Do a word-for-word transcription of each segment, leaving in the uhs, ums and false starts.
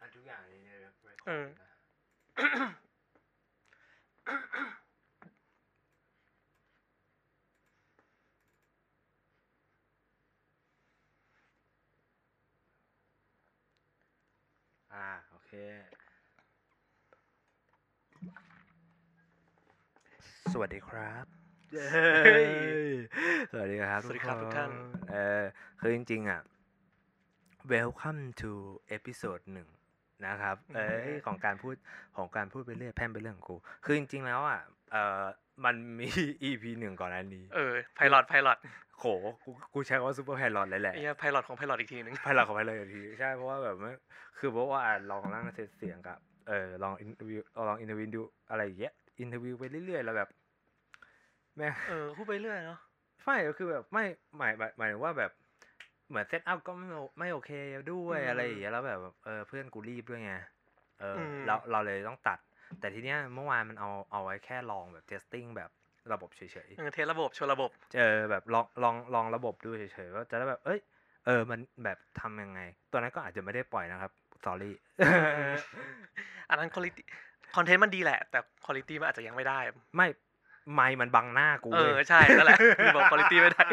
อันทุกอย่างนี้เลยนะเอออ่าโอเคสวัสดีครับสวัสดีครับสวัสดีครับทุกท่านเออคือจริงๆอ่ะ Welcome to episode หนึ่งนะครับเออของการพูดของการพูดไปเรื่อยแพร่ไปเรื่องของกูคือจริงๆแล้วอ่ะเออมันมี อี พี หนึ่งก่อนอันนี้เออไพลอตไพลอตโหกูกูใช้คำว่าซูเปอร์ไพลอตเลยแหละไอ้ไพลอตของไพลอตอีกทีนึงไพลอตของไพลอตอีกทีใช่เพราะว่าแบบคือเพราะว่าลองร่างเสียงกับเออลองอินเทอร์วิวลองอินเทอร์วิวดูอะไรอย่างเงี้ยอินเทอร์วิวไปเรื่อยๆแล้วแบบแม่เออพูดไปเรื่อยเนาะไม่ก็คือแบบไม่หมายหมายถึงว่าแบบเหมือนเซตอัพก็ไม่ไม่โอเคด้วยอะไรอย่างเงี้ยแล้วแบบเออเพื่อนกูรีบด้วยไงเออเราเราเลยต้องตัดแต่ทีเนี้ยเมื่อวานมันเอาเอาไว้แค่ลองแบบ testing แบบระบบเฉยๆเออเทสระบบโชว์ระบบเจอแบบลองลองลองระบบดูเฉยๆว่าจะได้แบบเอ้ยเออมันแบบทำยังไงตัวนั้นก็อาจจะไม่ได้ปล่อยนะครับ sorry อันนั้น quality content มันดีแหละแต่ quality มันอาจจะยังไม่ได้ไม่ไมค์มันบังหน้ากูเออใช่นั่นแหละคือบอก quality ไม่ได้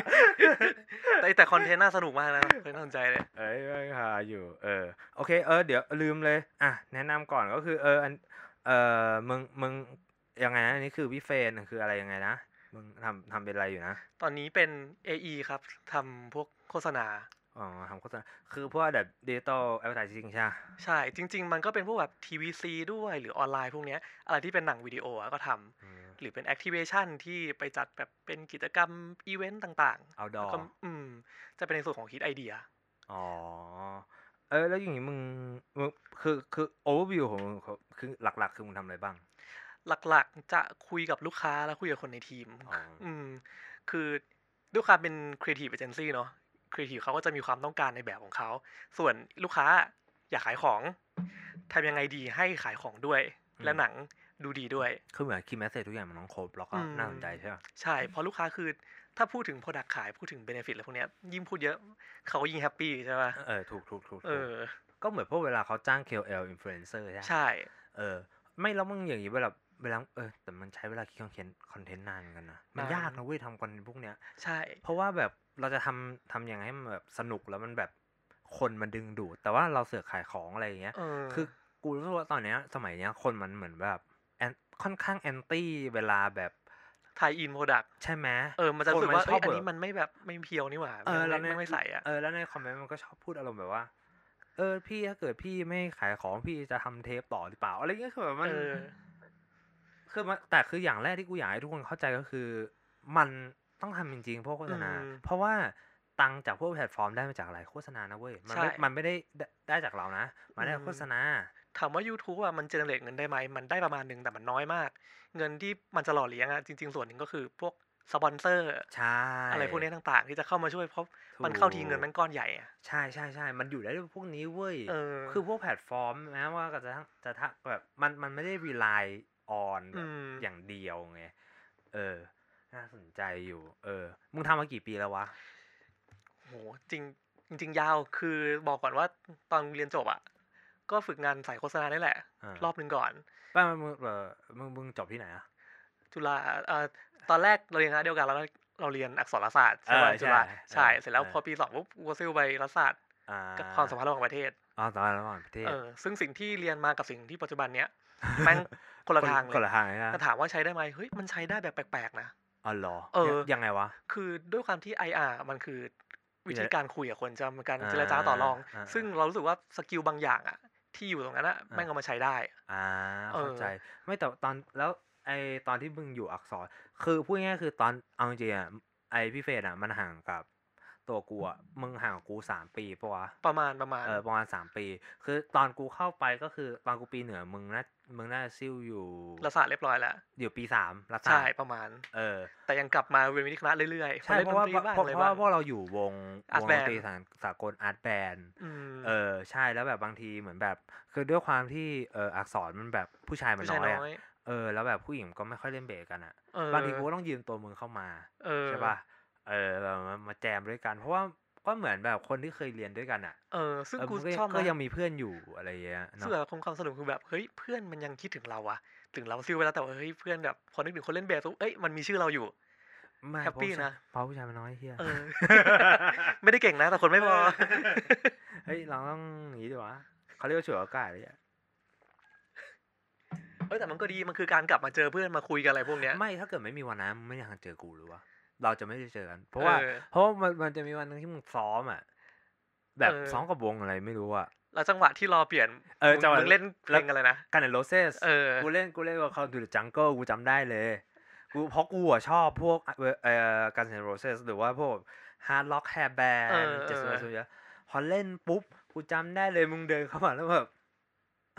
แต่แต่คอนเทนต์น่าสนุกมากนะน่าสนใจเลยเอ้ยหาอยู่เออโอเคเออเดี๋ยวลืมเลยอ่ะแนะนำก่อนก็คือเอออันเออมึงมึงยังไงนะอันนี้คือพี่เฟนคืออะไรยังไงนะมึงทำทำเป็นอะไรอยู่นะตอนนี้เป็น เอ อี ครับทำพวกโฆษณาอ๋อทำโฆษณาคือพวกแบบ Digital Advertising ใช่ใช่จริงๆมันก็เป็นพวกแบบ ที วี ซี ด้วยหรือออนไลน์พวกเนี้ยอะไรที่เป็นหนังวิดีโอก็ทำหรือเป็น Activation ที่ไปจัดแบบเป็นกิจกรรมอีเวนต์ต่างๆ Outdoor ก็อืมจะเป็นในส่วนของ Hit Idea อ๋อเออแล้วอย่างนี้มึงมึงคือคือ overview ของคือหลักๆคือมึงทำอะไรบ้างหลักๆจะคุยกับลูกค้าแล้วคุยกับคนในทีมอืมคือลูกค้าเป็น Creative Agency เนาะครีเอทีฟเขาก็จะมีความต้องการในแบบของเขาส่วนลูกค้าอยากขายของทำยังไงดีให้ขายของด้วยและหนังดูดีด้วยคือเหมือนคีย์แมสเสจทุกอย่างมันต้องครบแล้วก็น่าสนใจใช่ไหมใช่เพราะลูกค้าคือถ้าพูดถึง product ขายพูดถึง benefit อะไรพวกนี้ยิ่งพูดเยอะเขายิ่งแฮปปี้ใช่ไหมเออถูกถูกถูกเออก็เหมือนพวกเวลาเขาจ้าง เค โอ แอล influencer ใช่ใช่เออไม่แล้วมึงอย่างนี้เวลาเวลาเออแต่มันใช้เวลาคิดคอนเทนต์คอนเทนต์นานกันนะมันยากนะเว้ยทำคอนเทนต์พวกเนี้ยใช่เพราะว่าแบบเราจะทำทำอย่างให้มันแบบสนุกแล้วมันแบบคนมันดึงดูดแต่ว่าเราเสือกขายของอะไรอย่างเงี้ยคือกูรู้สึกว่าตอนเนี้ยสมัยเนี้ยคนมันเหมือนแบบค่อนข้างแอนตี้เวลาแบบไทยอินโปรดักต์ใช่ไหมเออมันจะรู้สึกว่าเอ้ยอันนี้มันไม่แบบไม่เพียวนี่หว่าเออแล้วไม่ใส่อ่ะเออแล้วในคอมเมนต์มันก็ชอบพูดอารมณ์แบบว่าเออพี่ถ้าเกิดพี่ไม่ขายของพี่จะทำเทปต่อหรือเปล่าอะไรเงี้ยคือแบบมันคือแต่คืออย่างแรกที่กูอยากให้ทุกคนเข้าใจก็คือมันต้องทำจริงๆพวกโฆษณาเพราะว่าตังจากพวกแพลตฟอร์มได้มาจากอะไรโฆษณานะเว้ยมันไม่มันไม่ได้ได้จากเรานะมันได้โฆษณาถามว่า YouTube อ่ะมันเจเนเรตเงินได้ไหมมันได้ประมาณนึงแต่มันน้อยมากเงินที่มันจะหล่อเลี้ยงอ่ะจริงๆส่วนนึงก็คือพวกสปอนเซอร์ใช่อะไรพวกนี้ต่างๆที่จะเข้ามาช่วยเพราะมันเข้าทีเงินมันก้อนใหญ่อ่ะใช่ๆๆมันอยู่ได้ด้วยพวกนี้เว้ยคือพวกแพลตฟอร์มแม้ว่าจะจะแบบมันมันไม่ได้ rely on อย่างเดียวไงเออน่าสนใจอยู่เออมึงทำมากี่ปีแล้ววะโหจริงจริงยาวคือบอกก่อนว่าตอนเรียนจบอ่ะก็ฝึกงานสายโฆษณาได้แหละรอบนึงก่อนป้ามึงเออมึงมึงจบที่ไหนอ่ะจุฬาเอ่อตอนแรกเราเรียนคณะเดียวกันแล้วเราเรียนอักษรศาสตร์ใช่จุฬาใช่เสร็จแล้วพอปีสองปุ๊บกูซิ่วไปรัฐศาสตร์กับความสัมพันธ์ระหว่างประเทศอ๋อสัมพันธ์ระหว่างประเทศเออซึ่งสิ่งที่เรียนมากับสิ่งที่ปัจจุบันเนี้ยแม่งคนละทางเลยคนละทางนะถามว่าใช้ได้ไหมเฮ้ยมันใช้ได้แบบแปลกๆนะอ๋อเหรอเออยังไงวะคือด้วยความที่ ไอ อาร์ มันคือวิธีการคุยกับคนจำการเจรจาต่อรองซึ่งเรารู้สึกว่าสกิลบางอย่างอ่ะที่อยู่ตรงนั้นอ่ะแม่งเอามาใช้ได้อ่าเข้าใจไม่แต่ตอนแล้วไอตอนที่มึงอยู่อักษรคือพูดง่ายๆคือตอนเอาจริงๆอ่ะไอพี่เฟสอ่ะมันห่างกับตัวกูอ่ะมึงห่างกับกูสามปีป่ะวะประมาณประมาณเออประมาณสามปีคือตอนกูเข้าไปก็คือตอนกูปีเหนือมึงนะมึงน่าซิ่วอยู่รัฐศาสตร์เรียบร้อยแล้วอยู่ปีสามรัฐศาสตร์ใช่ประมาณเออแต่ยังกลับมาเรียนวิทย์คณะเรื่อยๆเพราะเพราะว่าเพราะเราอยู่วงวงดนตรีสากลอาร์ตแบนด์เออใช่แล้วแบบบางทีเหมือนแบบคือด้วยความที่เอออักษรมันแบบผู้ชายมันน้อยเออแล้วแบบผู้หญิงก็ไม่ค่อยเล่นเบสกันอ่ะบางทีกูก็ต้องยืมตัวมึงเข้ามาใช่ป่ะเออมาแจมด้วยกันเพราะว่า ก็เหมือนแบบคนที่เคยเรียนด้วยกันอ่ะเออซึ่งกูชอบนะก็ยังมีเพื่อนอยู่อะไรเงี้ยเนาะซึ่งแบบความสนุกคือแบบเฮ้ยเพื่อนมันยังคิดถึงเราอะถึงเราซิ่วไปแล้วแต่ว่าเฮ้ยเพื่อนแบบพอนึกถึงคนเล่นเบสเอ้ยมันมีชื่อเราอยู่แฮปปี้นะเพราะผู้ชายมันน้อยเฮียไม่ได้เก่งนะแต่คนไม่พอเฮ้ยเราต้องอย่างนี้ดีวะเขาเรียกว่าฉวยโอกาสเลยอะเอ้ยแต่มันก็ดีมันคือการกลับมาเจอเพื่อนมาคุยกันอะไรพวกเนี้ยไม่ถ้าเกิดไม่มีวันนั้นมึงไม่อยากเจอกูหรือวะเราจะไม่ได้เจอกันเพราะว่าเพราะมันมันจะมีวันนึงที่มึงซ้อมอ่ะแบบซ้อมกับวงอะไรไม่รู้อ่ะแล้วจังหวะที่รอเปลี่ยนเออจังหวะมึงเล่นเพลงอะไรนะกันเดอะโรเซสกูเล่นกูเล่นกับเขาดูเดอะจังเกิลกูจำได้เลยกูเพราะกูอ่ะชอบพวกเอ่อกันเดอะโรเซสหรือว่าพวกฮาร์ดร็อกแฮร์แบนด์เจ็ดสิบสุดยอดพอเล่นปุ๊บกูจำได้เลยมึงเดินเข้ามาแล้วแบบ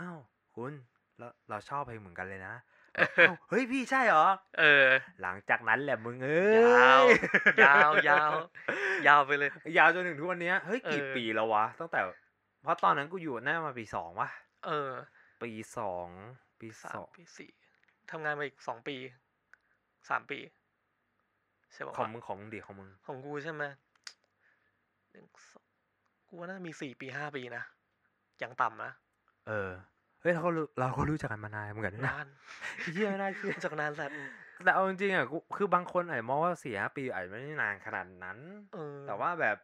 อ้าวคุณเราเราชอบเพลงเหมือนกันเลยนะเฮ้ยพี่ใช่เหรอเออหลังจากนั้นแหละมึงเอ้ยยาวยาวยาวยาวไปเลยยาวจนถึงทุกวันนี้เฮ้ยกี่ปีแล้ววะตั้งแต่เพราะตอนนั้นกูอยู่น่ามาปีสองวะเออปีสองปีสามปีสี่ทำงานมาอีกสองปีสามปีใช่ป่ะของมึงของมึงดิของมึงของกูใช่ไหมหนึ่งสองกูน่ามีสี่ปีห้าปีนะอย่างต่ำนะเออเฮ้ยเราก็เราก็รู้จักกันมานานเหมือนกันนานเหี้ยไม่น่าเชื่อจากนานสัตว์แต่เอาจริงๆอ่ะคือบางคนอาจมองว่าสี่ห้าปีอาจไม่ได้นานขนาดนั้นแต่ว่าแบบ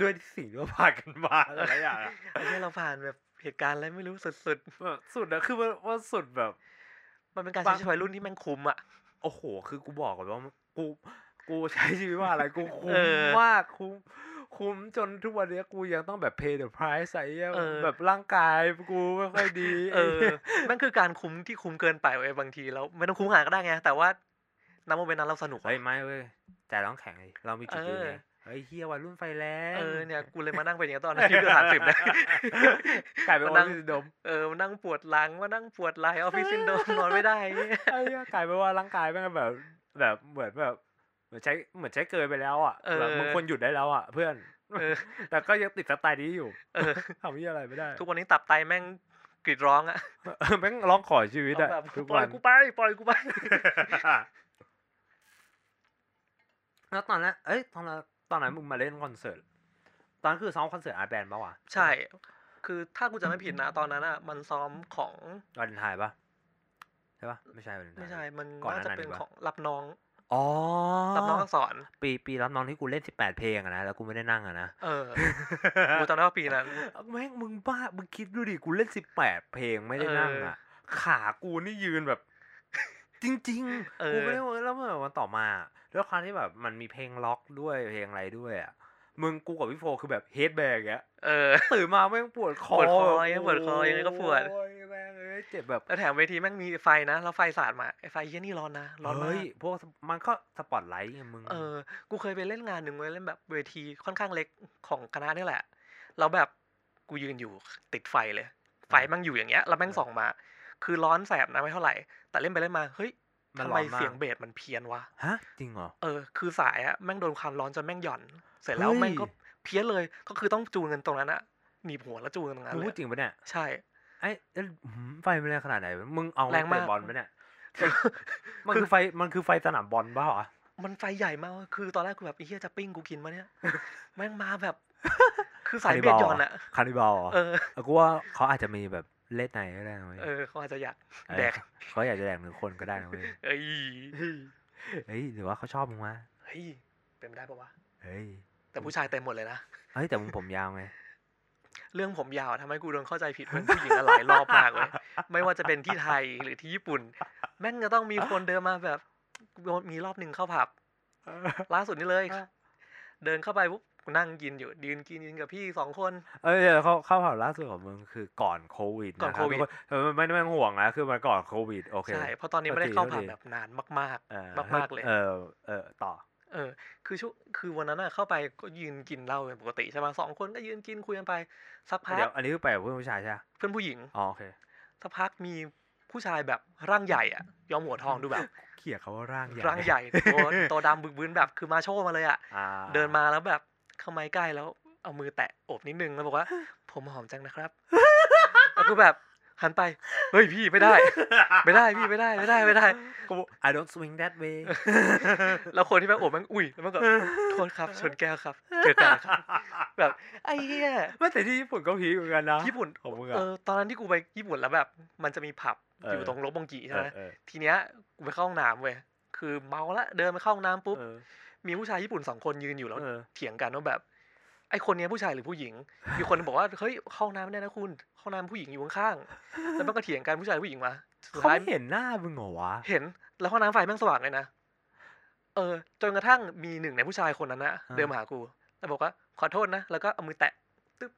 ด้วยสิ่งที่เราผ่านกันมาอะไรอย่างเงี้ยไม่ใช่เราผ่านแบบเหตุการณ์อะไรไม่รู้สุดๆสุดนะคือว่าสุดแบบมันเป็นการใช้ชีวิตรุ่นที่แม่งคุ้มอ่ะโอ้โหคือกูบอกก่อนว่ากูกูใช้ชีวิตว่าอะไรกูคุ้มมากคุ้มคุ้มจนทุกวันนี้กูยังต้องแบบ pay the price ไอ้แบบร่างกายกูไม่ค่อยดีเออนั่นคือการคุ้มที่คุ้มเกินไปไอ้บางทีแล้วไม่ต้องคุ้มหาก็ได้ไงแต่ว่าน้ำโมเมนต์นั้นเราสนุกเฮ้ยไม่เว้ยแต่ต้องแข็งเลยเรามีจุดยืนไงเฮ้ยเฮียวัยรุ่นไฟแรงเออเนี่ยกูเลยมานั่งเป็นอย่างนี้ตอนอายุเกือบสามสิบนะกลายเป็นว่าซินโดมเออมานั่งปวดหลังมานั่งปวดไหล่ออฟฟิศซินโดมนอนไม่ได้ไอ้กลายเป็นว่าร่างกายมันแบบแบบเหมือนแบบเหมือนใช้เหมือนใช้เกินไปแล้วอ่ะแบบมึงควรหยุดได้แล้วอ่ะเพื่อนแต่ก็ยังติดสไตล์นี้อยู่ทำยี่อะไรไม่ได้ทุกวันนี้ตับไตแม่งกรีดร้องอ่ะแม่งร้องขอชีวิตอ่ะปล่อยกูไปปล่อยกูไปแล้วตอนนั้นเอ้ยตอนนั้นตอนนั้นมึงมาเล่นคอนเสิร์ตตอนคือซ้อมคอนเสิร์ตอาร์แบนด์ป่าวะใช่คือถ้ากูจะไม่ผิดนะตอนนั้นอ่ะมันซ้อมของวันถ่ายป่ะใช่ป่ะไม่ใช่ไม่ใช่มันน่าจะเป็นของรับน้องอ๋อรับน้องสอนปีปีรับน้องที่กูเล่นสิบแปดเพลงอะนะแล้วกูไม่ได้นั่งอะนะเออกูจำได้ว่าปีนั้นแม่งมึงบ้ามึงคิดดูดิกูเล่นสิบแปดเพลงไม่ได้นั่งอะขากูนี่ยืนแบบจริงๆกูไม่ได้แล้วเมื่อวันต่อมาด้วยความที่แบบมันมีเพลงล็อกด้วยเพลงอะไรด้วยอะมึงกูกับพี่โฟคือแบบเฮดแบกอะเออตื่นมาแม่งปวดคอปวดคอยังปวดคอยังไงก็ปวดเจ็บแบบแล้วแถมเวทีแม่งมีไฟนะแล้วไฟสาดมาไอ้ไฟเหี้ยนี่ร้อนนะร้อนมากพวกมันก็สปอตไลท์ไงมึงเออกูเคยไปเล่นงานหนึ่งเล่นแบบเวทีค่อนข้างเล็กของคณะนี่แหละแล้วแบบกูยืนอยู่ติดไฟเลยไฟแม่งอยู่อย่างเงี้ยแล้วแม่งส่องมาคือร้อนแสบนะไม่เท่าไหร่แต่เล่นไปเล่นมาเฮ้ยทำไมเสียงเบสมันเพี้ยนวะฮะจริงเหรอเออคือสายอะแม่งโดนความร้อนจนแม่งหย่อนเสร็จแล้วแม่งก็เพี้ยนเลยก็คือต้องจูนกันตรงนั้นอะหนีบหัวแล้วจูนกันตรงนั้นเลยจริงปะเนี่ยใช่ไอ้ไฟมันแรงขนาดไหนมึงเอาแรงมาบอลไหมเนี่ยมันคือไฟมันคือไฟสนามบอลป่ะเหรอมันไฟใหญ่มากคือตอนแรกกูแบบไอ้เหี้ยจะปิ้งกูกินมาเนี่ยแม่งมาแบบคือสายเบียดยอนอะคาริบอลเออกูว่าเขาอาจจะมีแบบเล็ดไหนก็ได้เออเขาอาจจะอยากแดกเขาอยากจะแดกหนึ่งคนก็ได้นะเว้ยเอ้ยเฮ้ยหรือว่าเขาชอบมึงวะเฮ้ยเป็นได้ปะวะเฮ้ยแต่ผู้ชายเต็มหมดเลยนะเฮ้ยแต่มึงผมยาวไงเรื่องผมยาวทำให้กูโดนเข้าใจผิดเป็นผู้หญิงหลายรอบมากเลยไม่ว่าจะเป็นที่ไทยหรือที่ญี่ปุ่นแม่งจะต้องมีคนเดินมาแบบมีรอบหนึ่งเข้าผับล่าสุดนี่เลยเดินเข้าไปปุ๊บนั่งกินอยู่ยืนกินกินกับพี่สองคนเออเขาเข้าผับล่าสุดของมึงคือก่อนโควิดก่อนโควิดไม่ไม่ห่วงนะคือมันก่อนโควิดโอเคใช่เพราะตอนนี้ไม่ได้เข้าผับแบบนานมากมากมากเลยเออเออต่อเออคือช่วงคือวันนั้นน่ะเข้าไปก็ยืนกินเหล้าเป็นปกติใช่ป่ะสองคนก็ยืนกินคุยกันไปสักพักเดี๋ยวอันนี้ไปกับเพื่อนผู้ชายใช่เพื่อนผู้หญิงอ๋อโอเคสักพักมีผู้ชายแบบร่างใหญ่อ่ะยอมหัวทองดูแบบเขี่ยเขาว่าร่างใหญ่ร่างใหญ่ตัวตัวดำบึกบึนแบบคือมาโชว์มาเลยอ่ะเดินมาแล้วแบบเข้ามาใกล้แล้วเอามือแตะอบนิดนึงแล้วบอกว่าผมหอมจังนะครับแล้วก็แบบ หันไปเฮ้ยพี่ไม่ได้ไม่ได้พี่ไม่ได้ไม่ได้ไม่ได้กู I don't swing that way แล้วคนที่แบบโอบมันอุ้ยแล้วมันก็โทษครับชนแก้วครับเจอตาครับแบบไอ้เหี้ยว่าแต่ที่ญี่ปุ่นก็พีคเหมือนกันนะญี่ปุ่นเออตอนนั้นที่กูไปญี่ปุ่นแล้วแบบมันจะมีผับอยู่ตรงโรบงจิใช่ไหมทีเนี้ยกูไปเข้าห้องน้ำเว้ยคือเมาละเดินไปเข้าห้องน้ำปุ๊บมีผู้ชายญี่ปุ่นสองคนยืนอยู่แล้วเถียงกันว่าแบบไอคนนี้ผู้ชายหรือผู้หญิงมีคนบอกว่าเฮ้ยห้องน้ำไม่ได้นะคุณห้องน้ำผู้หญิงอยู่ข้างๆแล้วมันก็เถียงกันผู้ชายผู้หญิงมาเขาเห็นหน้ามึงเหรอวะเห็นแล้วห้องน้ำไฟแม่งสว่างเลยนะเออจนกระทั่งมีหนึ่งในผู้ชายคนนั้นนะเดินมาหากูแล้วบอกว่าขอโทษนะแล้วก็เอามือแตะตึ๊บ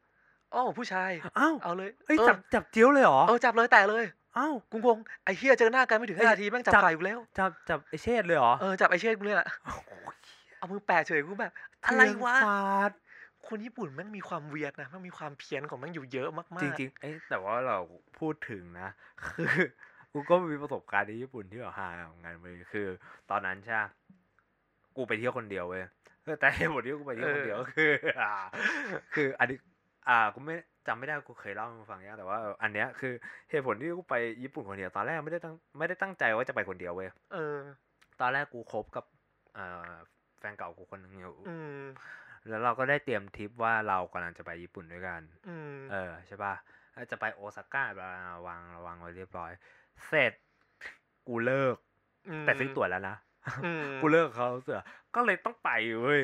อ้าวผู้ชายอ้าวเอาเลยจับจับเจี้ยวเลยเหรอเออจับเลยแตะเลยอ้าวกุ้งพงไอเฮียเจอหน้ากันไม่ถึงห้านาทีแม่งจับไก่อยู่แล้วจับจับไอเชษเลยเหรอเออจับไอเชษกูเนี่ยแหละเอามือแปะเฉยกูแบบอะไรวะคนญี่ปุ่นมันมีความเวียดนะมันมีความเพี้ยนของมันอยู่เยอะมากๆจริงๆเอ๊ะแต่ว่าเราพูดถึงนะคือกูก็มีประสบการณ์ในญี่ปุ่นที่แบบฮาของงานเว้ยคือตอนนั้นใช่กูไปเที่ยวคนเดียวเว้ยแต่เหตุผลที่กูไปเที่ยวคนเดียวคือคืออันนี้อ่ากูไม่จำไม่ได้กูเคยเล่าให้ฟังแล้วแต่ว่าอันเนี้ยคือเหตุผลที่กูไปญี่ปุ่นคนเดียวตอนแรกไม่ได้ตั้งไม่ได้ตั้งใจว่าจะไปคนเดียวเว้ยเออตอนแรกกูคบกับอ่าแฟนเก่ากูคนนึงอยู่แล้วเราก็ได้เตรียมทริปว่าเรากำลังจะไปญี่ปุ่นด้วยกันเออใช่ป่ะจะไปโอซาก้าวางระวังไว้เรียบร้อยเสร็จกูเลิกแต่ซื้อตั๋วแล้วนะกูเลิกเขาเสือก็เลยต้องไปเว้ย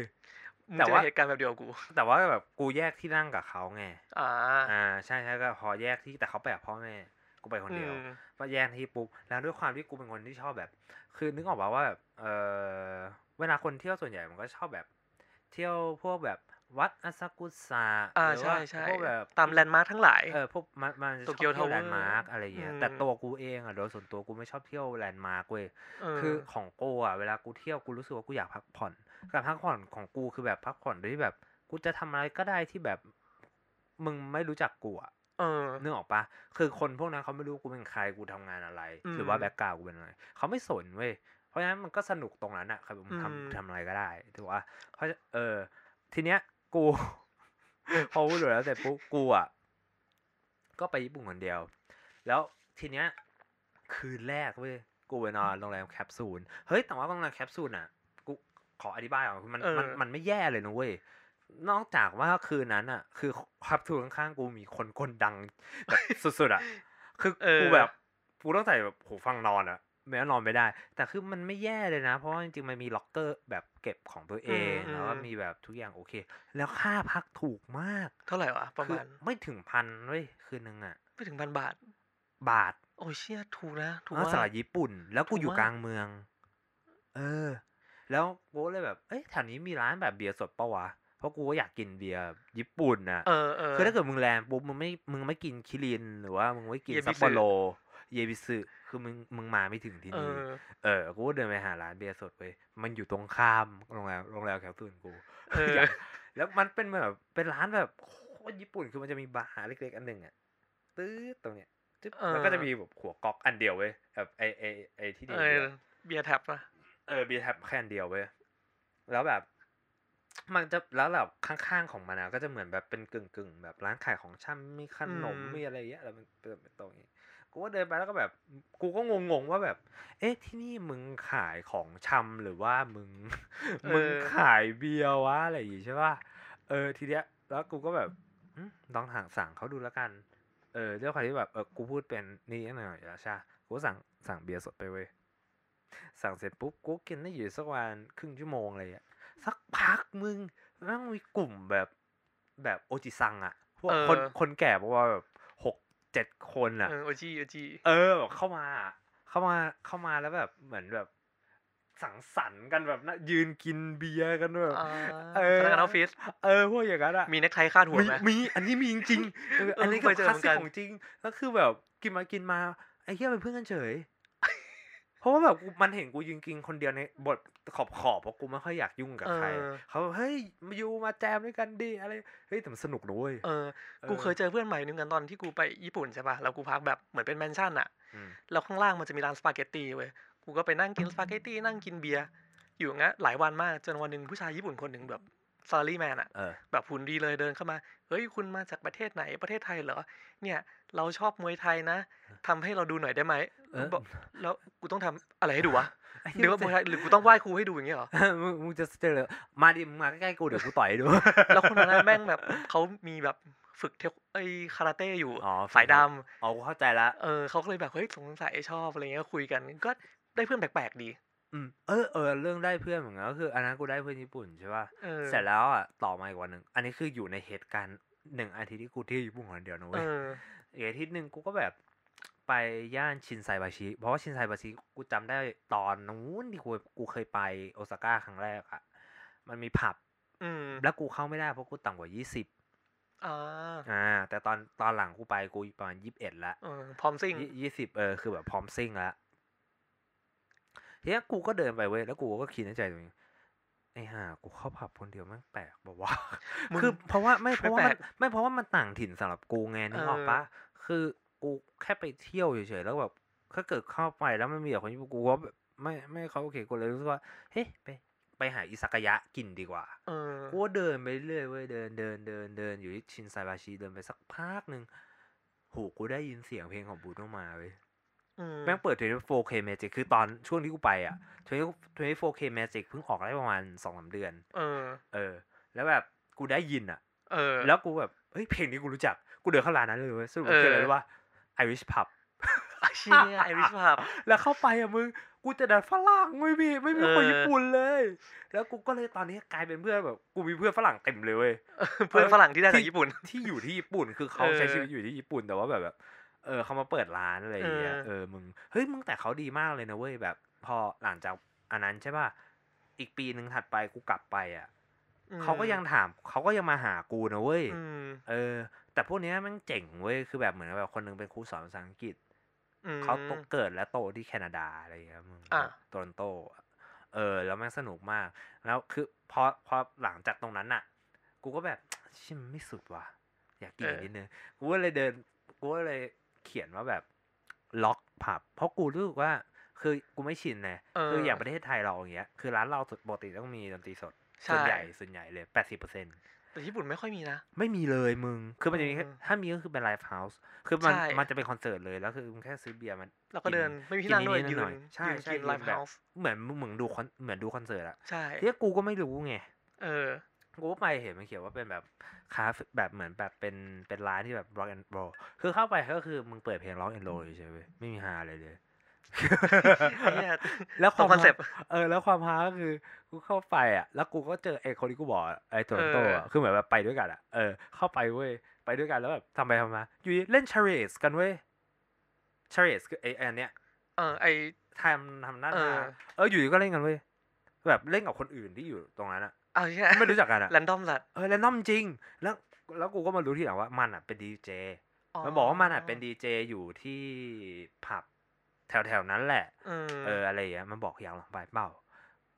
แต่ว่าเหตุการณ์แบบเดียวกูแต่ว่าแบบกูแยกที่นั่งกับเขาไงอ่าอ่าใช่ใช่ก็พอแยกที่แต่เขาไปกับพ่อแม่กูไปคนเดียวพอแยกที่ปุ๊บแล้วด้วยความที่กูเป็นคนที่ชอบแบบคือนึกออกป่าวว่าแบบเออเวลาคนเที่ยวส่วนใหญ่มันก็ชอบแบบเที่ยวพวกแบบวัดอาซากุสะหรือว่าพวกแบบตามแลนด์มาร์คทั้งหลายเออพวกมันมันจะชอบเที่ยวแลนด์มาร์คอะไรอย่างเงี้ยแต่ตัวกูเองอ่ะโดยส่วนตัวกูไม่ชอบเที่ยวแลนด์มาร์คเว้ยคือของกูอ่ะเวลากูเที่ยวกูรู้สึกว่ากูอยากพักผ่อนการพักผ่อนของกูคือแบบพักผ่อนโดยที่แบบกูจะทำอะไรก็ได้ที่แบบมึงไม่รู้จักกูอ่ะนึกออกปะคือคนพวกนั้นเขาไม่รู้กูเป็นใครกูทำงานอะไรหรือว่าแบ็คกราวด์กูเป็นอะไรเขาไม่สนเว้ยเพราะฉะนั้นมันก็สนุกตรงนั้นอ่ะครับผมทำทำอะไรก็ได้ถือว่าเพราะเออทีเนี้ยกูพอพูดถึงแล้วแต่ปุ๊บกูอ่ะก็ไปญี่ปุ่นคนเดียวแล้วทีเนี้ยคืนแรกเว้ยกูไปนอนโรงแรมแคปซูลเฮ้ยแต่ว่าโรงแรมแคปซูลอ่ะกูขออธิบายก่อนมันมันมันไม่แย่เลยนะเว้ยนอกจากว่าคืนนั้นอ่ะคือแคปซูลข้างๆกูมีคนคนดังแบบสุดๆอ่ะคือกูแบบกูต้องใส่แบบหูฟังนอนอ่ะแม้นอนไม่ได้แต่คือมันไม่แย่เลยนะเพราะว่าจริงๆมันมีล็อกเกอร์แบบเก็บของตัวเองแล้วก็มีแบบทุกอย่างโอเคแล้วค่าพักถูกมากเท่าไหร่วะประมาณไม่ถึงพันเว้ยคืนนึงอ่ะไม่ถึงพันบาทบาทโอ้เชี่ยถูกนะถูกมากแล้วสายญี่ปุ่นแล้วกูอยู่กลางเมืองเออแล้วกูเลยแบบเอ้ยแถวนี้มีร้านแบบเบียร์สดปะวะเพราะกูก็อยากกินเบียร์ญี่ปุ่นนะเออคือถ้าเกิดมึงแลนปุ๊บมึงไม่มึงไม่กินคิรินหรือว่ามึงไม่กินซัปโปโรเยบิสึคือมึงมึงมาไม่ถึงที่นี่เออกูเดินไปหาร้านเบียร์สดเว้ยมันอยู่ตรงข้ามโรงแรมโรงแรมแถวตื่นกูแล้วมันเป็นแบบเป็นร้านแบบโคตรญี่ปุ่นคือมันจะมีบาร์เล็กๆอันหนึ่งอ่ะตื้อตรงเนี้ยมันก็จะมีแบบหัวก๊อกอันเดียวเว้ยแบบไอไอไอที่นี่เบียร์แท็บนะเออเบียร์แท็บแค่อันเดียวเว้ยแล้วแบบมันจะแล้วแบบข้างๆของมันนะก็จะเหมือนแบบเป็นกึ่งๆแบบร้านขายของช่ำมีขนมมีอะไรเงี้ยแล้วมันเป็นตรงนี้กูก็เดินไปแล้วก็แบบกูก็งงๆว่าแบบเอ๊ะที่นี่มึงขายของชำหรือว่ามึงมึงขายเบียร์วะอะไรอย่างงี้ใช่ป่ะเออทีเนี้ยแล้วกูก็แบบลองสั่งเขาดูแล้วกันเออด้วยความที่แบบเออกูพูดเป็นนี่หน่อยแล้วใช่กูสั่งสั่งเบียร์สดไปเว้ยสั่งเสร็จปุ๊บกูกินได้อยู่สักวันครึ่งชั่วโมงอะไรอย่างเงี้ยสักพักมึงนั่งมีกลุ่มแบบแบบโอจิซังอ่ะพวกคนคนแก่เพราะว่าแบบเจ็ดคนอ่ะโอจิโอจิเออแบบเข้ามาเข้ามาเข้ามาแล้วแบบเหมือนแบบสังสรรค์กันแบบนะยืนกินเบียร์กันแบบเออพนักงานออฟฟิศเออพวกอย่างนั้นอ่ะมีนักไทยคาดหัวไหมมีอันนี้มีจริงอันนี้ก็คลาสสิกของจริงแล้วคือแบบกินมากินมาไอ้เหี้ยเป็นเพื่อนกันเฉยเพราะว่าแบบมันเห็นกูยืนกินคนเดียวในบทขอบขอบเพราะกูไม่ค่อยอยากยุ่งกับใครเขาเฮ้ยมาอยู่มาแจมด้วยกันดิอะไรเฮ้ยแต่มันสนุกด้วยเออกูเคยเจอเพื่อนใหม่นึงกันตอนที่กูไปญี่ปุ่นใช่ป่ะแล้วกูพักแบบเหมือนเป็นแมนชั่นอะแล้วข้างล่างมันจะมีร้านสปาเกตตี้เว้ยกูก็ไปนั่งกินสปาเกตตี้นั่งกินเบียร์อยู่งั้นหลายวันมากจนวันนึงผู้ชายญี่ปุ่นคนนึงแบบ ซาลารี่แมนอ่ะแบบหุ่นดีเลยเดินเข้ามาเฮ้ยคุณมาจากประเทศไหนประเทศไทยเหรอเนี่ยเราชอบมวยไทยนะทำให้เราดูหน่อยได้ไหมบอกแล้วกูต้องทำอะไรให้ดูวะหรือว่ามวยไทยหรือกูต้องไหว้ครูให้ดูอย่างเงี้ยหรอมึงจะเจอเลยมาดิมึงมาใกล้ๆกูเดี๋ยวกูต่อยให้ดูแล้วคนนั้นแม่งแบบเขามีแบบฝึกเทคไอคาราเต้อยู่สายดำอ๋อเข้าใจละเออเขาก็เลยแบบเฮ้ยสงสัยชอบอะไรเงี้ยคุยกันก็ได้เพื่อนแปลกๆดีอืมเออเออเรื่องได้เพื่อนเหมือนกันก็คืออันนั้นกูได้เพื่อนญี่ปุ่นใช่ป่ะเสร็จแล้วอ่ะต่อมาอีกวันหนึ่งอันนี้คืออยู่ในเหตุการณ์หนึ่งอาทิตย์ที่กูที่ญี่ปุ่นคนเดียวนะเว้ยอีกอาทิตย์หนึ่งกูก็แบบไปย่านชินไซบาชิเพราะว่าชินไซบาชิกูจำได้ตอนนู้นที่กูกูเคยไปโอซาก้าครั้งแรกอ่ะมันมีผับแล้วกูเข้าไม่ได้เพราะกูต่ำกว่ายี่สิบอ่าอ่าแต่ตอนตอนหลังกูไปกูประมาณยี่สิบเอ็ดละพร้อมซิ่งยี่สิบเออคือแบบพร้อมซิ่งละทีนี้กูก็เดินไปเว้ยแล้วกูก็คิดในใจตัวเองไอ้ห่ากูเข้าผับคนเดียวแม่งแปลกบอกว่าคือเพราะว่าไม่เพราะว่าไม่เพราะว่ามันต่างถิ่นสำหรับกูไงนึกออกปะคือกูแค่ไปเที่ยวเฉยๆแล้วแบบถ้าเกิดเข้าไปแล้วมันมีแต่คนญี่ปุ่นกูก็แบบไม่ไม่เขาโอเคกูเลยรู้สึกว่าเฮ้ยไปไปหาอิซากายะกินดีกว่ากูเดินไปเรื่อยเว้ยเดินเดินเดินเดินอยู่ที่ชินไซบาชิเดินไปสักพักนึงโหกูได้ยินเสียงเพลงของบูโนมาเว้ยแม่งเปิด โฟร์เค Magic คือตอนช่วงที่กูไปอ่ะ โฟร์เค Magic เพิ่งออกได้ประมาณ สองถึงสาม เดือนเออเออแล้วแบบกูได้ยินอ่ะเออแล้วกูแบบเฮ้ยเพลงนี้กูรู้จักกูเดินเข้าร้านนั้นเลยเว้ยสรุปคืออะไรรู้ป่ะ Irish Pub ไอ้เหี้ย Irish Pub แล้วเข้าไปอ่ะมึงกูจะดันฝรั่งไม่มีไม่มีคนญี่ปุ่นเลยแล้วกูก็เลยตอนนี้กลายเป็นเพื่อนแบบกูมีเพื่อนฝรั่งเต็มเลยเว้ยเพื่อนฝรั่งที่ได้จากญี่ปุ่นที่อยู่ที่ญี่ปุ่นคือเขาใช้ชีวิตอยู่ที่ญี่ปุ่นแต่ว่าแบบเออเขามาเปิดร้านอะไรอย่างเงี้ยเออมึงเฮ้ยมึงแต่เขาดีมากเลยนะเว้ยแบบพอหลังจากอันนั้นใช่ป่ะอีกปีนึงถัดไปกูกลับไปอ่ะเขาก็ยังถามเขาก็ยังมาหากูนะเว้ยเออแต่พวกเนี้ยมันเจ๋งเว้ยคือแบบเหมือนแบบคนนึงเป็นครูสอนภาษาอังกฤษเขาโตเกิดและโตที่แคนาดาอะไรอย่างเงี้ยมึงโตรอนโตเออแล้วมันสนุกมากแล้วคือพอพอหลังจากตรงนั้นน่ะกูก็แบบชิมไม่สุดว่ะอยากกินนิดนึงกูก็เลยเดินกูก็เลยเขียนว่าแบบล็อกผับเพราะกูรู้สึกว่าคือกูไม่ชินนะคืออย่างประเทศไทยเราอย่างเงี้ยคือร้านเราปกติต้องมีดนตรีสดส่วนใหญ่ส่วนใหญ่เลย แปดสิบเปอร์เซ็นต์ แต่ญี่ปุ่นไม่ค่อยมีนะไม่มีเลยมึงคือมันจะมีถ้ามีก็คือเป็นไลฟ์เฮาส์คือมันมันจะเป็นคอนเสิร์ตเลยแล้วคือมึงแค่ซื้อเบียร์มันแล้วก็เดินไม่มีที่นั่งด้วยยืนใช่ยืนไลฟ์เฮาส์เหมือนมึงดูคอนเหมือนดูคอนเสิร์ตอะใช่ที่กูก็ไม่รู้ไงเออกูไปเห็นมันเขียนว่าเป็นแบบคาแบบเหมือนแบบเป็นเป็นร้านที่แบบ rock and roll คือเข้าไปก็คือมึงเปิดเพลง rock and roll อยู่ใช่ไหมไม่มีฮาอะไรเลยแล้วความคอนเซ็ปต์เออแล้วความฮาก็คือกูเข้าไปอ่ะแล้วกูก็เจอไอ้คนที่กูบอกไอ้โตนโตอ่ะคือเหมือนแบบไปด้วยกันอ่ะเออเข้าไปเว้ยไปด้วยกันแล้วแบบทำไปทำมาอยู่เล่น charades กันเว้ย charades คือไอ้อันเนี้ยเออไอ้ทำทำหน้าเอออยู่ก็เล่นกันเว้ยแบบเล่นกับคนอื่นที่อยู่ตรงนั้นอ่ะเอาใช่ไม่รู้จักกันอะแรนดอมสัตว์เออแรนดอมจริงแล้วแล้วกูก็มารู้ทีหลังว่ามันอะเป็นดีเจมันบอกว่ามันอะเป็นดีเจอยู่ที่ผับแถวๆนั้นแหละเอออะไรอย่างเงี้ยมันบอกอย่างหลังไปเปล่า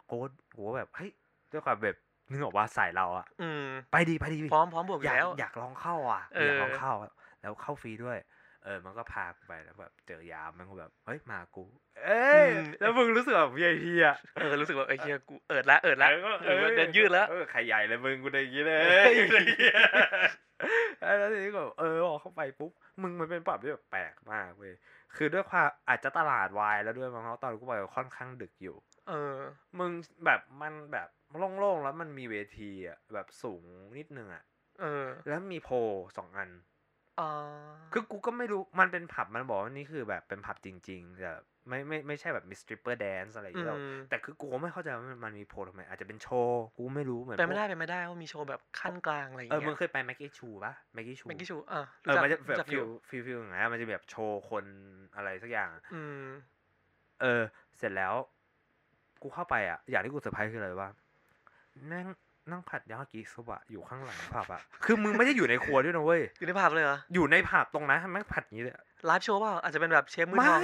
โค้ดกูแบบเฮ้ยด้วยความแบบนึกออกว่าสายเราอะไปดีไปดีพร้อมพร้อมบวกแล้วอยากลองเข้าอ่ะอยากลองเข้าแล้วเข้าฟรีด้วยเออมันก็พาไปแล้วแบบเจอยามมันก็แบบเฮ้ยมากูเอ้ยแล้วมึงรู้สึกแบบใหญ่เฮียเออรู้สึกแบบไอ้เฮียกูเอิดละเอิดละเออเดินยืดแล้วเออใครใหญ่เลยมึงกูได้ยินเลยแล้วทีนี้ก็เออออกเข้าไปปุ๊บมึงมันเป็นปับที่แบบแปลกมากเว้ยคือด้วยความอาจจะตลาดวายแล้วด้วยมั้งเพราะตอนกูไปค่อนข้างดึกอยู่เออมึงแบบมันแบบโล่งๆแล้วมันมีเวทีอ่ะแบบสูงนิดนึงอ่ะเออแล้วมีโพสองอันคือกูก็ไม่รู้มันเป็นผับมันบอกว่านี่คือแบบเป็นผับจริงๆแต่ไม่ไม่ไม่ใช่แบบมีสตริปเปอร์แดนซ์อะไรอย่างเงี้ยแต่คือกูไม่เข้าใจว่ามันมีโพลทำไมอาจจะเป็นโชว์กูไม่รู้เหมือนไปไม่ได้ไปไม่ได้ว่ามีโชว์แบบขั้นกลางอะไรอย่างเงี้ยเออมึงเคยไปแม็กกี้ชูป่ะแม็กกี้ชูแม็กกี้ชูเออเออมันจะแบบฟิลฟิลฟิลอย่างเงี้ยมันจะแบบโชว์คนอะไรสักอย่างอืมเออเสร็จแล้วกูเข้าไปอ่ะอย่างที่กูเซอร์ไพรส์คืออะไรวะนั่งนั่งผัดยากิโซบะอยู่ข้างหลังผับอ่ะคือมึงไม่ได้อยู่ในครัวด้วยนะเว้ยอยู่ในผับเลยเหรออยู่ในผับตรงนั้นแม่งผัดอย่างนี้เลยไลฟ์โชว์ป่ะอาจจะเป็นแบบเชฟมือทองไม่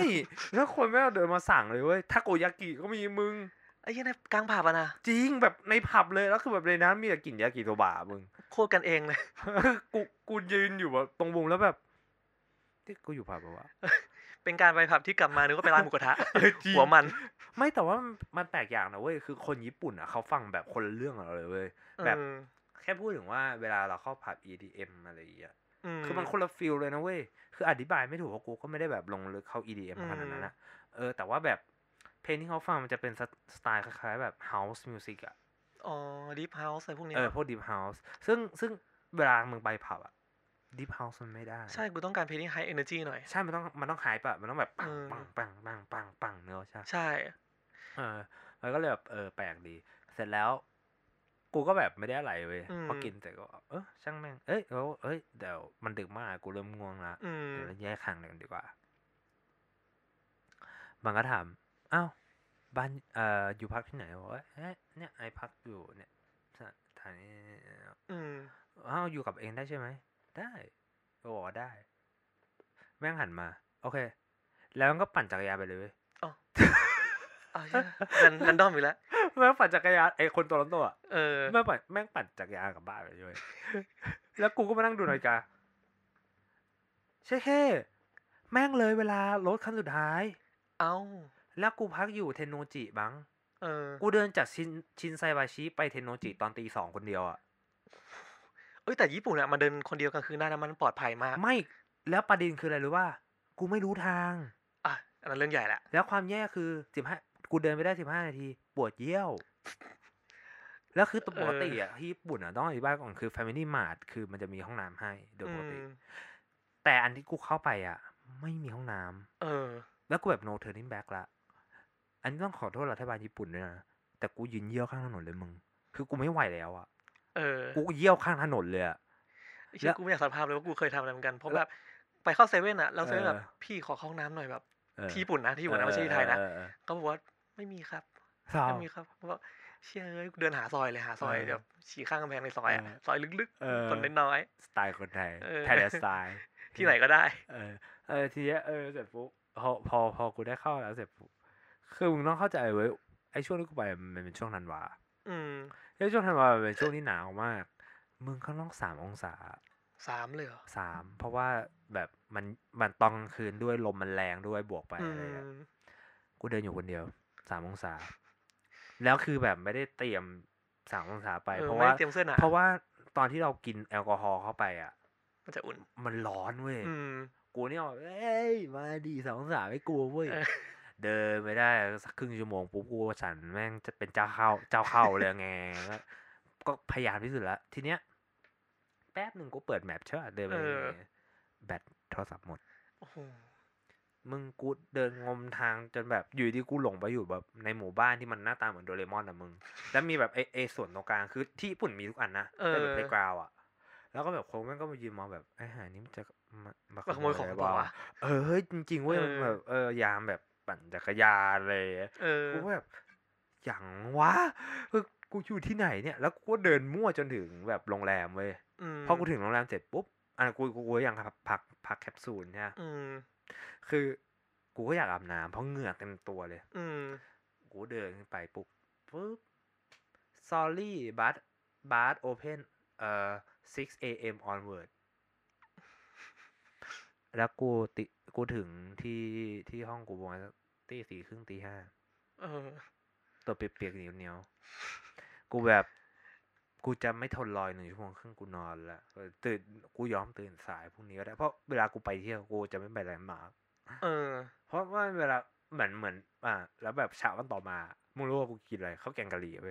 แล้วคนแม่งเดินมาสั่งเลยเว้ยทาโกยากิก็มีมึงไอ้เหี้ยในกลางผับอ่ะนะจริงแบบในผับเลยแล้วคือแบบในนั้นมีแต่กลิ่นยากิโซบะมึงโคตรกันเองเลยกูกูยืนอยู่แบบตรงวงแล้วแบบที่กูอยู่ผับแบบว่าไป เป็นการไปผับที่กลับมานึกว่าไปร้านหมูกระทะหัวมันไม่แต่ว่ามันแปลกอย่างนะเว้ยคือคนญี่ปุ่นอ่ะเขาฟังแบบคนเรื่องอะไรเว้ยแบบแค่พูดถึงว่าเวลาเราเข้าผับ อี ดี เอ็ม อะไรอย่างเงี้ยคือมันคนละฟิลเลยนะเว้ยคืออธิบายไม่ถูกเพราะกูก็ไม่ได้แบบลงลึกเข้า อี ดี เอ็ม ขนาดนั้นนะเออแต่ว่าแบบเพลงที่เขาฟังมันจะเป็นสไตล์คล้ายๆแบบ house music อ่ะอ๋อ deep house อะไรพวกนี้เออพวก deep house ซึ่งซึ่งเวลามึงไปผับอ่ะ deep house มันไม่ได้ใช่กูต้องการเพลงที่ high energy หน่อยใช่มันต้องมันต้องหายปะมันต้องแบบปังปังปังปังปังปังเนอะใช่ใช่เออมันก็เลยแบบเออแปลกดีเสร็จแล้วกูก็แบบไม่ได้อะไรเว้ยพอกินแต่ก็เออช่างแม่งเอ้ยเขาเอ้ยเดี๋ยวมันดึกมากกูเริ่มง่วงละเดี๋ยวเราแยกทางกันดีกว่ามันก็ถามอ้าวบ้านเอ่ออยู่พักที่ไหนบอกว่าเนี่ยไอพักอยู่เนี่ยสถานีอืมอ้าวอยู่กับเองได้ใช่ไหมได้ก็บอกว่าได้แม่งหันมาโอเคแล้วมันก็ปั่นจักรยานไปเลยเว้ยอ๋ออ๋อดันดันด้อมอีกแล้วแม่งปั่นจักรยานไอคนตัวนั้นตัวเออแม่งปั่นแม่งปั่นจักรยานกลับบ้านไปเลยแล้วกูก็มานั่งดูนาฬิกาเช่เช่แม่งเลยเวลารถคันสุดท้ายเอ้าแล้วกูพักอยู่เทนโนจิบังเออกูเดินจากชินชินไซบาชิไปเทนโนจิตอนตีสองคนเดียวอ่ะเอ้ยแต่ญี่ปุ่นอะมาเดินคนเดียวกลางคืนได้นะมันปลอดภัยมากไม่แล้วประเด็นคืออะไรรู้ป่ะกูไม่รู้ทางอ่ะอันนั้นเรื่องใหญ่ละแล้วความแย่คือสิบห้ากูเดินไปได้สิบห้านาทีปวดเยี่ยวแล้วคือปกติอะที่ญี่ปุ่นอะต้องอธิบายก่อนคือ Family Mart คือมันจะมีห้องน้ำให้โดยปกติแต่อันที่กูเข้าไปอะไม่มีห้องน้ำเออแล้วกูแบบ no turning back ละอันนี้ต้องขอโทษรัฐบาลญี่ปุ่นด้วยนะแต่กูยืนเยี่ยวข้างถนนเลยมึงคือกูไม่ไหวแล้วอ่ะเออกูเยี่ยวข้างถนนเลยอ่ะแล้วกูไม่อยากสารภาพเลยว่ากูเคยทำอะไรเหมือนกันเพราะแบบไปเข้าเซเว่นอ่ะเราเซเว่นแบบพี่ขอเข้าห้องน้ำหน่อยแบบที่ญี่ปุ่นนะที่ญี่ปุ่นนะไม่ใช่ที่ไทยนะก็บอกว่าไม่มีครับไม่มีครับเพราะเชี่ยเอ้ยกูเดินหาซอยเลยหาซอยแบบฉี่ข้างกำแพงในซอยอ่ะซอยลึกๆคนน้อยสไตล์คนไทยไทยแลนด์สไตล์ที่ไหนก็ได้เออเออทีเนี้ยเออเสร็จปุ๊บพอพอพอกูได้เข้าแล้วเสร็จปุ๊บคือมึงต้องเข้าใจเว้ยไอ้ช่วงที่กูไปมันเป็นช่วงธันวาอืมไอ้ช่วงธันวาเป็นช่วงที่หนาวมากมึงข้างนอกสามองศาสามเลยเหรอสามเพราะว่าแบบมันมันตอนกลางคืนด้วยลมมันแรงด้วยบวกไปอะไรอ่ะกูเดินอยู่คนเดียวสามองศาแล้วคือแบบไม่ได้เตรียมสามองศาไปเพราะว่าเพราะว่าตอนที่เรากินแอลกอฮอล์เข้าไปอ่ะมันจะอุ่นมันร้อนเว้ยอืมกูเนี่ยเอ้ยมาดีสามองศาไม่กลัวเว้ยเดินไม่ได้สักครึ่งชั่วโมงปุ๊บกูฉันแม่งจะเป็นเจ้าเข้าเจ้าเข้าเลยไงก็พยายามที่สุดแล้วทีเนี้ยแป๊บหนึ่งกูเปิดแมปใช่ป่ะเดินไปแบตโทรศัพท์หมดโอ้โหมึงกูเดินงมทางจนแบบอยู่ที่กูหลงไปอยู่แบบในหมู่บ้านที่มันหน้าตาเหมือนโดเรมอนอ่ะมึงแล้วมีแบบไอไอส่วนตรงกลางคือที่ญี่ปุ่นมีทุกอันนะเป็นแบบเพลย์กราวด์อ่ะแล้วก็แบบคนแม่งก็มายืนมองแบบไอ้ห่านี่มันจะมาขโมยของป่ะเออเฮ้ยจริงๆเว้ยมันแบบเออยามแบบปั่นจักรยานเลยกูแบบอย่างวะคือกูอยู่ที่ไหนเนี่ยแล้วกูก็เดินมั่วจนถึงแบบโรงแรมเว้ยพอกูถึงโรงแรมเสร็จปุ๊บอ่ะกูกูก็ยังพักพักพักแคปซูลเนี่ยคือกูก็อยากอาบน้ำเพราะเหงื่อเต็มตัวเลยกูเดินไปปุ๊บปุ๊บ sorry but but open เอ่อ six a.m. onward แล้วกูติกูถึงที่ที่ห้องกูประมาณตีสี่ครึ่งตีห้าตัวเปียกๆเหนียวๆกูแบบกูจะไม่ทนรอยหนึ่งชั่วโมงครึ่งกูนอนละตื่นกูยอมตื่นสายพวกนี้ก็ได้เพราะเวลากูไปเที่ยวกูจะไม่ไปแลนด์มาร์คเออเพราะว่าเวลาเหมือนเหมือนอ่ะแล้วแบบเช้าวันต่อมามึงรู้ว่ากูกินอะไรข้าวแกงกะหรี่ไป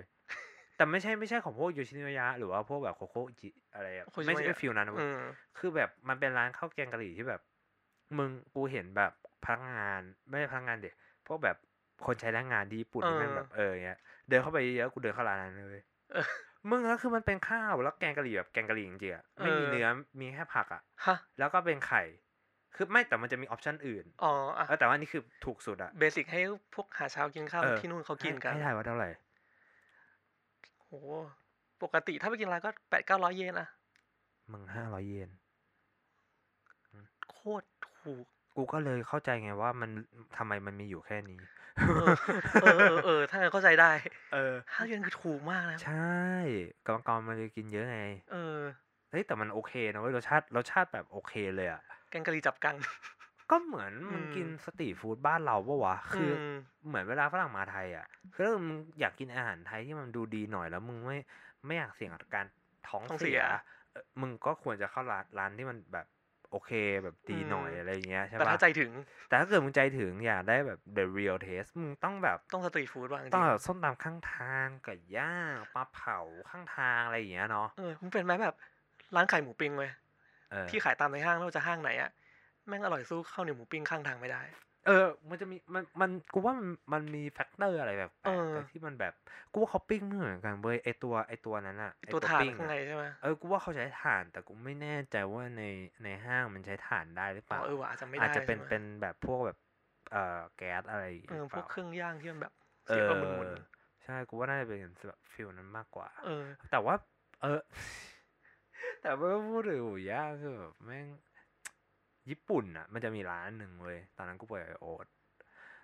แต่ไม่ใช่ไม่ใช่ของพวกโยชิโนะยะหรือว่าพวกแบบโคโค่จิอะไรไม่ใช่ฟิลนั้นคือแบบมันเป็นร้านข้าวแกงกะหรี่ที่แบบมึงกูเห็นแบบพนักงานไม่ใช่พนักงานเด็กพวกแบบคนใช้แรงงานญี่ปุ่นที่แม่งแบบเออเงี้ยเดินเข้าไปเยอะกูเดินเข้าร้านนั้นเลยมึงแล้วคือมันเป็นข้าวแล้วแกงกะหรี่แบบแกงกะหรี่จริงๆอ่ะไม่มีเนื้อมีแค่ผักอ่ะแล้วก็เป็นไข่คือไม่แต่มันจะมีออปชั่นอื่นอ๋อแต่ว่านี่คือถูกสุดอ่ะเบสิกให้พวกหาเช้ากินข้าวที่นู่นเขากินกันไม่ได้ว่าเท่าไหร่โหปกติถ้าไปกินร้านก็แปดเก้าร้อยเยนอะมึงห้าร้อยเยนโคตรถูกกูก็เลยเข้าใจไงว่ามันทำไมมันมีอยู่แค่นี้เออเออถ้าเข้าใจได้เออห้าเยนคือถูกมากนะใช่กรรมกรมันเลยกินเยอะไงเออเฮ้ยแต่มันโอเคนะเว้ยรสชาติรสชาติแบบโอเคเลยอะแกงกะหรี่จับกัง ก็เหมือนมึงกินสตรีทฟู้ดบ้านเราปะวะคือเหมือนเวลาฝรั่งมาไทยอ่ะคือถ้ามึงอยากกินอาหารไทยที่มันดูดีหน่อยแล้วมึงไม่ไม่อยากเสี่ยงกับการท้องเสียมึงก็ควรจะเข้าร้านร้านที่มันแบบโอเคแบบดีหน่อยอะไรเงี้ยใช่ป่ะแต่ถ้าใจถึงแต่ถ้าเกิดมึงใจถึงอยากได้แบบ the real taste มึงต้องแบบต้องสตรีทฟู้ดบ้างต้องแบบส้มตำข้างทางไก่ย่างปลาเผาข้างทางอะไรอย่างเงี้ยเนาะเออมึงเป็นไหมแบบร้านขายหมูปิ้งเว้ยที่ขายตามในห้างไม่ว่าจะห้างไหนอะแม่งอร่อยสู้ข้าวเหนียวหมูปิ้งข้างทางไม่ได้เออมันจะมีมันมันกูว่ามันมันมีแฟกเตอร์อะไรแบบแปลกที่มันแบบกูว่าเขาปิ้งไม่เหมือนกันเว้ยไอตัวไอตัวนั้นอะไอตัวถ่านข้างในใช่ไหมเออกูว่าเขาใช้ถ่านแต่กูไม่แน่ใจว่าในในห้างมันใช้ถ่านได้หรือเปล่าเอออาจจะไม่ได้อาจจะเป็นเป็นแบบพวกแบบเอ่อแก๊สอะไรเออพวกเครื่องย่างที่มันแบบเสียบมันหมุนใช่กูว่าน่าจะเป็นแบบฟิลนั้นมากกว่าเออแต่ว่าเออแต่เมื่อพูดถึงหมูย่างคือแบบแม่งญี่ปุ่นอ่ะมันจะมีร้านหนึ่งเว้ยตอนนั้นกูไปโอ๊ต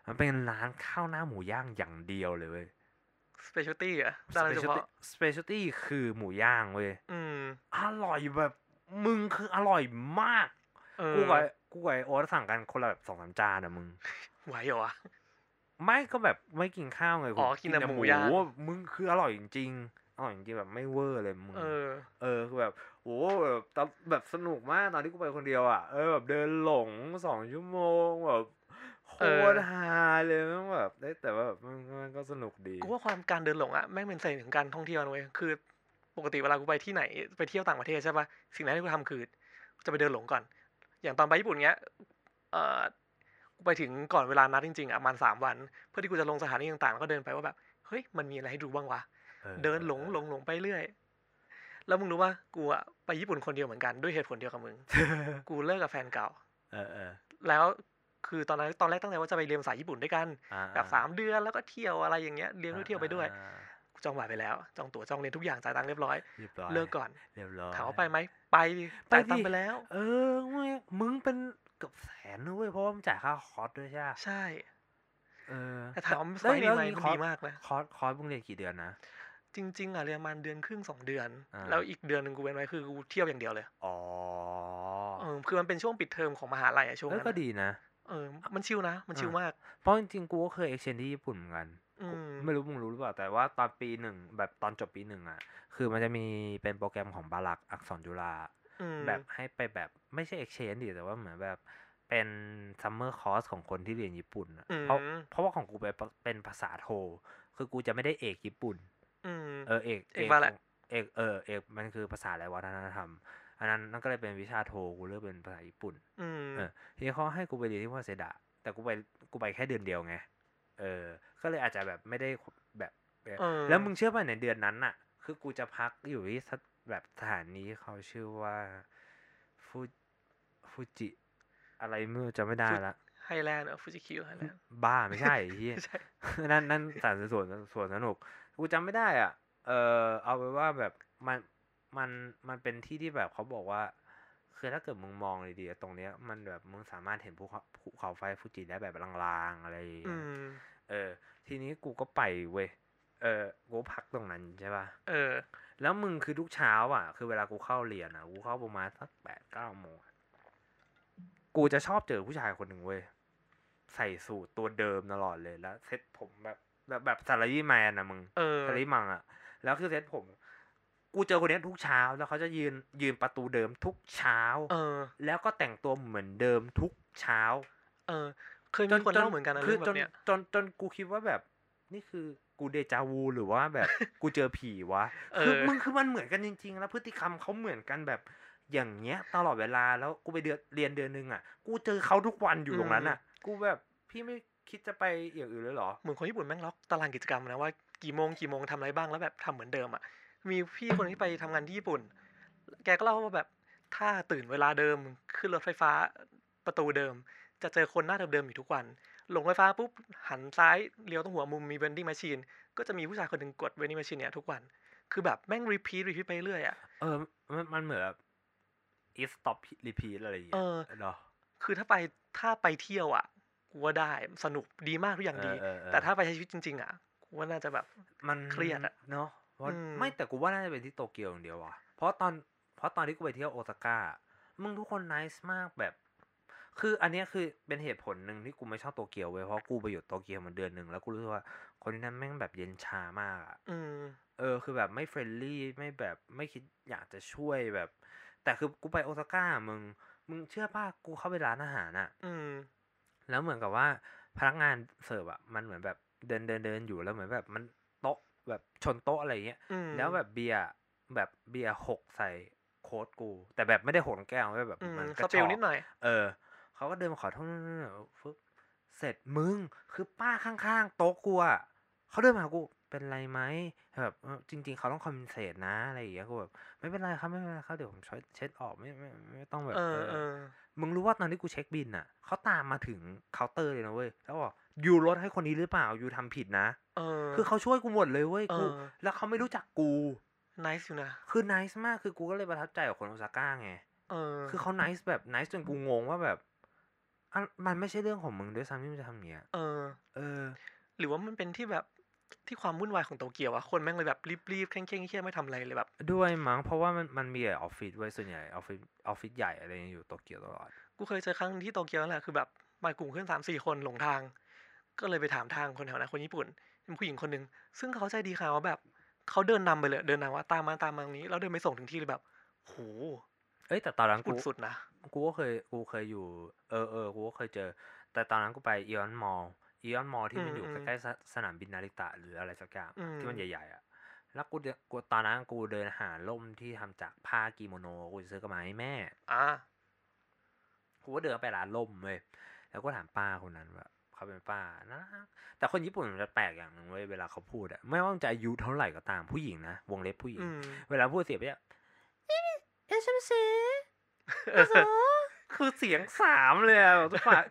มันเป็นร้านข้าวหน้าหมูย่างอย่างเดียวเลยเว้ย specialty อ่ะ specialty specialty คือหมูย่างเว้ยอืมอร่อยแบบมึงคืออร่อยมากกูกับกูกับโอ๊ตสั่งกันคนละแบบ สองถึงสาม จานอ่ะมึงไหวเหรอไม่ก็แบบไม่กินข้าวไงกูกินแต่หมูย่างมึงคืออร่อยจริงอ๋อจริงๆแบบไม่เวอร์เลยมึงเออเออคือแบบโหแบบแบบสนุกมากตอนที่กูไปคนเดียวอ่ะเออแบบเดินหลงสองชั่วโมงแบบโคตรฮาเลยแม่งแบบแต่ว่าแบบมันก็สนุกดีกูว่าความการเดินหลงอ่ะแม่งเป็นเสน่ห์ของการท่องเที่ยวนะเว้ยคือปกติเวลากูไปที่ไหนไปเที่ยวต่างประเทศใช่ป่ะสิ่งแรกที่กูทำคือจะไปเดินหลงก่อนอย่างตอนไปญี่ปุ่นเงี้ยเอ่อกูไปถึงก่อนเวลานัดจริงๆอ่ะประมาณสามวันเพื่อที่กูจะลงสถานีต่างๆแล้วก็เดินไปว่าแบบเฮ้ยมันมีอะไรให้ดูบ้างวะเดินหลงหลงหลงไปเรื่อยแล้วมึงรู้ว่ากูอะไปญี่ปุ่นคนเดียวเหมือนกันด้วยเหตุผลเดียวกับมึง กูเลิกกับแฟนเก่าเออๆแล้วคือตอนนั้นตอนแรกตั้งใจว่าจะไปเรียนภาษาญี่ปุ่นด้วยกันแบบสามเดือนแล้วก็เที่ยวอะไรอย่างเงี้ยเรียนด้วยเที่ยวไปด้วยกูจองตั๋วไปแล้วจองตั๋วจองเรียนทุกอย่างจ่ายตังค์เรียบร้อยเลิกก่อนเรียบร้อยถามว่าไปมั้ยไปจ่ายตังค์ไปแล้วเออมึงเป็นเกือบแสนนะเว้ยเพราะว่ามึงจ่ายค่าคอร์สด้วยใช่ใช่เออแต่ถามว่าได้มั้ยดีมากนะคอร์สคอร์สมึงเรียนกี่เดือนนะจริงๆอ่ะเรียนมาเดือนครึ่งสองเดือนแล้วอีกเดือนนึงกูเว้นไว้คือกูเที่ยวอย่างเดียวเลยอ๋อเออคือมันเป็นช่วงปิดเทอมของมหาวิทยาลัยอ่ะช่วงนั้นก็ดีนะเออมันชิลนะมันชิลมากเพราะจริงๆกูก็เคย exchange ที่ญี่ปุ่นเหมือนกันไม่รู้มึงรู้หรือเปล่าแต่ว่าตอนปีหนึ่งแบบตอนจบปีหนึ่งอ่ะคือมันจะมีเป็นโปรแกรมของบารักอักษรจุฬาแบบให้ไปแบบไม่ใช่ exchange ดิแต่ว่าเหมือนแบบเป็นซัมเมอร์คอร์สของคนที่เรียนญี่ปุ่นอ่ะเพราะเพราะว่าของกูไปเป็นภาษาโทคือกูจะไม่ได้เอกญี่ปุ่นเออเอกเอกเอกเออเอกมันคือภาษาอะไรวัฒนธรรมอันนั้นนั่นก็เลยเป็นวิชาโทกูเลือกเป็นภาษาญี่ปุ่นเออทีนี้เขาให้กูไปเรียนที่ว่าเซดะแต่กูไปกูไปแค่เดือนเดียวไงเออก็เลยอาจจะแบบไม่ได้แบบแล้วมึงเชื่อป่ะในเดือนนั้นน่ะคือกูจะพักอยู่ที่แบบสถานีที่เขาชื่อว่าฟูฟูจิอะไรไม่รู้จำไม่ได้ละไฮแลนด์อ่ะฟูจิคิวไฮแลนด์บ้าไม่ใช่ไอ้เหี้ยนั่นนั่นสารสวนสวนสนุกกูจำไม่ได้อ่ะเออเอาไปว่าแบบมันมันมันเป็นที่ที่แบบเขาบอกว่าคือถ้าเกิดมึงมองดีๆตรงเนี้ยมันแบบมึงสามารถเห็นภูเขาภูเขาไฟฟูจิได้แบบลางๆอะไรอย่างเงี้ยเออทีนี้กูก็ไปเว้ยเออกูพักตรงนั้นใช่ป่ะเออแล้วมึงคือทุกเช้าอ่ะคือเวลากูเข้าเรียนอ่ะกูเข้าประมาณสัก แปดเก้า โมงกูจะชอบเจอผู้ชายคนหนึ่งเว้ยใส่สูทตัวเดิมตลอดเลยแล้วเซ็ตผมแบบแบบแบบซาลารี่แมนนะมึงซาลารี่มังอ่ะแล้วคือเซ็ตผมกูเจอคนนี้ทุกเช้าแล้วเขาจะยืนยืนประตูเดิมทุกเช้าเออแล้วก็แต่งตัวเหมือนเดิมทุกเช้าเออเคยมีคนเล่าเหมือนกันอะไรแบบเนี้ยจนจนกูคิดว่าแบบนี่คือกูเดจาวูหรือว่าแบบกูเจอผีวะคือมึงคือมันเหมือนกันจริงๆแล้วพฤติกรรมเขาเหมือนกันแบบอย่างเงี้ยตลอดเวลาแล้วกูไปเดือนเรียนเดือนนึงอ่ะกูเจอเขาทุกวันอยู่ตรงนั้นอ่ะกูแบบพี่ไม่คิดจะไปอย่างอื่นเลยเหรอเหมือนคนญี่ปุ่นแม่งล็อกตารางกิจกรรมนะว่ากี่โมงกี่โมงทำอะไรบ้างแล้วแบบทำเหมือนเดิมอ่ะมีพี่คนที่ไปทำงานที่ญี่ปุ่นแกก็เล่าว่าแบบถ้าตื่นเวลาเดิมขึ้นรถไฟฟ้าประตูเดิมจะเจอคนหน้าเดิมๆอยู่ทุกวันลงรถไฟฟ้าปุ๊บหันซ้ายเลี้ยวตรงหัวมุมมีเวนดิ้งแมชชีนก็จะมีผู้ชายคนนึงกดเวนดิ้งแมชชีนเนี่ยทุกวันคือแบบแม่งรีพีทรีพีทไปเรื่อยอ่ะเออมันมันเหมือนอีสต็อปรีพีทอะไรอย่างเงี้ยเนาะคือถ้าไปถ้าไปเที่ยวอ่ะกูว่าได้สนุกดีมากทุกอย่างดีแต่ถ้าไปใช้ชีวิตจริงๆอ่ะกูว่าน่าจะแบบมันเครียดอ่ะเนาะเพราะไม่แต่กูว่าน่าจะเป็นที่โตเกียวอย่างเดียวว่ะเพราะตอนเพราะตอนที่กูไปเที่ยวโอซาก้ามึงทุกคนไนซ์มากแบบ คืออันนี้คือเป็นเหตุผลหนึ่งที่กูไม่ชอบโตเกียวเว้ยเพราะกูไปอยู่โตเกียวมาเดือนหนึ่งแล้วกูรู้สึกว่าคนที่นั่นแม่งแบบเย็นชามากอ่ะเออคือแบบไม่เฟรนลี่ไม่แบบไม่คิดอยากจะช่วยแบบแต่คือกูไปโอซาก้ามึงมึงเชื่อป่ะกูเข้าไปร้านอาหารอ่ะแล้วเหมือนกับว่าพนักงานเสิร์ฟอ่ะมันเหมือนแบบเดินเดินเดินอยู่แล้วเหมือนแบบมันโต๊ะแบบชนโต๊ะอะไรเงี้ยแล้วแบบเบียร์แบบเบียร์หกใส่โค้ดกูแต่แบบไม่ได้โหนแก้วแบบมันกระจอกนิดหน่อยเออเขาก็เดินมาขอโทษเสร็จมึงคือป้าข้างๆโต๊ะกูอ่ะเขาเดินมาหากูเป็นไรไหมแบบจริงๆเขาต้องคอมเพนเซตนะอะไรอย่างเงี้ยกูแบบไม่เป็นไรครับไม่เป็นไรครับเดี๋ยวผมเช็ดออกไม่ไม่ไม่ต้องแบบมึงรู้ว่าตอนที่กูเช็คบิลอ่ะเขาตามมาถึงเคาน์เตอร์เลยนะเว้ยแล้วบอกอยู่ลดให้คนนี้หรือเปล่าอยู่ทำผิดนะคือเขาช่วยกูหมดเลยเว้ยกูแล้วเขาไม่รู้จักกูไนซ์อยู่นะคือไนซ์มากคือกูก็เลยประทับใจกับคนโอซาก้าไงคือเขาไนซ์แบบไนซ์จนกูงงว่าแบบมันไม่ใช่เรื่องของมึงด้วยซ้ำที่มึงจะทำอย่างเงี้ยเออเออหรือว่ามันเป็นที่แบบที่ความวุ่นวายของโตเกียวอะคนแม่งเลยแบบรีบๆเคร่งๆเครียดไม่ทำอะไรเลยแบบด้วยมั้งเพราะว่ามันมันมีออฟฟิศไว้ส่วนใหญ่ออฟฟิศออฟฟิศใหญ่อะไรอยู่โตเกียวตลอดกูเคยเจอครั้งที่โตเกียวนั่นแหละคือแบบมากลุ่มเพื่อนสามสี่คนหลงทางก็เลยไปถามทางคนแถวนั้นคนญี่ปุ่นเป็นผู้หญิงคนนึงซึ่งเขาใจดีค่ะว่าแบบเขาเดินนำไปเลยเดินนำว่าตามมาตามมาตรงนี้แล้วเดินไปส่งถึงที่เลยแบบโหเอ้ยแต่ตอนนั้นกูสุดนะกูก็เคยกูเคยอยู่เออเออกูก็เคยเจอแต่ตอนนั้นกูไปอีออนมอลล์อีออนมอลล์ที่มันอยู่ใกล้ๆสนามบินนาริตะหรืออะไรสักอย่างที่มันใหญ่ๆอ่ะแล้วกูกูตอนนั้นกูเดินหาล่มที่ทำจากผ้ากิโมโนกูจะซื้อกลับมาให้แม่อ่ะกูก็เดินไปร้านล่มเว้ยแล้วก็ถามป้าคนนั้นว่าเขาเป็นป้านะแต่คนญี่ปุ่นมันจะแปลกอย่างนึงเว้ยเวลาเขาพูดอะไม่ว่าจะอายุเท่าไหร่ก็ตามผู้หญิงนะวงเล็บผู้หญิงเวลาพูดเสียงเนี่ยเอชเมซีคือเสียงสามเลยอะทุกฝ่าย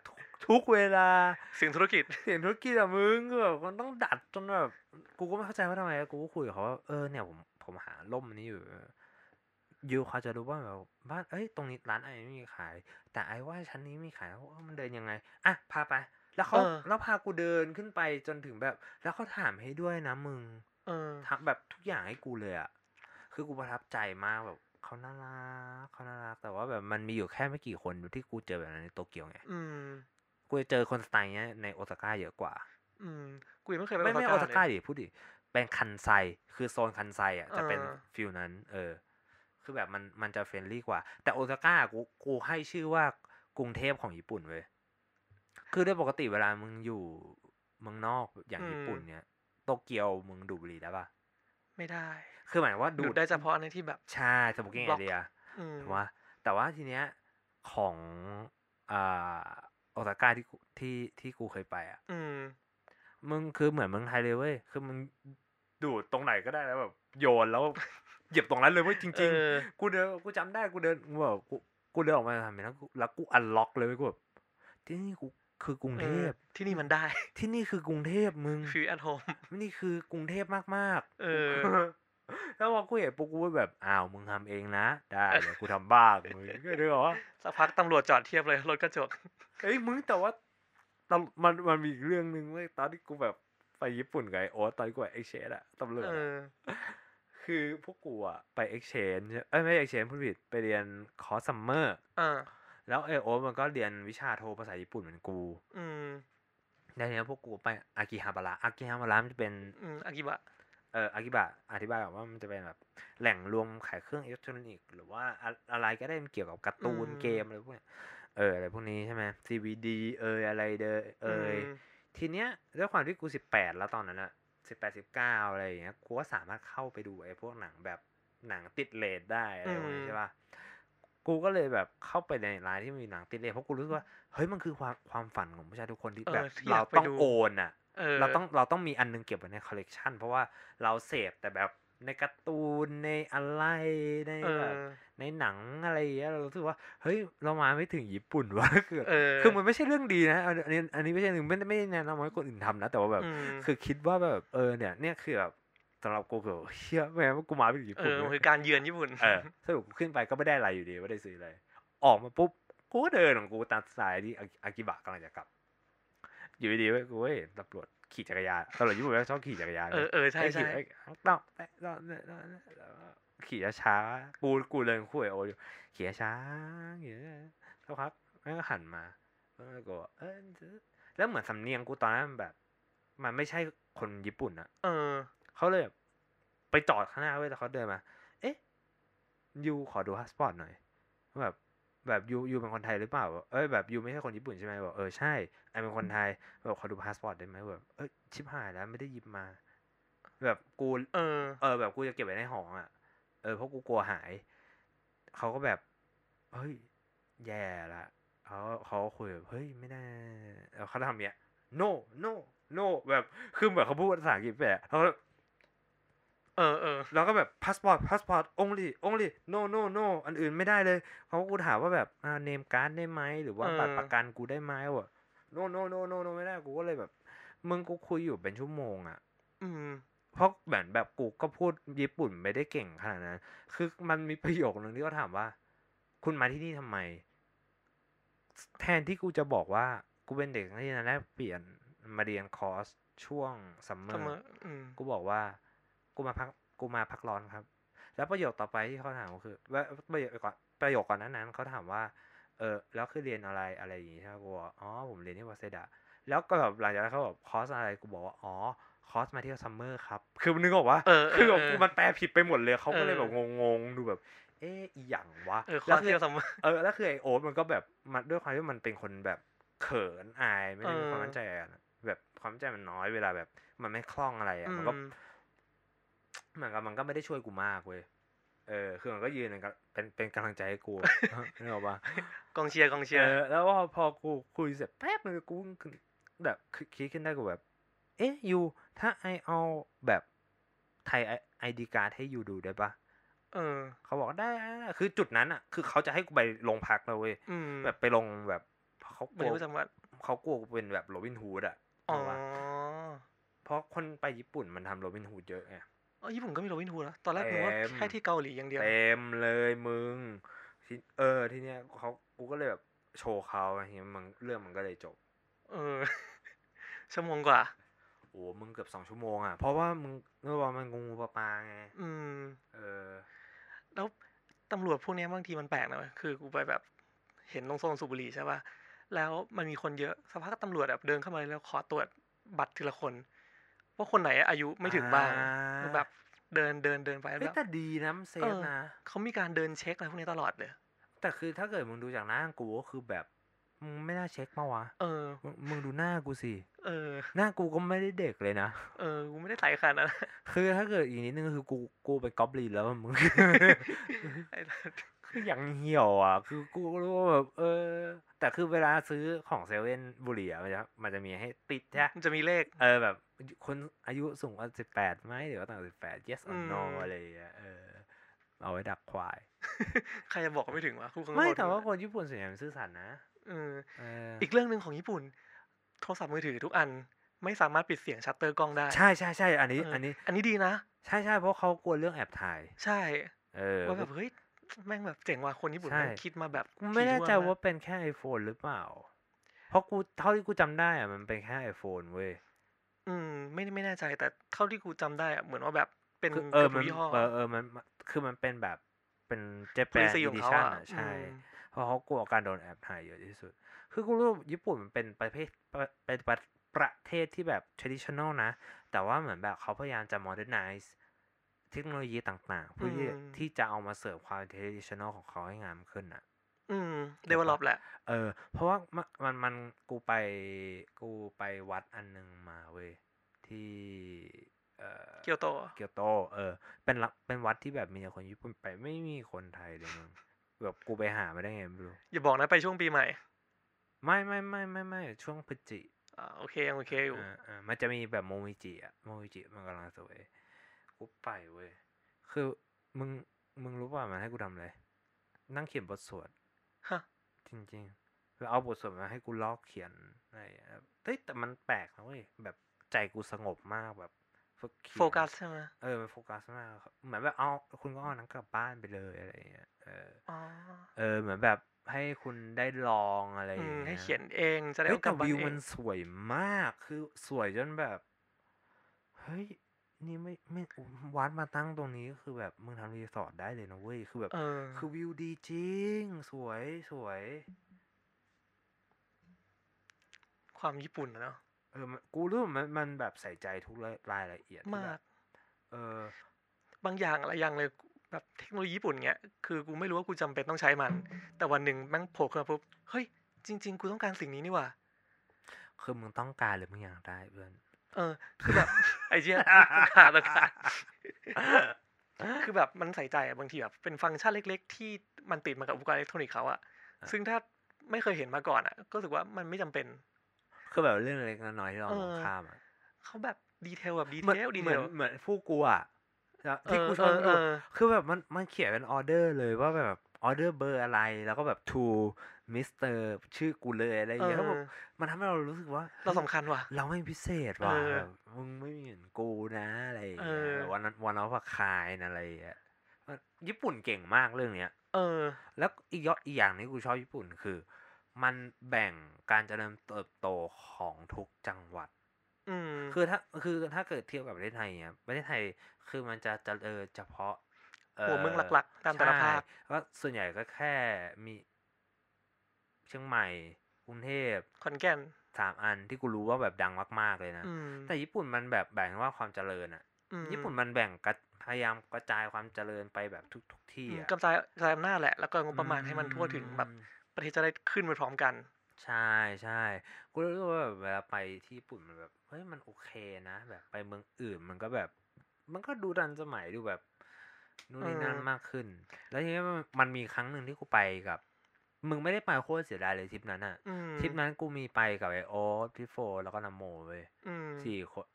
ทุกเวลาเสียงธุรกิจเสียงธุรกิจอะมึงก็แบบมันต้องดัดจนแบบกูก็ไม่เข้าใจว่าทำไมกูก็คุยกับเขาว่าเออเนี่ยผมผมหาล่มนี้อยู่ยูเขาจะรู้ว่าแบบบ้านเอ้ยตรงนี้ร้านไอ้ไม่มีขายแต่ไอ้ว่าชั้นนี้มีขายแล้วมันเดินยังไงอ่ะพาไปแล้วเขาแล้วพากูเดินขึ้นไปจนถึงแบบแล้วเขาถามให้ด้วยนะมึงถามแบบทุกอย่างให้กูเลยอ่ะคือกูประทับใจมากแบบเขาน่ารักเขาน่ารักแต่ว่าแบบมันมีอยู่แค่ไม่กี่คนที่กูเจอแบบนั้นในโตเกียวไงกูจะเจอคนสไตล์เนี้ยในโอซาก้าเยอะกว่ากูยังไม่เคยไปไม่ไม่โอซาก้าดิพูดดิเป็นคันไซคือโซนคันไซอ่ะจะเป็นฟิลนั้นเออคือแบบมันมันจะเฟรนลี่กว่าแต่โอซาก้ากูกูให้ชื่อว่ากรุงเทพของญี่ปุ่นเว้ยคือโดยปกติเวลามึงอยู่เมืองนอกอย่างญี่ปุ่นเนี่ยโตเกียวมึงดูดบุหรี่ได้ปะไม่ได้คือหมายว่าดูดได้เฉพาะในที่แบบใช่สโมกกิ้งแอเรียถูกป่ะแต่ว่าทีเนี้ยของอ่าโอซาก้าที่ที่ที่กูเคยไปอ่ะอืมมึงคือเหมือนเมืองไทยเลยเว้ยคือมึงดูดตรงไหนก็ได้แล้วแบบโยนแล้วเหยียบตรงนั้นเลยเว้ยจริงๆกูเดินกูจำได้กูเดินแบบกูกูเดินออกมาทำอย่างนั้นแล้วกูอันล็อกเลยเว้ยกูแบบที่นี่กูคือกรุงเทพที่นี่มันได้ที่นี่คือกรุงเทพมึงคือแอทโฮมนี่คือกรุงเทพมากๆเออแล้วพอกูเห็นปุ๊บกูแบบอ้าวมึงทำเองนะได้เดี๋ยวกูทำบ้ามึงก็ได้หรอสักพักตำรวจจอดเทียบเลยรถกระจกเอ้ยมึงแต่ว่ามันมันมีอีกเรื่องนึงเว้ยตอนที่กูแบบไปญี่ปุ่นไงโอ้ตอนกูไปเอ็กเชนอะตำรวจคือพวกกูอะไปเอ็กเชนเอ้ยไม่เอ็กเชนพูดผิดไปเรียนคอร์สซัมเมอร์แล้วเอโอมันก็เรียนวิชาโทภาษาญี่ปุ่นเหมือนกูอืมแล้วเนี่ยพวกกูไปอากิฮาบาระอากิฮาบาระมันจะเป็นอืมอากิบะเอ่ออากิบะอธิบายก่อนว่ามันจะเป็นแบบแหล่งรวมขายเครื่องอิเล็กทรอนิกส์หรือว่าอะไรก็ได้เกี่ยวกับการ์ตูนเกมอะไรพวกเนี้ยเอออะไรพวกนี้ใช่มั้ย ซี วี ดี เอ่ยอะไรเด้อเอ่ยทีเนี้ยด้วยความที่กูสิบแปดแล้วตอนนั้นน่ะสิบแปด สิบเก้าอะไรอย่างเงี้ยกูก็สามารถเข้าไปดูไอ้พวกหนังแบบหนังติดเรทได้อะไรพวกนี้ใช่ป่ะกูก็เลยแบบเข้าไปในร้านที่มีหนังติดเรทเพราะกูรู้สึกว่าเฮ้ยมันคือความความฝันของผู้ชายทุกคนที่แบบเราต้องโอนอ่ะเราต้องเราต้องมีอันนึงเก็บไว้ในคอลเลกชันเพราะว่าเราเสพแต่แบบในการ์ตูนในอะไรในแบบในหนังอะไรอย่างเงี้ยเรารู้สึกว่าเฮ้ยเรามาไม่ถึงญี่ปุ่นวะคือคือมันไม่ใช่เรื่องดีนะอันนี้อันนี้ไม่ใช่หนึ่งไม่ไม่แนะนำให้คนอื่นทำนะแต่ว่าแบบคือคิดว่าแบบเออเนี่ยเนี่ยคือแบบสำหรับกูคือเฮียแม่งกูมาไปญี่ปุ่นเออคือการเยือนญี่ปุ่นเออสรุปขึ้นไปก็ไม่ได้อะไรอยู่ดีไม่ได้ซื้ออะไรออกมาปุ๊บกูก็เดินของกูตามสายที่อากิบะกำลังจะกลับอยู่ดีๆเว้ยกูเห็นตำรวจขี่จักรยานตำรวจญี่ปุ่นชอบขี่จักรยานเออเออใช่ใช่ต้องต้องขี่ช้ากูกูเดินคุยโอ้ยขี่ช้าอย่างเงี้ยแล้วครับ แม่ก็หันมาแล้วก็เออแล้วเหมือนสำเนียงกูตอนนั้นแบบมันไม่ใช่คนญี่ปุ่นอะเออเขาเลยแบบไปจอดข้างหน้าไว้แต่เขาเดินมาเอ๊ะยูขอดูพาสปอร์ตหน่อยแบบแบบยูยูเป็นคนไทยหรือเปล่าเอ้ยแบบยูไม่ใช่คนญี่ปุ่นใช่ไหมบอกเออใช่ไอเป็นคนไทยแบบขอดูพาสปอร์ตได้ไหมแบบเอ้ยชิบหายแล้วไม่ได้หยิบมาแบบกูเออเออแบบกูจะเก็บไว้ในห้องอ่ะเออเพราะกูกลัวหายเขาก็แบบเฮ้ยแย่ละเขาเขาคุยแบบเฮ้ยไม่ได้เขาทำเนี่ย no no no แบบคือเหมือนเขาพูดภาษาอังกฤษแปะเขาเออเออแล้วก็แบบพาสปอร์ตพาสปอร์ต only only no no no อันอื่นไม่ได้เลยเขากูถามว่าแบบอ่าเนมการ์ดได้ไหมหรือว่าบัตรประกันกูได้ไหมวะ no no no no ไม่ได้กูก็เลยแบบมึงกูคุยอยู่เป็นชั่วโมงอ่ะอืมเพราะแบบแบบกูก็พูดญี่ปุ่นไม่ได้เก่งขนาดนั้นคือมันมีประโยคนึงที่เขาถามว่าคุณมาที่นี่ทำไมแทนที่กูจะบอกว่ากูเป็นเด็กนักเรียนแลกเปลี่ยนมาเรียนคอร์สช่วงซัมเมอร์กูบอกว่ากูมาพักกูมาพักร้อนครับแล้วประโยคต่อไปที่เขาถามก็คือว่าประโยคก่อนประโยคก่อนนั้นๆเขาถามว่าเออแล้วคือเรียนอะไรอะไรอย่างงี้ใช่ไหมกูบอกอ๋อผมเรียนที่วาเซดะแล้วก็แบบหลังจากนั้นเขาแบบคอร์สอะไรกูบอกว่าอ๋อคอร์สมาเที่ยวซัมเมอร์ครับคือนึกออกว่าคือแบบมันแปลผิดไปหมดเลยเขาก็เลยแบบงงๆดูแบบเอออีหยังวะแล้วคือเออแล้วคือไอโอ๊ตมันก็แบบมันด้วยความที่มันเป็นคนแบบเขินอายไม่ได้มีความมั่นใจแบบความมั่นใจมันน้อยเวลาแบบมันไม่คล่องอะไรอ่ะมันก็เหมือนกับมันก็ไม่ได้ช่วยกูมากเว้ยเออคือมันก็ยืนเป็นเป็นกำลังใจให้กูนึกออกป่ะกองเชียร์กองเชียร์แล้วพอพอกูคุยเสร็จแป๊บนึงกูแบบคิดขึ้นได้กูแบบเอ๊ะยูถ้าไอเอาแบบไทยไอดีการ์ดให้ยูดูได้ป่ะเออเขาบอกได้คือจุดนั้นอ่ะคือเขาจะให้กูไปลงพักเลยเว้ยแบบไปลงแบบเขากลัวเขากลัวกูเป็นแบบโรบินฮูดอ่ะอ๋อเพราะคนไปญี่ปุ่นมันทำโรบินฮูดเยอะไงอ๋อญี่ปุ่นก็มีโรบินฮูดนะตอนแรกผมว่าแค่ที่เกาหลีอย่างเดียวเต็มเลยมึงเออทีเนี้ยเขากูก็เลยแบบโชว์เขาอย่างเงี้ยมันเรื่องมันก็เลยจบเออชั่วโมงกว่าโอ้มึงเกือบสองชั่วโมงอ่ะเพราะว่ามึงเมื่อวานมันงงปลาปลาไงอืมเออแล้วตำรวจพวกนี้บางทีมันแปลกนะคือกูไปแบบเห็นตรงโซนสูบบุหรี่ใช่ป่ะแล้วมันมีคนเยอะสักพักตำรวจแบบเดินเข้ามาแล้วขอตรวจบัตรทีละคนว่าคนไหนอายุไม่ถึงบ้างแบบเดินเดินเดินไปแบบแต่ดีนะเซฟนะเขามีการเดินเช็คอะไรพวกนี้ตลอดเลยแต่คือถ้าเกิดมึงดูจากหน้ากูก็คือแบบมึงไม่น่าเช็คมาวะเออมึงดูหน้ากูสิเออหน้ากูก็ไม่ได้เด็กเลยนะเออกูไม่ได้ใส่ขนาดนั้นคือถ้าเกิดอีกนิดนึงคือกูกูไปก๊อบลีนแล้วมึงคืออย่างเหี่ยวอ่ะคือกูรู้ว่าแบบเออแต่คือเวลาซื้อของเซเว่นบุหรี่มันจะมันจะมีให้ติดใช่มันจะมีเลขเออแบบคนอายุสูงกว่าสิบแปดไหมหรือว่าต่างสิบแปด yes or no อะไรเออเอาไว้ดักควายใครจะบอกไม่ถึงวะไม่แต่ว่าคนญี่ปุ่นส่วนใหญ่มันซื่อสัตย์นะอีกเรื่องนึงของญี่ปุ่นโทรศัพท์มือถือทุกอันไม่สามารถปิดเสียงชัตเตอร์กล้องได้ใช่ใช่ใช่อันนี้อันนี้อันนี้ดีนะใช่ใช่เพราะเขากลัวเรื่องแอบถ่ายใช่ว่าแบบเฮ้ยแม่งแบบเจ๋งว่ะคนญี่ปุ่นแม่งคิดมาแบบไม่แน่ใจว่าเป็นแค่ iPhone หรือเปล่าเพราะกูเท่าที่กูจำได้อะมันเป็นแค่ iPhone เว้ยอืมไม่ไม่แน่ใจแต่เท่าที่กูจำได้อะเหมือนว่าแบบเป็นเออมันเออเออมันคือมันเป็นแบบเป็นเจแปนดิชั่นอะใช่เพราะเขากลัวการโดนแอบถ่ายเยอะที่สุดคือกูรู้ญี่ปุ่นมันเป็นประเทศเป็นประเทศที่แบบ traditional นะแต่ว่าเหมือนแบบเขาพยายามจะ modernize เทคโนโลยีต่างๆเพื่อที่จะเอามาเสิร์ฟความ traditional ของเขาให้งามขึ้นอ่ะอืม develop แหละเออเพราะว่ามันมันกูไปกูไปวัดอันนึงมาเว้ยที่เอ่อเกียวโตเกียวโตเออเป็นเป็นวัดที่แบบมีแต่คนญี่ปุ่นไปไม่มีคนไทยเลยมึงแบบกูไปหามาได้ไงไม่รู้อย่าบอกนะไปช่วงปีใหม่ไม่ไม่ไม่ไม่ไม่ช่วงพฤศจิกอ่าโอเคยังโอเคอยู่อ่ามันจะมีแบบโมมิจิอ่ะโมมิจิมันกำลังสวยกูไปเว้ยคือมึงมึงรู้ป่ะมันให้กูทำอะไรนั่งเขียนบทสวดฮะจริงๆแล้วเอาบทสวดมาให้กูลอกเขียนอะไรเฮ้ยแต่มันแปลกนะเว้ยแบบใจกูสงบมากแบบโฟกัสใช่ไหมเออมันโฟกัสมากเหมือนแบบเอาคุณก็เอาหนังกลับบ้านไปเลยอะไรอย่างเงี้ยเออเออเหมือนแบบให้คุณได้ลองอะไรอย่างเงี้ยให้เขียนเองจะได้กลับบ้านเองวิวมันสวยมากคือสวยจนแบบเฮ้ยนี่ไม่ไม่วัดมาตั้งตรงนี้ก็คือแบบมึงทำรีสอร์ทได้เลยนะเว้ยคือแบบคือวิวดีจริงสวยสวย ความญี่ปุ่นเนาะเออกูรู้มันมันแบบใส่ใจทุกรายละเอียดมากเออบางอย่างอะไรอย่างเลยแบบเทคโนโลยีญี่ปุ่นเงี้ยคือกูไม่รู้ว่ากูจำเป็นต้องใช้มันแต่วันหนึ่งแม่งโผล่ขึ้นมาปุ๊บเฮ้ยจริงๆกูต้องการสิ่งนี้นี่หว่าคือมึงต้องการหรือมึงอยากได้เพื่อนเออคือแบบไอ้เจี๊ยบขาดตะขาดคือแบบมันใส่ใจบางทีแบบเป็นฟังก์ชันเล็กๆที่มันติดมากับอุปกรณ์อิเล็กทรอนิกส์เขาอะซึ่งถ้าไม่เคยเห็นมาก่อนอะก็รู้สึกว่ามันไม่จำเป็นคือแบบเรื่องเล็กน้อยที่เรามองข้ามอะเขาแบบดีเทลแบบดีเทลดีเทลเหมือนผู้กูอะที่กูชอบดูคือแบบมันมันเขียนเป็นออเดอร์เลยว่าแบบออเดอร์เบอร์อะไรแล้วก็แบบ to มิสเตอร์ชื่อกูเลยอะไรอย่างเงี้ยแล้วแบบมันทำให้เรารู้สึกว่าเราสำคัญว่ะเราไม่พิเศษว่ะมึงไม่เหมือนกูนะอะไรอย่างเงี้ยวันนั้นวันนั้นว่าคายนะอะไรอย่างเงี้ยญี่ปุ่นเก่งมากเรื่องเนี้ยเออแล้วอีกอีกอย่างนี้กูชอบญี่ปุ่นคือมันแบ่งการเจริญเติบโตของทุกจังหวัดคือถ้าคือถ้าเกิดเทียบกับประเทศไทยเนี่ยประเทศไทยคือมันจะจะเออเฉพาะหัวเมืองหลักๆตามแต่ละภาคก็ส่วนใหญ่ก็แค่มีเชียงใหม่กรุงเทพขอนแก่นสามอันที่กูรู้ว่าแบบดังมากๆเลยนะแต่ญี่ปุ่นมันแบบแบ่งว่าความเจริญอ่ะญี่ปุ่นมันแบ่งพยายามกระจายความเจริญไปแบบทุกๆที่กระจายกระจายอำนาจแหละแล้วก็งบประมาณให้มันทั่วถึงแบบประเทศจะได้ขึ้นไปพร้อมกันใช่ใช่กูรู้ว่าแบบเวลาไปที่ญี่ปุ่นมันแบบเฮ้ยมันโอเคนะแบบไปเมืองอื่นมันก็แบบมันก็ดูทันสมัยดูแบบนู่นนี่นั่นมากขึ้นแล้วทีนี้มันมีครั้งหนึ่งที่กูไปกับมึงไม่ได้ไปโคตรเสียดายเลยทริปนั้นอะทริปนั้นกูมีไปกับไอโอ๊ตพี่โฟแล้วก็นโมเว้ยสี่คน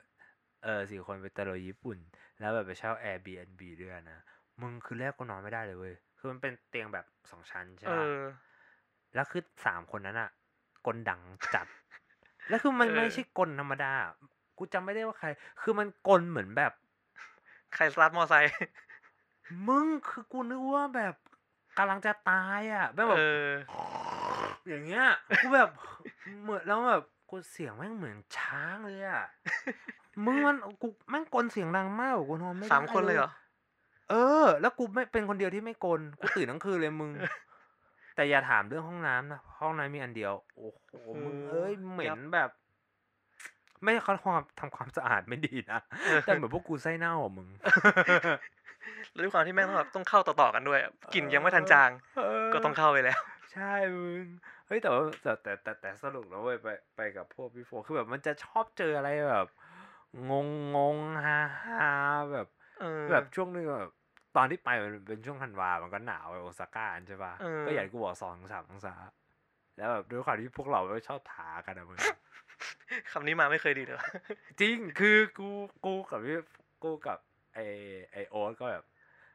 เออสี่คนไปตะลุยญี่ปุ่นแล้วแบบไปเช่า Airbnb ด้วยนะมึงคือแรกก็นอนไม่ได้เลยเว้ยคือมันเป็นเตียงแบบสองชั้นใช่ป่ะแล้วคือสามคนนั้นอะกลดังจัดแล้วคือมันไม่ใช่กลธรรมดากูจำไม่ได้ว่าใครคือมันกลเหมือนแบบใครสตาร์ทมอไซค์มึงคือกูนึกว่าแบบกำลังจะตายอ่ะแบบ อ, อย่างเงี้ยกูแบบเหมือนแล้วแบบกูเสียงแม่งเหมือนช้างเลยอ่ะ มึงมันกูแม่งกลเสียงดังมากกูนอนไม่ได้สามคนเลยเหรอเออแล้วกูไม่เป็นคนเดียวที่ไม่กลกูตื่นทั้งคืนเลยมึง แต่อย่าถามเรื่องห้องน้ำนะห้องน้ำมีอันเดียวโอ้โหมึงเอ้ยเหม็นแบบไม่เขาทำความสะอาดไม่ดีนะแต่เหมือนพวกกูไส้เน่าอ่ะมึงแล้วด้วยความที่แม่งต้องเข้าต่อๆกันด้วยกลิ่นยังไม่ทันจางก็ต้องเข้าไปแล้วใช่มึงเฮ้ยแต่ว่าแต่แต่แต่สนุกแล้วเว้ยไปไปกับพวกพี่โฟคือแบบมันจะชอบเจออะไรแบบงงงงฮ่าฮ่าแบบแบบช่วงนึงแบบตอนที่ไปมันเป็นช่วงธันวามันก็หนาวไปโอซาก้าใช่ป่ะก็อย่างกูบอกสองสามองศาแล้วแบบด้วยความที่พวกเราไม่ชอบถากันนะมึงคำนี้มาไม่เคยดีเลยจริงคือกูกูกับพี่กูกับไอไอโอ๊ตก็แบบ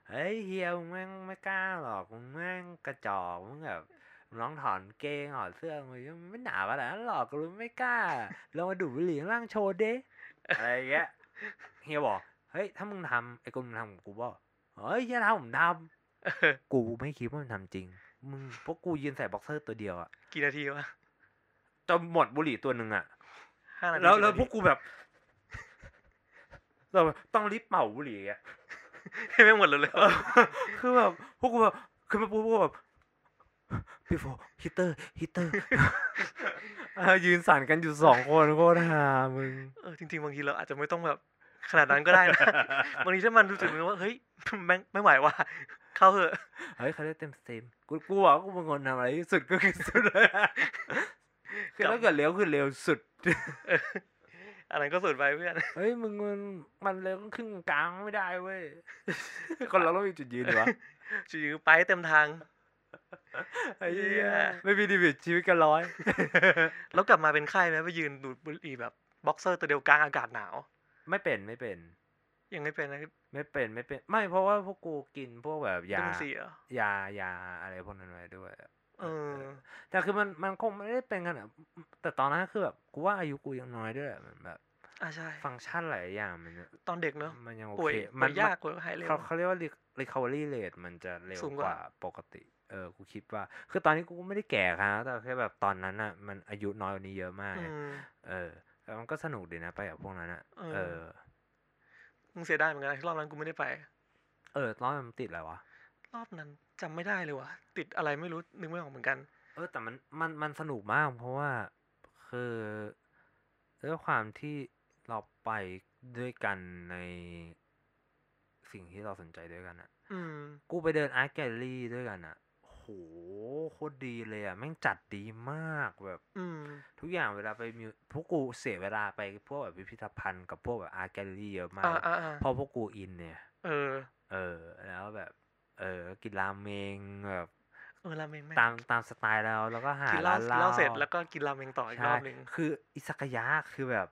เฮ้ยเฮียมึงแม่งไม่กล้าหรอกมึงแม่งกระจอกมึงแบบน้องถอนเกงถอดเสื้อมึงไม่หนาวอะไรหรอกกูไม่กล้าลองมาดูดบุหรี่ล่างโชว์ดิอะไรเงี้ยเฮียบอกเฮ้ยถ้ามึงทำไอ้กูมึงทำกับกูบ่เฮ้ยเฮียทำผมทำกูไม่คิดว่ามันทำจริงมึงพวกกูยืนใส่บ็อกเซอร์ตัวเดียวอะกี่นาทีวะจนหมดบุหรี่ตัวนึงอะแล้วแล้วพวกกูแบบเราต้องรีบเป่าบุหรี่อ่ะให้แม่งหมดเลยเลยคือแบบพวกกูแบบคือมาปุ๊บแบบพี่โฟฮิตเตอร์ฮิตเตอร์ยืนสั่นกันอยู่สองคนโคตรฮามึงเออจริงๆบางทีเราอาจจะไม่ต้องแบบขนาดนั้นก็ได้นะบางทีถ้ามันรู้สึกมึงว่าเฮ้ยแม่งไม่ไหวว่ะเข้าเหอะเฮ้ยเขาได้เต็มสตรีมกูกลัวกูเป็นคนทำอะไรสุดก็คือสุดเลยคือถ้าเกิดเร็วคือเร็วสุดอะไรก็สุดไปเพื่อนเฮ้ยมึงมันมันเร็วครึ่งกลางไม่ได้เว้ยคนเราต้องมีจุดยืนหรอจุดยืนไปเต็มทางไอ้เหี้ยไม่มีดีบิตชีวิตกันร้อยแล้วกลับมาเป็นไข้ไหมไปยืนดูดบุหรี่แบบบ็อกเซอร์ตัวเดียวกลางอากาศหนาวไม่เป็นไม่เป็นยังไม่เป็นนะไม่เป็นไม่เป็นไม่เพราะว่าพวกกูกินพวกแบบยายายาอะไรพวกนั้นไว้ด้วยเออแต่คือมันมันคงไม่ได้เป็นกันอ่ะแต่ตอนนั้นคือแบบกูว่าอายุกูยังน้อยด้วยมันแบบอ่ะใช่ฟังก์ชันหลายอย่างมันตอนเด็กเนอะมันยังโอเคมันยากกว่าหายเร็วเขาเขาเรียกว่า recovery rate มันจะเร็วกว่าปกติเออกูคิดว่าคือตอนนี้กูไม่ได้แก่ครับแต่แค่แบบตอนนั้นอ่ะมันอายุน้อยกว่านี้เยอะมากเออแต่มันก็สนุกดีนะไปกับพวกนั้นอ่ะเออมึงเสียดายเหมือนกันรอบนั้นกูไม่ได้ไปเออรอบนั้นติดอะไรวะรอบนั้นจำไม่ได้เลยวะติดอะไรไม่รู้นึกไม่ออกเหมือนกันเออแต่มันมันมันสนุกมากเพราะว่าคือ ด้วยความที่เราไปด้วยกันในสิ่งที่เราสนใจด้วยกันอะกูไปเดินอาร์ตแกลลี่ด้วยกันอะโหโคตรดีเลยอะแม่งจัดดีมากแบบทุกอย่างเวลาไปมิวพวกกูเสียเวลาไปพวกแบบพิพิธภัณฑ์กับพวกแบบอาร์ตแกลลี่เยอะมากเพราะพวกกูอินเนี่ยเออเออแล้วแบบเออกินราเมงแบบเออราเมงตามตามสไตล์เราแล้วก็หาร้านเหล้าเสร็จแล้วก็กินราเมงต่ออีกรอบนึงคืออิซากายะคือแบบ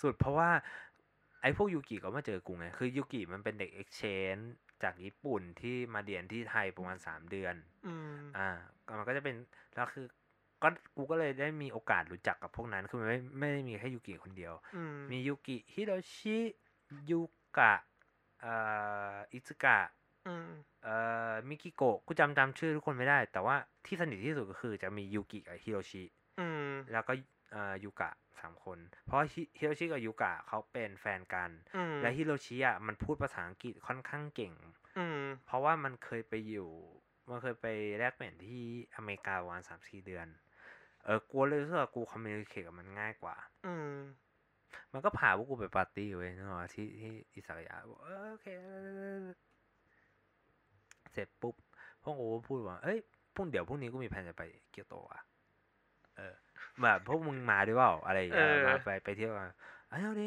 สุดเพราะว่าไอ้พวกยูกิก็มาเจอกูไงคือยูกิมันเป็นเด็ก exchange จากญี่ปุ่นที่มาเรียนที่ไทยประมาณสามเดือนอืมอ่ามันก็จะเป็นแล้วคือก็กูก็เลยได้มีโอกาสรู้จักกับพวกนั้นคือมันไม่ไม่ได้มีแค่ยูกิคนเดียวมียูกิฮิโรชิยูกะเอ่ออิซึกะอืมเอ่อมิกิโกะกูจำจำชื่อทุกคนไม่ได้แต่ว่าที่สนิทที่สุดก็คือจะมียูกิกับฮิโรชิอืมแล้วก็เอ่อยูกะสามคนเพราะฮิโรชิกับยูกะเขาเป็นแฟนกันและฮิโรชิอ่ะมันพูดภาษาอังกฤษค่อนข้างเก่งเพราะว่ามันเคยไปอยู่มันเคยไปแลกเปลี่ยนที่อเมริกาประมาณ สามถึงสี่ เดือนเออกูเลยรู้สึกว่ากูคอมมิวนิเคทกับมันง่ายกว่าอืมมันก็พาพวกกูไปปาร์ตี้เว้ยนึกออกที่ที่อิซากายะโอเคเสร็จปุ๊บพวกกูพูดว่าเอ้ยพรุ่งเดี๋ยวพรุ่งนี้กูมีแผนจะไปเกียวโตอ่ะเออแบบพวกมึงมาด้วยเปล่าอะไรอย่างเงี้ยมาไปไปเที่ยวกันเอ้ยดิ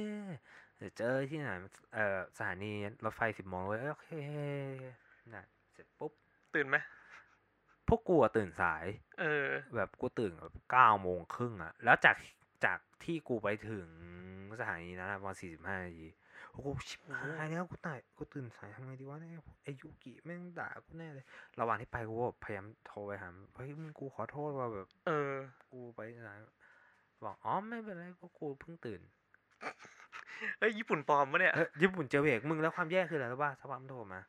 เจอที่ไหนเอ่อสถานีรถไฟสิบโมงเลยโอเคน่ะเสร็จปุ๊บตื่นไหมพวกกูตื่นสายเออแบบกูตื่นแบบเก้าโมงครึ่งอ่ะแล้วจากจากที่กูไปถึงสถานีนั้นประมาณสี่สิบห้านาทีกูชิบหายแล้วกูตายกูตื่นสายทำไงดีวะเนี่ยไอ้ยูกิแม่งด่ากูแน่เลยระหว่างที่ไปกูก็พยายามโทรไปหาเฮ้ยมึงกูขอโทษว่าแบบเออกูไปไหนบอกอ๋อไม่เป็นไรเพราะกูเพิ่งตื่นเฮ้ยญี่ปุ่นปลอมปะเนี่ยญี่ปุ่นเจเวกมึงแล้วความแย่คืออะไรรู้ป่ะสภาพมันโทรมา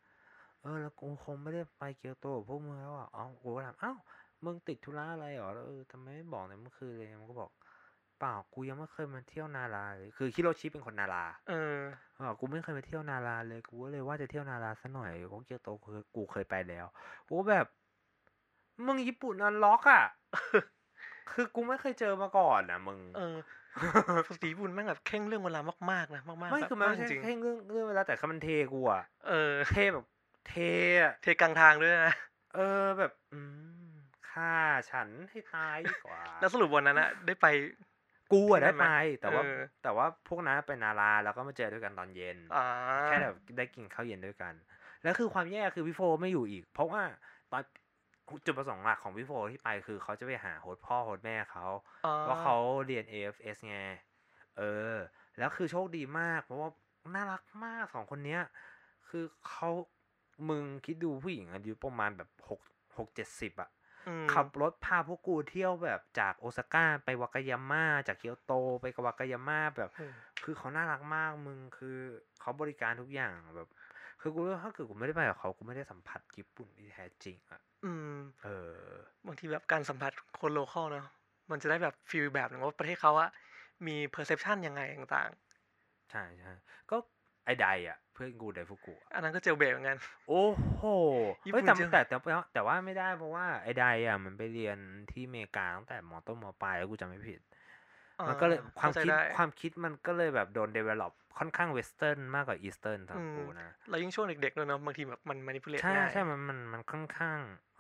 เออแล้วกูคงไม่ได้ไปเกียวโตพวกมึงแล้วอ่ะอ๋อกูถามอ้าวมึงติดธุระอะไรหรอเออทำไมไม่บอกในเมื่อคืนเลยมันก็บอกเปล่ากูยังไม่เคยมาเที่ยวนาราเลยคือฮิโรชิเป็นคนนาราเออบอกกูไม่เคยไปเที่ยวนาราเลยกูก็เลยว่าจะเที่ยวนาราซะหน่อยเพราะเกียวโตคือกูเคยไปแล้วกูแบบมึงญี่ปุ่นอันล็อกอ่ะ คือกูไม่เคยเจอมาก่อนนะมึงเออภาษาญี่ปุ่นแม่งแบบเคร่งเรื่องเวลามากๆนะมากๆไม่คือมันไม่ใช่เคร่งเรื่องเรื่องเวลาแต่คำมันเทกูอ่ะเออเทแบบเทอะเทกลางทางด้วยนะเออแบบอืมฆ่าฉันให้ตายดีกว่าแล้วสรุปวันนั้นนะได้ไปกูอ่ะได้ไปแต่ว่าแต่ว่าพวกนั้นไปนาราแล้วก็มาเจอด้วยกันตอนเย็นแค่แบบได้กินข้าวเย็นด้วยกันแล้วคือความแย่คือพี่โฟไม่อยู่อีกเพราะว่าตอนจุดประสงค์หลักของพี่โฟที่ไปคือเขาจะไปหาโฮสต์พ่อโฮสต์แม่เขาว่าเขาเรียน เอ เอฟ เอส ไงเออแล้วคือโชคดีมากเพราะว่าน่ารักมากสองคนเนี้ยคือเขามึงคิดดูผู้หญิงอายุประมาณแบบหกสิบเจ็ดสิบอ่ะขับรถพาพวกกูเที่ยวแบบจากโอซาก้าไปวากายาม่าจากเกียวโตไปวากายาม่าแบบคือเขาน่ารักมากมึงคือเขาบริการทุกอย่างแบบคือกูถ้าเกิดกูไม่ได้ไปกับเขากูไม่ได้สัมผัสญี่ปุ่นที่แท้จริงอ่ะอืมเออบางทีแบบการสัมผัสคนโลคอลเนาะมันจะได้แบบฟีลแบบนึงว่าประเทศเขาอะมีเพอร์เซพชันยังไงต่างๆใช่ใช่ก็ไอ้ใดอ่ะเพื่อนกูไดฟุกุอันนั้นก็เจลเบรเหมือนกันโอ้โหเฮ้ยแต่แต่แต่แต่ว่าไม่ได้เพราะว่าไอ้ใดอ่ะมันไปเรียนที่อเมริกาตั้งแต่ม.ต้นม.ปลายแล้วกูจำไม่ผิดมันก็เลยความคิดความคิดมันก็เลยแบบโดน develop ค่อนข้างเวสเทิร์นมากกว่าอีสเทิร์นสำหรับกูนะเรายิ่งช่วงเด็กๆด้วยเนาะบางทีแบบมัน manipulate ง่ายใช่ใช่มันมันมันค่อนข้าง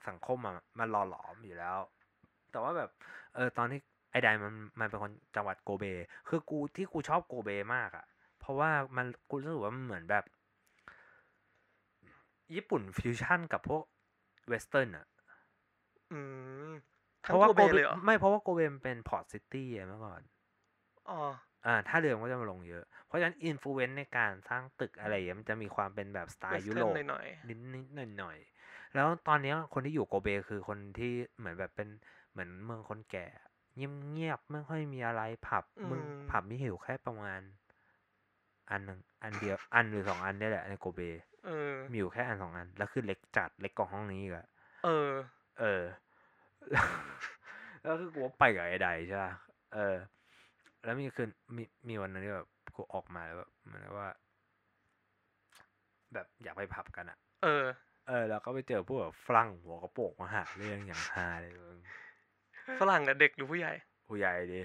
สังคมอ่ะมันหล่อหลอมอยู่แล้วแต่ว่าแบบเออตอนที่ไอ้ใดมันมันเป็นคนจังหวัดโกเบคือกูที่กูชอบโกเบมากอ่ะเพราะว่ามันกูรู้สึกว่ามันเหมือนแบบญี่ปุ่นฟิวชั่นกับพวกเวสเทิร์นอ่ะอืมเพราะว่าโกเบเลยไม่เพราะว่าโกเบมันเป็นพอร์ตซิตี้อ่ะเมื่อก่อนอ๋ออ่าถ้าเรือมันก็จะมาลงเยอะเพราะฉะนั้นอินฟลูเอนซ์ในการสร้างตึกอะไรอย่างเงี้ยมันจะมีความเป็นแบบสไตล์ยุโรปนิดๆหน่อยๆแล้วตอนนี้คนที่อยู่โกเบคือคนที่เหมือนแบบเป็นเหมือนเมืองคนแก่เงียบๆไม่ค่อยมีอะไรผับมึงผับมีหิวแค่ประมาณอันนึงอันเดียวอันหรือสองอันนี่แหละในโกเบเออมีอยู่แค่อันสองอันแล้วคือเล็กจัดเล็กกว่าห้องนี้อีกอะเออเออแล้วคือกูไปกับไอ้ใดใช่ป่ะเออแล้วมีคืนมีมีวันนึงที่แบบกูออกมาแล้วแบบมันว่าแบบอยากไปผับกันอะเออเออแล้วก็ไปเจอพวกฝรั่งหัวกระโปรงมาหาเรื่องอย่างฮาเลยฝรั่งกับเด็กหรือผู้ใหญ่ผู้ใหญ่ดิ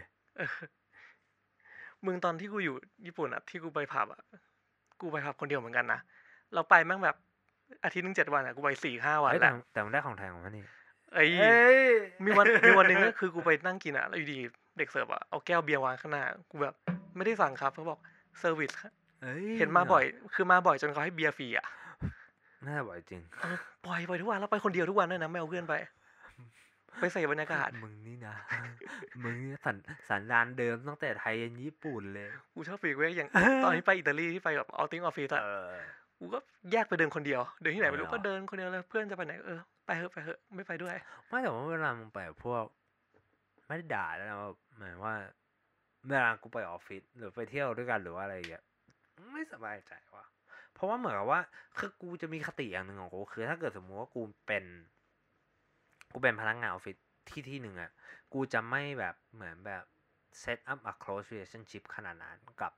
มึงตอนที่กูอยู่ญี่ปุ่นอะที่กูไปผับอะกูไปผับคนเดียวเหมือนกันนะเราไปแม่งแบบอาทิตย์นึงเจ็ดวันอะกูไปสี่ห้าวันแหละแต่มันได้ของแถมของมันนี่ไอ้มีวันมีวันนึงก็คือกูไปนั่งกินอะแล้วอยู่ดีเด็กเสิร์ฟอะเอาแก้วเบียร์วางข้างหน้ากูแบบไม่ได้สั่งครับเขาบอกเซอร์วิสเห็นมาบ่อยคือมาบ่อยจนเขาให้เบียร์ฟรีอะน่าบ่อยจริงปล่อยบ่อยทุกวันแล้วไปคนเดียวทุกวันด้วยนะไม่เอาเพื่อนไปไปใส่บรรยากาศมึงนี่นะมึงนี่สันสันดานเดิมตั้งแต่ไทยยันญี่ปุ่นเลยกูชอบฟีกเว้ยอย่างตอนที่ไปอิตาลีที่ไปแบบเอาติ้งออฟฟิศอะกูก็แยกไปเดินคนเดียวเดินที่ไหนไม่รู้ก็เดินคนเดียวเลยเพื่อนจะไปไหนเออไปเถอะไปเถอะไม่ไปด้วยไม่แต่ว่าเวลามึงไปพวกไม่ได้ด่าแล้วนะหมายว่าเวลากูไปออฟฟิศหรือไปเที่ยวด้วยกันหรือว่าอะไรอย่างเงี้ยไม่สบายใจว่ะเพราะว่าเหมือนกับว่าคือกูจะมีคติอย่างหนึ่งของกูคือถ้าเกิดสมมติว่ากูเป็นกูเป็นพนักงานออฟฟิศที่ที่หนึ่งอ่ะกูจะไม่แบบเหมือนแบบ set up a close relationship ขนาดนั้นกับ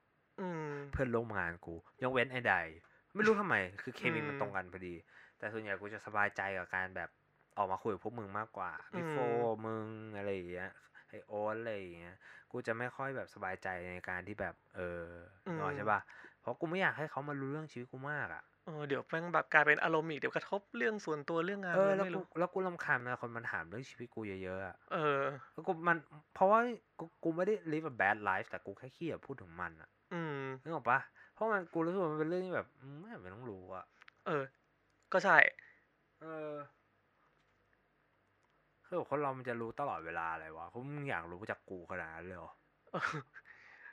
เพื่อนร่วมงานกูยกเว้นไอ้ใดไม่รู้ทำไมคือเคมีมันตรงกันพอดีแต่ส่วนใหญ่กูจะสบายใจกับการแบบออกมาคุยกับพวกมึงมากกว่าพี่โฟมึงอะไรอย่างเงี้ยไอโอ๊ตอะไรอย่างเงี้ยกูจะไม่ค่อยแบบสบายใจในการที่แบบเออเนาะใช่ป่ะเพราะกูไม่อยากให้เขามารู้เรื่องชีวิตกูมากอ่ะเออเดี๋ยวแม่งแบบกลายเป็นอารมณ์อีกเดี๋ยวกระทบเรื่องส่วนตัวเรื่องงานเออแล้วกูแล้วกูรำคาญนะคนมันถามเรื่องชีวิตกูเยอะๆอ่ะเออกูมันเพราะว่ากูกูไม่ได้ live a bad life แต่กูแค่ขี้อ่ะพูดถึงมันอ่ะอืมนึกออกป่ะเพราะมันกูรู้สึกว่ามันเป็นเรื่องที่แบบไม่ไม่ต้องรู้อ่ะเออก็ใช่เออคือคนเรามันจะรู้ตลอดเวลาอะไรวะผมอยากรู้จากกูขนาดนั้นเลยเหรอ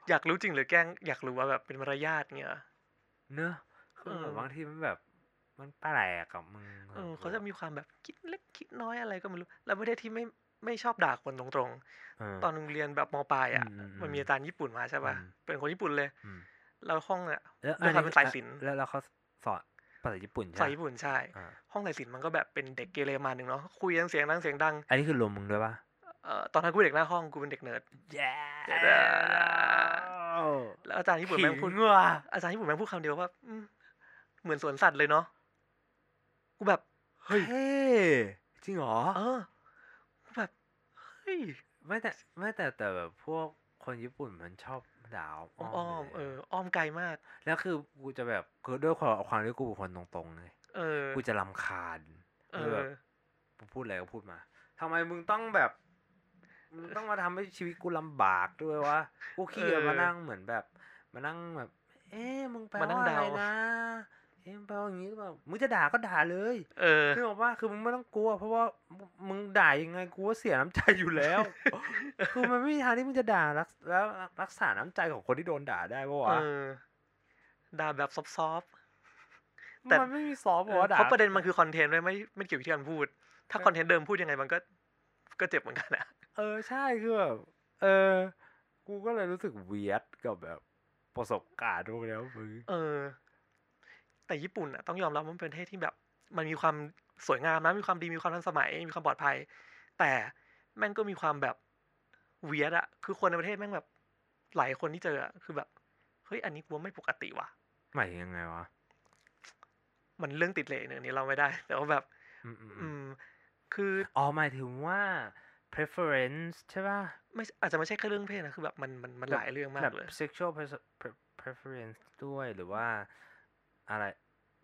อยากรู้จริงหรือแกล้งอยากรู้ว่าแบบเป็นมารยาทเงี้ยเนอะคือบางทีมันแบบมันแปลกกับมึงเขาจะมีความแบบคิดเล็กคิดน้อยอะไรก็ไม่รู้แล้วประเทศที่ไม่ไม่ชอบด่าคนตรงๆตอนเรียนแบบม.ปลายอ่ะมันมีอาจารย์ญี่ปุ่นมาใช่ป่ะเป็นคนญี่ปุ่นเลยเราห้องอ่ะด้วยความเป็นสายศิลป์แล้วเราเขาสอนภาษาญี่ปุ่นใช่ภาษาญี่ปุ่นใช่ห้องสายศิลป์มันก็แบบเป็นเด็กเกเรมาหนึ่งเนาะคุยกันเสียงดังเสียงดังอันนี้คือรวมมึงด้วยป่ะตอนนั้นกูเด็กหน้าห้องกูเป็นเด็กเนิร์ดแล้วอาจารย์ญี่ปุ่นแม่งพูดว่าอาจารย์ญี่ปุ่นแม่งพูดคำเดียวว่าเหมือนสวนสัตว์เลยเนาะกูแบบเฮ้ยจริงเหรอเออกูแบบเฮ้ยไม่แต่ไม่แต่แต่แบบพวกคนญี่ปุ่นมันชอบด่าอ้อมเอออ้อมไกลมากแล้วคือกูจะแบบคือด้วยความความที่กูเป็นคนตรงๆไงเออกูจะรำคาญเออกูพูดอะไรก็พูดมาทำไมมึงต้องแบบมึงต้องมาทำให้ชีวิตกูลำบากด้วยวะกูขี้เกียจมานั่งเหมือนแบบมานั่งแบบเอ๊ะมึงแปลว่าอะไรนะเอ็มเปล่าอย่างนี้แบบมึงจะด่าก็ด่าเลยเออคือบอกว่าคือมึงไม่ต้องกลัวเพราะว่ามึงด่ายังไงกูก็เสียน้ำใจอยู่แล้วคือมันไม่มีทางที่มึงจะด่าแล้วรักษาน้ำใจของคนที่โดนด่าได้ป่ะวะด่าแบบซอฟๆแต่มันไม่มีซอฟเพราะว่าด่าเพราะประเด็นมันคือคอนเทนต์เลยไม่ไม่เกี่ยวกับที่การพูดถ้าคอนเทนต์เดิมพูดยังไงมันก็ก็เจ็บเหมือนกันอะเออใช่คือแบบเออกูก็เลยรู้สึกเวียดกับแบบประสบการณ์พวกนี้มึงเออแต่ญี่ปุ่นอ่ะต้องยอมรับว่ามันเป็นประเทศที่แบบมันมีความสวยงามนะมีความดีมีความทันสมัยมีความปลอดภัยแต่แม่งก็มีความแบบเวียดอ่ะคือคนในประเทศแม่งแบบหลายคนที่เจออ่ะคือแบบเฮ้ยอันนี้กูไม่ปกติว่ะหมายยังไงวะมันเรื่องติดเหล็กเนี่ยนี่เราไม่ได้แต่ว่าแบบอืมคืออ๋อหมายถึงว่า preference ใช่ป่ะไม่อาจจะไม่ใช่แค่เรื่องเพศนะคือแบบมันมันมันหลายเรื่องมากเลย sexual preference ด้วยหรือว่าอะไร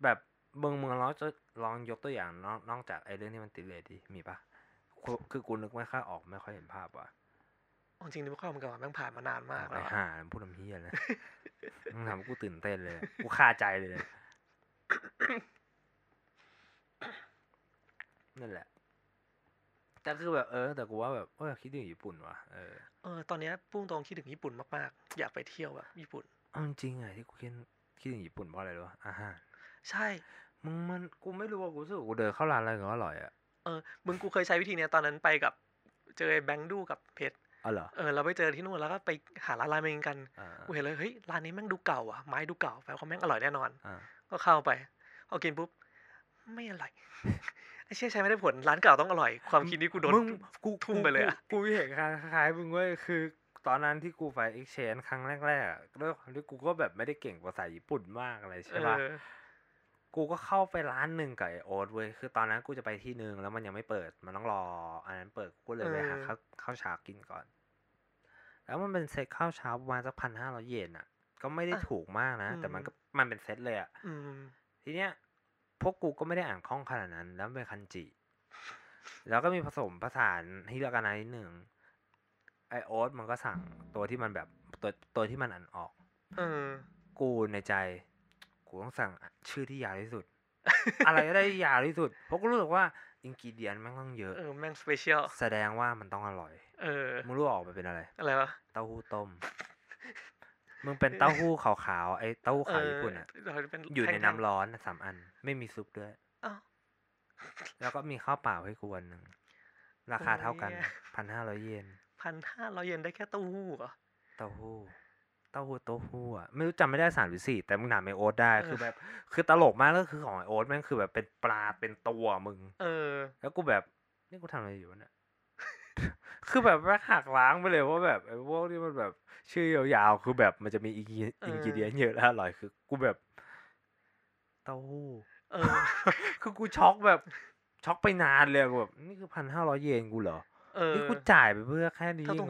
แบบเมืองเมืองเราจะลองยกตัวอย่างนอกนอกจากไอ้เรื่องที่มันติดเลยดิมีปะคือกูนึกไม่ค่อยออกไม่ค่อยเห็นภาพว่ะจริงๆไม่ค่อยมันก็แม่งผ่านมานานมากแล้วอ่ะพูดน้ำเหี้ยเลยมึงทำให้กูตื่นเต้นเลยกูคาใจเลยนั่นแหละแต่คือแบบเออแต่กูว่าแบบเออคิดถึงญี่ปุ่นว่ะเออเออตอนนี้พุ่งตรงคิดถึงญี่ปุ่นมากๆอยากไปเที่ยวแบบญี่ปุ่นจริงๆไงที่กูคิดคิดถึงญี่ปุ่นเพราะอะไรรู้ป่ะอาหารใช่มึงมันกูไม่รู้ว่ากูรู้สึกกูเดินเข้าร้านอะไรก็อร่อยอ่ะเออมึงกูเคยใช้วิธีเนี้ยตอนนั้นไปกับเจอแบงค์ดูกับเพชรอ๋อเหรอเออเราไปเจอที่นู่นแล้วก็ไปหาร้านราเมงกันกูเห็นเลยเฮ้ยร้านนี้แม่งดูเก่าอ่ะไม้ดูเก่าแปลว่าแม่งอร่อยแน่นอนก็เข้าไปพอกินปุ๊บไม่อร่อยไอ้เชี่ยใช้ไม่ได้ผลร้านเก่าต้องอร่อยความคิดนี้กูโดนกูทุ่มไปเลยอ่ะกูเห็นคล้ายๆมึงเว้ยคือตอนนั้นที่กูไป exchange ครั้งแรกๆด้วยความที่กูก็แบบไม่ได้เก่งภาษาญี่ปุ่นมากอะไรใช่ปะกูก็เข้าไปร้านหนึ่งกับไอโอ๊ตเว้ยคือตอนนั้นกูจะไปที่นึงแล้วมันยังไม่เปิดมันต้องรออันนั้นเปิดกูเลยไปหาข้าวข้าวเช้ากินก่อน แล้วมันเป็นเซตข้าวเช้าประมาณสักพันห้าร้อยเยนอ่ะก็ไม่ได้ถูกมากนะแต่มันก็มันเป็นเซตเลยอ่ะทีเนี้ยพวกกูก็ไม่ได้อ่านคล่องขนาดนั้นแล้วเป็นคันจิแล้วก็มีผสมผสานฮิรากานะนิดหนึ่งไอโอ๊ตมันก็สั่งตัวที่มันแบบตัวตัวที่มันอ่านออกกูในใจกูต้องสั่งชื่อที่ยาวที่สุด อะไรก็ได้ยาวที่สุดเพราะกูรู้สึกว่าอินกิเดียนแม่งต้องเยอะเออแม่งสเปเชียลแสดงว่ามันต้องอร่อยเออมึงรู้ออกมาเป็นอะไรอะไรวะเต้าหู้ต้ม มึงเป็นเต้าหู้ขาวๆไอ้เต้าหู้ขาวญี่ปุ่นอ่ะอยู่ในน้ำร้อนสามอันไม่มีซุปด้วยแล้วก็มีข้าวเปล่าให้กูวันนึงราคาเท่ากัน หนึ่งพันห้าร้อย เยน หนึ่งพันห้าร้อย เยนได้แค่เต้าหู้เหรอเต้าหู้เต้าหู้เต้าหู้อ่ะไม่รู้จำไม่ได้สามหรือสี่แต่มึงหนาไม่โอ๊ตได้คือแบบคือตลกมากก็คือของไอโอ๊ตแม่งคือแบบเป็นปลาเป็นตัวมึงเออแล้วกูแบบนี่กูทำอะไรอยู่เนี่ยคือแบบว่าหักล้างไปเลยว่าแบบไอ้พวกที่มันแบบชื่อยาวๆคือแบบมันจะมีอินกิเดียนเยอะแล้วอร่อยคือกูแบบเต้าหู้เออคือกูช็อกแบบช็อกไปนานเลยแบบนี่คือ หนึ่งพันห้าร้อย เยนกูเหรอเออนี่กูจ่ายไปเพื่อแค่นี้เหรอ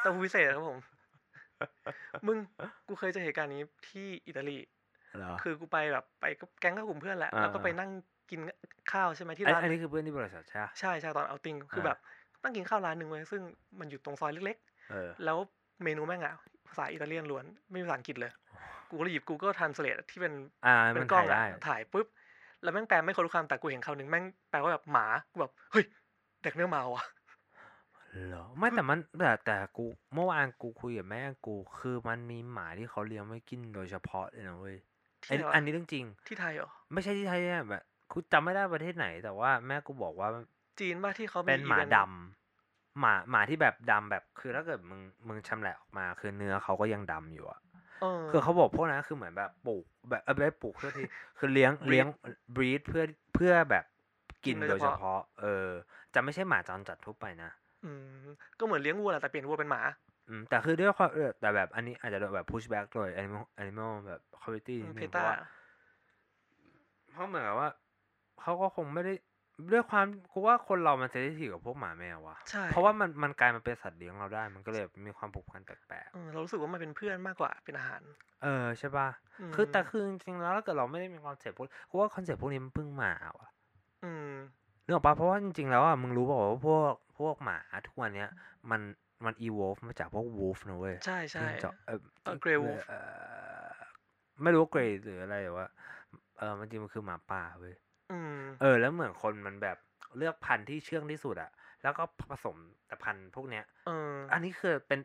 เต้าหู้พิเศษครับผมมึงกูเคยเจอเหตุการณ์นี้ที่อิตาลีคือกูไปแบบไปแก๊งกับกลุ่มเพื่อนแหละแล้วก็ไปนั่งกินข้าวใช่มั้ยที่ร้านอันนี้คือเพื่อนที่บริษัทใช่ป่ะใช่ๆตอนเอาติ้งคือแบบนั่งกินข้าวร้านนึงเว้ยซึ่งมันอยู่ตรงซอยเล็กๆแล้วเมนูแม่งอ่ะภาษาอิตาเลียนล้วนไม่มีภาษาอังกฤษเลยกูก็หยิบ Google Translate ที่เป็นเป็นกล้องอ่ะถ่ายปุ๊บแล้วแม่งแปลไม่เข้าทุกคำแต่กูเห็นคำหนึ่งแม่งแปลว่าแบบหมากูแบบเฮ้ยเด็กเนื้อเมาอ่ะเหรอไม่แต่มันแต่แต่กูเมื่อวานกูคุยกับแม่กูคือมันมีหมาที่เขาเลี้ยงไว้กินโดยเฉพาะเลยนะเว้ยอันนี้เรื่องจริงที่ไทยเหรอไม่ใช่ที่ไทยเนี่ยแบบกูจำไม่ได้ประเทศไหนแต่ว่าแม่กูบอกว่าจีนป่ะที่เขาเป็นหมาดำหมาหมาที่แบบดำแบบคือถ้าเกิดมึงมึงชำแหละออกมาคือเนื้อเขาก็ยังดำอยู่อ่ะคือเขาบอกพวกนั้นคือเหมือนแบบปลูกแบบเอาไปปลูกเพื่อที่คือเลี้ยงเลี้ยงบรีดเพื่อเพื่อแบบกินโดยเฉพาะเออจะไม่ใช่หมาจรจัดทั่วไปนะอืมก็เหมือนเลี้ยงวัวแหละแต่เปลี่ยนวัวเป็นหมาอืมแต่คือด้วยความแต่แบบอันนี้อาจจะแบบ push back เลย animal animal แบบ quality นิดนึงเพราะว่าเพราะเหมือนว่าเขาก็คงไม่ได้ด้วยความกูว่าคนเรามันเซนซิทีฟกับพวกหมาแมวว่ะเพราะว่ามันมันกลายมาเป็นสัตว์เลี้ยงเราได้มันก็เลยมีความผูกพันแปลกๆเรารู้สึกว่ามันเป็นเพื่อนมากกว่าเป็นอาหารเออใช่ป่ะคือแต่คือจริงๆแล้วถ้าเกิดเราไม่ได้มีคอนเซ็ปต์พวกกูว่าคอนเซ็ปต์พวกนี้มันเพิ่งมาว่ะอืมนึกออกป่ะเพราะว่าจริงๆแล้วอ่ะมึงรู้ป่ะว่าพวกพวกหมาทุกวันเนี้ยมันมันอีโวล์ฟมาจากพวกวูล์ฟนะเว้ยใช่ๆเอ่อเกรย์วูล์ฟเอ่อไม่รู้เกรย์หรืออะไรแต่ว่าเออมันจริงมันคือหมาป่าเว้ยเออแล้วเหมือนคนมันแบบเลือกพันธุ์ที่เชื่องที่สุดอะแล้วก็ผสมแต่พันธุ์พวกเนี้ยเอออันนี้คือเป็น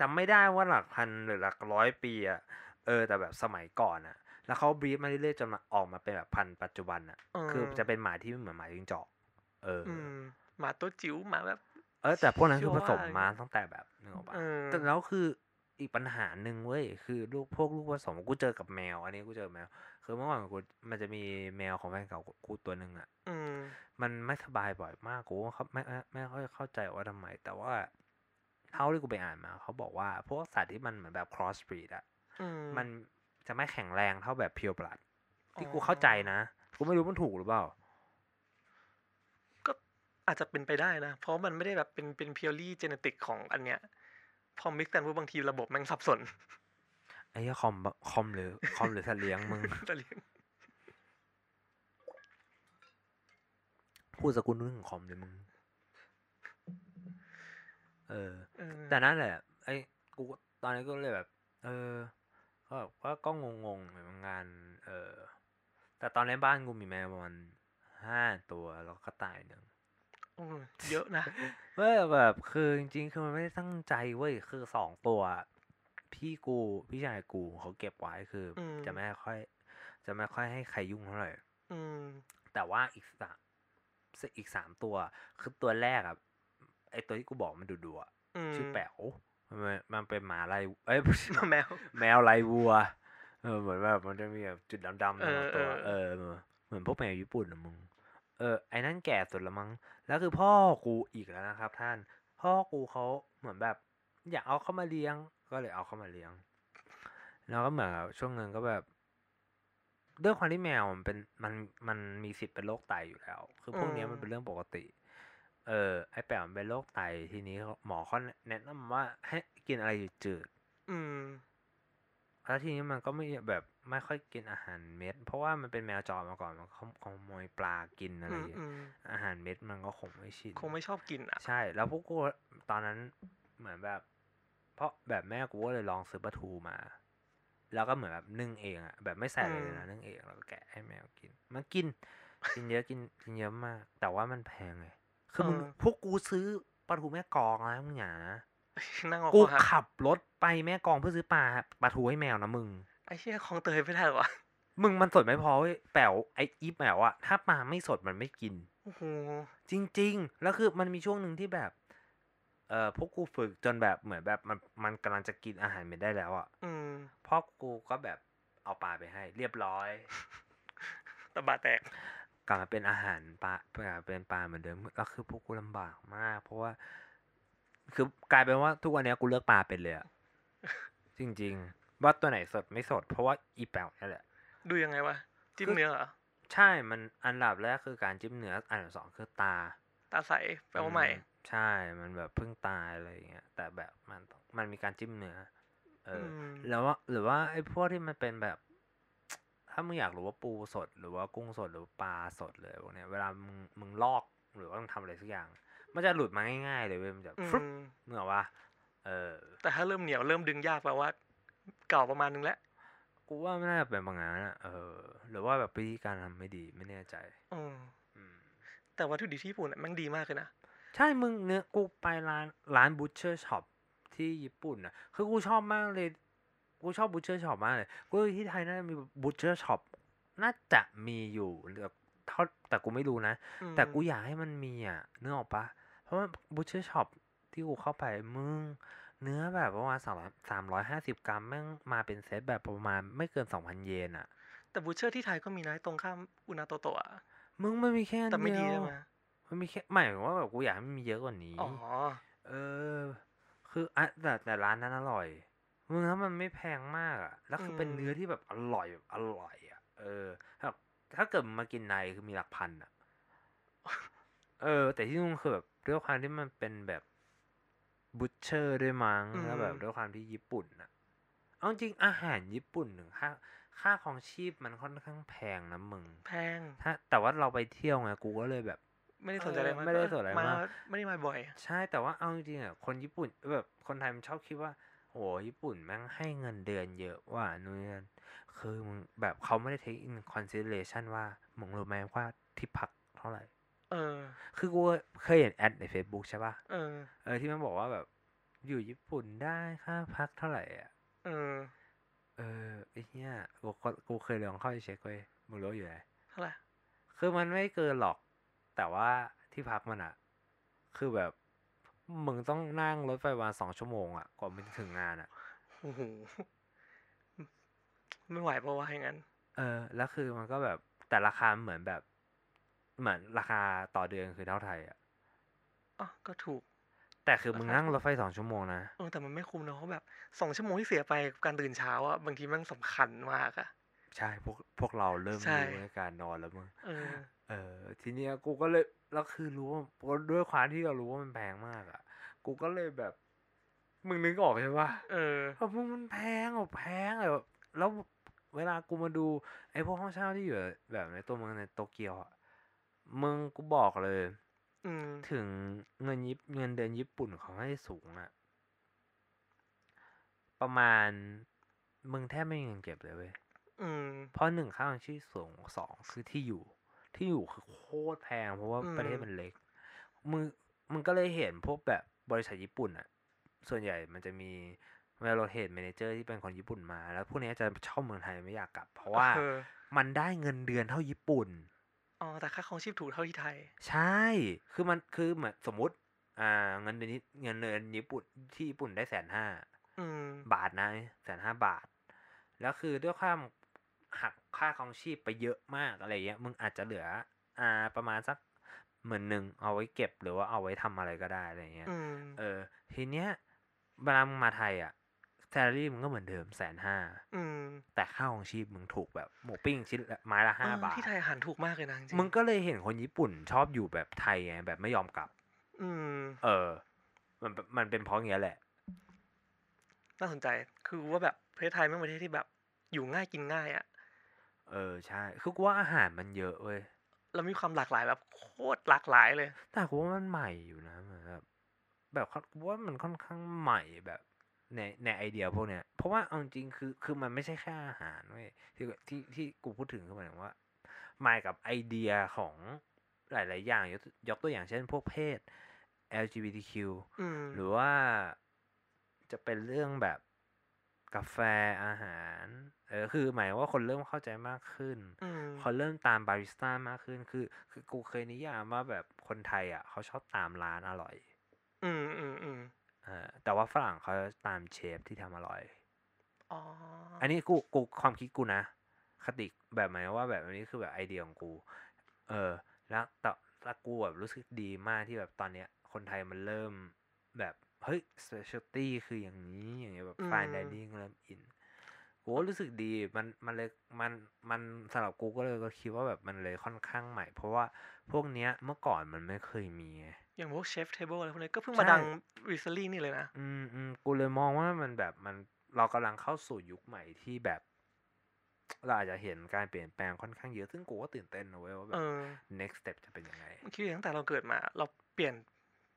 จำไม่ได้ว่าหลักพันหรือหลักร้อยปีอะเออแต่แบบสมัยก่อนอะแล้วเขาบรีดมาเรื่อยๆจนมาออกมาเป็นแบบพันธุ์ปัจจุบันอะคือจะเป็นหมาที่เหมือนหมาจิ้งจอกเออหมาตัวจิ๋วหมาแบบเออแต่พวกนั้นคือผสมมาตั้งแต่แบบนึกออกปะแต่แล้วคืออีกปัญหาหนึ่งเว้ยคือลูกพวกลูกผสมกูเจอกับแมวอันนี้กูเจอแมวคือเมื่อก่อนกูมันจะมีแมวของแฟนเก่ากูตัวนึงอ่ะมันไม่สบายบ่อยมากกูไม่ไม่ค่อยเข้าใจว่าทำไมแต่ว่าเท่าที่กูไปอ่านมาเขาบอกว่าพวกสัตว์ที่มันเหมือนแบบ cross breed อ่ะมันจะไม่แข็งแรงเท่าแบบ pure blood ที่กูเข้าใจนะกูไม่รู้มันถูกหรือเปล่าก็อาจจะเป็นไปได้นะเพราะมันไม่ได้แบบเป็นเป็น purely genetic ของอันเนี้ยพอมิกซ์กันปุ๊บบางทีระบบแม่งสับสนไอ้เหี้ยคอมคอมหรือคอมหรือสัตว์เลี้ยงมึงสัตว์เลี้ยงพูดสกุลนึงของคอมเลยมึงเออแต่นั่นแหละไอ้กูตอนนี้ก็เลยแบบเออก็แบบก็งงๆเหมือนงานเออแต่ตอนในบ้านกูมีแมวประมาณห้าตัวแล้วก็กระต่ายนึงเยอะนะเว้ยแบบคือจริงๆคือมันไม่ได้ตั้งใจเว้ยคือสองตัวพี่กูพี่ชายกูเขาเก็บไว้คือจะไม่ค่อยจะไม่ค่อยให้ใครยุ่งเท่าไหร่แต่ว่าอีกสามอีกสามตัวคือตัวแรกอะไอตัวที่กูบอกมันดุดัวชื่อแป๋วมันเป็นหมาลายเอ้ยแมวแมวลายวัวเออเหมือนแบบมันจะมีแบบจุดดำๆในตัวเออเหมือนพวกแมวญี่ปุ่นนะมึงเออไอ้นั่นแก่สุดละมั้งแล้วคือพ่อกูอีกแล้วนะครับท่านพ่อกูเขาเหมือนแบบอยากเอาเข้ามาเลี้ยงก็เลยเอาเข้ามาเลี้ยงแล้วก็เหมือนช่วงนึงก็แบบด้วยความที่แมวมันเป็นมันมันมีสิทธิ์เป็นโรคไตอยู่แล้วคือพวกนี้มันเป็นเรื่องปกติ เออไอ้แป๋วมันเป็นโรคไตทีนี้หมอเขาแนะนำว่าให้กินอะไรจืดๆอืมแล้วทีนี้มันก็ไม่แบบไม่ค่อยกินอาหารเม็ดเพราะว่ามันเป็นแมวจรมาก่อนมันขโมยปลากินอะไรอย่างเงี้ยอาหารเม็ดมันก็คงไม่ชินคงไม่ชอบกินอ่ะใช่แล้วพวกกูตอนนั้นเหมือนแบบเพราะแบบแม่กูก็เลยลองซื้อปลาทูมาแล้วก็เหมือนแบบนึ่งเองอ่ะแบบไม่ใส่อะไรเลยนะนึ่งเองแล้วก็แกะให้แมวกินมันกินกินเยอะกินกินเยอะมากแต่ว่ามันแพงไงคือมึงพวกกูซื้อปลาทูแม่กองแล้วมึงหงานะกูขับรถไปแม่กองเพื่อซื้อปลาปลาทูให้แมวนะมึงไอ้เชี่ยของเตยไม่ได้หรอมึงมันสดไม่พอไอ้แป๋วไอ้อีแป๋วอะถ้าปลาไม่สดมันไม่กินโอ้โหจริงๆแล้วคือมันมีช่วงนึงที่แบบเอ่อพวกกูฝึกจนแบบเหมือนแบบมันมันกำลังจะกินอาหารเม็ดได้แล้วอะอืมพ่อกูก็แบบเอาปลาไปให้เรียบร้อยตะบะแตกกลับมาเป็นอาหารปลาเป็นปลาเหมือนเดิมก็คือพวกกูลำบากมากเพราะว่าคือกลายเป็นว่าทุกวันนี้กูเลือกปลาเป็นเลยอะจริงๆว่าตัวไหนสดไม่สดเพราะว่าอีแป๋วนี่แหละดูยังไงวะจิ้มเนื้อเหรอใช่มันอันดับแรกคือการจิ้มเนื้ออันดับสองคือตาตาใสแปลว่าใหม่ใช่มันแบบเพิ่งตายอะไรอย่างเงี้ยแต่แบบมันมันมีการจิ้มเนื้อเออแล้วว่าหรือว่าไอ้พวกที่มันเป็นแบบถ้ามึงอยากรู้ว่าปูสดหรือว่ากุ้งสดหรือปลาสดเลยพวกเนี้ยเวลามึงมึงลอกหรือว่ามึงทำอะไรสักอย่างมันจะหลุดมาง่ายๆเลยเว้ยมันจะฟึ๊บเหมือนว่าเออแต่ถ้าเริ่มเหนียวเริ่มดึงยากแปลว่าเก่าประมาณนึงแล้วกูว่าไม่น่าจะเป็นบางงานนะเออหรือว่าแบบวิธีการทำไม่ดีไม่แน่ใจอืมแต่วัตถุดิบที่ญี่ปุ่นน่ะมันดีมากเลยนะใช่มึงเนื้อกูไปร้านร้านบูชเชอร์ช็อปที่ญี่ปุ่นน่ะคือกูชอบมากเลยกูชอบบูชเชอร์ช็อปมากเลยกูที่ไทยน่าจะมีบูชเชอร์ช็อปน่าจะมีอยู่แต่กูไม่รู้นะแต่กูอยากให้มันมีอ่ะนึกออกปะเพราะว่าบูชเชอร์ช็อปที่กูเข้าไปมึงเนื้อแบบประมาณสามร้อยห้าสิบกรัมแม่งมาเป็นเซตแบบประมาณไม่เกิน สองพัน เยนอ่ะแต่บูชเชอร์ที่ไทยก็มีนะตรงข้ามอุนาโตโตะมึงไม่มีแค่แต่ไม่ดีใช่มั้ยมันมีแค่หมายว่าแบบกูอยากให้มันมีเยอะกว่านี้อ๋อเออคืออ่ะแต่แต่ร้านนั้นอร่อยมึงแล้วมันไม่แพงมากอ่ะแล้วคือเป็นเนื้อที่แบบอร่อยแบบอร่อยอ่ะเออถ้าถ้าเกิดมากินในคือมีหลักพันอ่ะเออแต่ที่นู่นคือแบบด้วยความที่มันเป็นแบบบูชเชอร์ด้วยมั้งแล้วแบบด้วยความที่ญี่ปุ่นอ่ะเอาจริงอาหารญี่ปุ่นหนึ่งค่าค่าของชีพมันค่อนข้างแพงนะมึงแพงถ้าแต่ว่าเราไปเที่ยวไงกูก็เลยแบบไม่ได้สนใจอะไรมากไม่ได้สนใจมากไม่ได้มาบ่อยใช่แต่ว่าเอาจริงๆอ่ะคนญี่ปุ่นแบบคนไทยมันชอบคิดว่าโหญี่ปุ่นแม่งให้เงินเดือนเยอะว่านู่นนั่นคือมึงแบบเขาไม่ได้ take in consideration ว่ามึงรู้ไหมว่าที่พักเท่าไหร่เออคือกูเคยเห็นแอดใน Facebook ใช่ป่ะเออเออที่มันบอกว่าแบบอยู่ญี่ปุ่นได้ค่าพักเท่าไหร่อ่ะเออเออไอ้เหี้ยกูกูเคยลองเข้าไปเช็คเว้ยมึงรู้อยู่ไหนเท่าไหร่คือมันไม่เกินหรอกแต่ว่าที่พักมันอะคือแบบมึงต้องนั่งรถไฟวันสองชั่วโมงอะกว่ามึงถึงงานอะโอ้โหไม่ไหวเพราะว่าอย่างนั้นเออแล้วคือมันก็แบบแต่ราคาเหมือนแบบเหมือนราคาต่อเดือนคือเท่าไทยอะอ๋อก็ถูกแต่คือมึงนั่งรถไฟสองชั่วโมงนะเออแต่มันไม่คุ้มนะเพราะแบบสองชั่วโมงที่เสียไปกับการตื่นเช้าอะบางทีมันสำคัญมากอะใช่พวกพวกเราเริ่มรู้ในการนอนแล้วมึงเออเออทีเนี้ยกูก็เลยแล้วคือรู้ว่าด้วยความที่เรารู้ว่ามันแพงมากอ่ะกูก็เลยแบบมึงนึกออกใช่ป่ะเออเพราะมันแพงอ่ะแพงอ่ะแล้วเวลากูมาดูไอ้พวกห้องเช่าที่อยู่แบบในตัวเมืองในโตเกียวอ่ะมึงกูบอกเลยอืมถึงเงินยิปเงินเดือนญี่ปุ่นเขาให้สูงอ่ะประมาณมึงแทบไม่มีเงินเก็บเลยเว้ยอืมเพราะหนึ่งค่าครองชีพสูงสองคือที่อยู่ที่อยู่คือโคตรแพงเพราะว่าประเทศมันเล็กมึงมึงก็เลยเห็นพวกแบบบริษัทญี่ปุ่นอ่ะส่วนใหญ่มันจะมีเวลาโรเททแมเนเจอร์ที่เป็นคนญี่ปุ่นมาแล้วพวกนี้จะเช่าเมืองไทยไม่อยากกลับเพราะว่ามันได้เงินเดือนเท่าญี่ปุ่นอ๋อแต่ค่าครองชีพถูกเท่าที่ไทยใช่คือมันคือเหมือนสมมติอ่าเงินเดือนเงินเดือนญี่ปุ่นที่ญี่ปุ่นได้แสนห้าบาทนะแสนห้าบาทแล้วคือด้วยค่าหักค่าครองชีพไปเยอะมากอะไรเงี้ยมึงอาจจะเหลืออ่าประมาณสักหมื่นหนึ่งเอาไว้เก็บหรือว่าเอาไว้ทำอะไรก็ได้อะไรเงี้ยเออทีเนี้ยเวลามึงมาไทยอ่ะ salary มึงก็เหมือนเดิมแสนห้าแต่ค่าครองชีพมึงถูกแบบหมูปิ้งชิ้นไม้ละห้าบาทที่ไทยอาหารถูกมากเลยนะจริงมึงก็เลยเห็นคนญี่ปุ่นชอบอยู่แบบไทยไงแบบไม่ยอมกลับ อืมเออมันมันเป็นเพราะอย่างเงี้ยแหละน่าสนใจคือว่าแบบประเทศไทยไม่เป็นประเทศที่แบบอยู่ง่ายกินง่ายอ่ะเออใช่คือว่าอาหารมันเยอะเว้ยเรามีความหลากหลายแบบโคตรหลากหลายเลยแต่กูว่ามันใหม่อยู่นะแบบแบบกูว่ามันค่อนข้างใหม่แบบในในไอเดียพวกเนี้ยเพราะว่าเอาจริงคือคือมันไม่ใช่แค่อาหารเว้ยที่ที่ที่กูพูดถึงคือหมายถึงว่าใหม่กับไอเดียของหลายๆอย่างยกตัวอย่างเช่นพวกเพศ แอล จี บี ที คิว หรือว่าจะเป็นเรื่องแบบกาแฟอาหารเออคือหมายว่าคนเริ่มเข้าใจมากขึ้นคนเริ่มตามบาริสต้ามากขึ้นคือคือกูเคยนิยามว่าแบบคนไทยอ่ะเขาชอบตามร้านอร่อยอืมอืมอืมเออแต่ว่าฝรั่งเขาตามเชฟที่ทำอร่อยอ๋ออันนี้กูกูความคิดกูนะคติแบบหมายว่าแบบอันนี้คือแบบไอเดียของกูเออแล้วแต่แล้วกูแบบรู้สึกดีมากที่แบบตอนเนี้ยคนไทยมันเริ่มแบบเฮ้ย specialty คืออย่างนี้อย่างเงี้ยแบบ fine dining เริ่มอินกูรู้สึกดีมันมันเลยมันมันสำหรับกูก็เลยก็คิดว่าแบบมันเลยค่อนข้างใหม่เพราะว่าพวกเนี้ยเมื่อก่อนมันไม่เคยมีอย่างพวกเชฟเทเบิลอะไรพวกนี้ก็เพิ่งมาดังวิซารี่นี่เลยนะอืมอืมกูเลยมองว่ามันแบบมันเรากำลังเข้าสู่ยุคใหม่ที่แบบเราอาจจะเห็นการเปลี่ยนแปลงค่อนข้างเยอะซึ่งกูก็ตื่นเต้นนะเว้ยว่าแบบ next step จะเป็นยังไงคิดตั้งแต่เราเกิดมาเราเปลี่ยน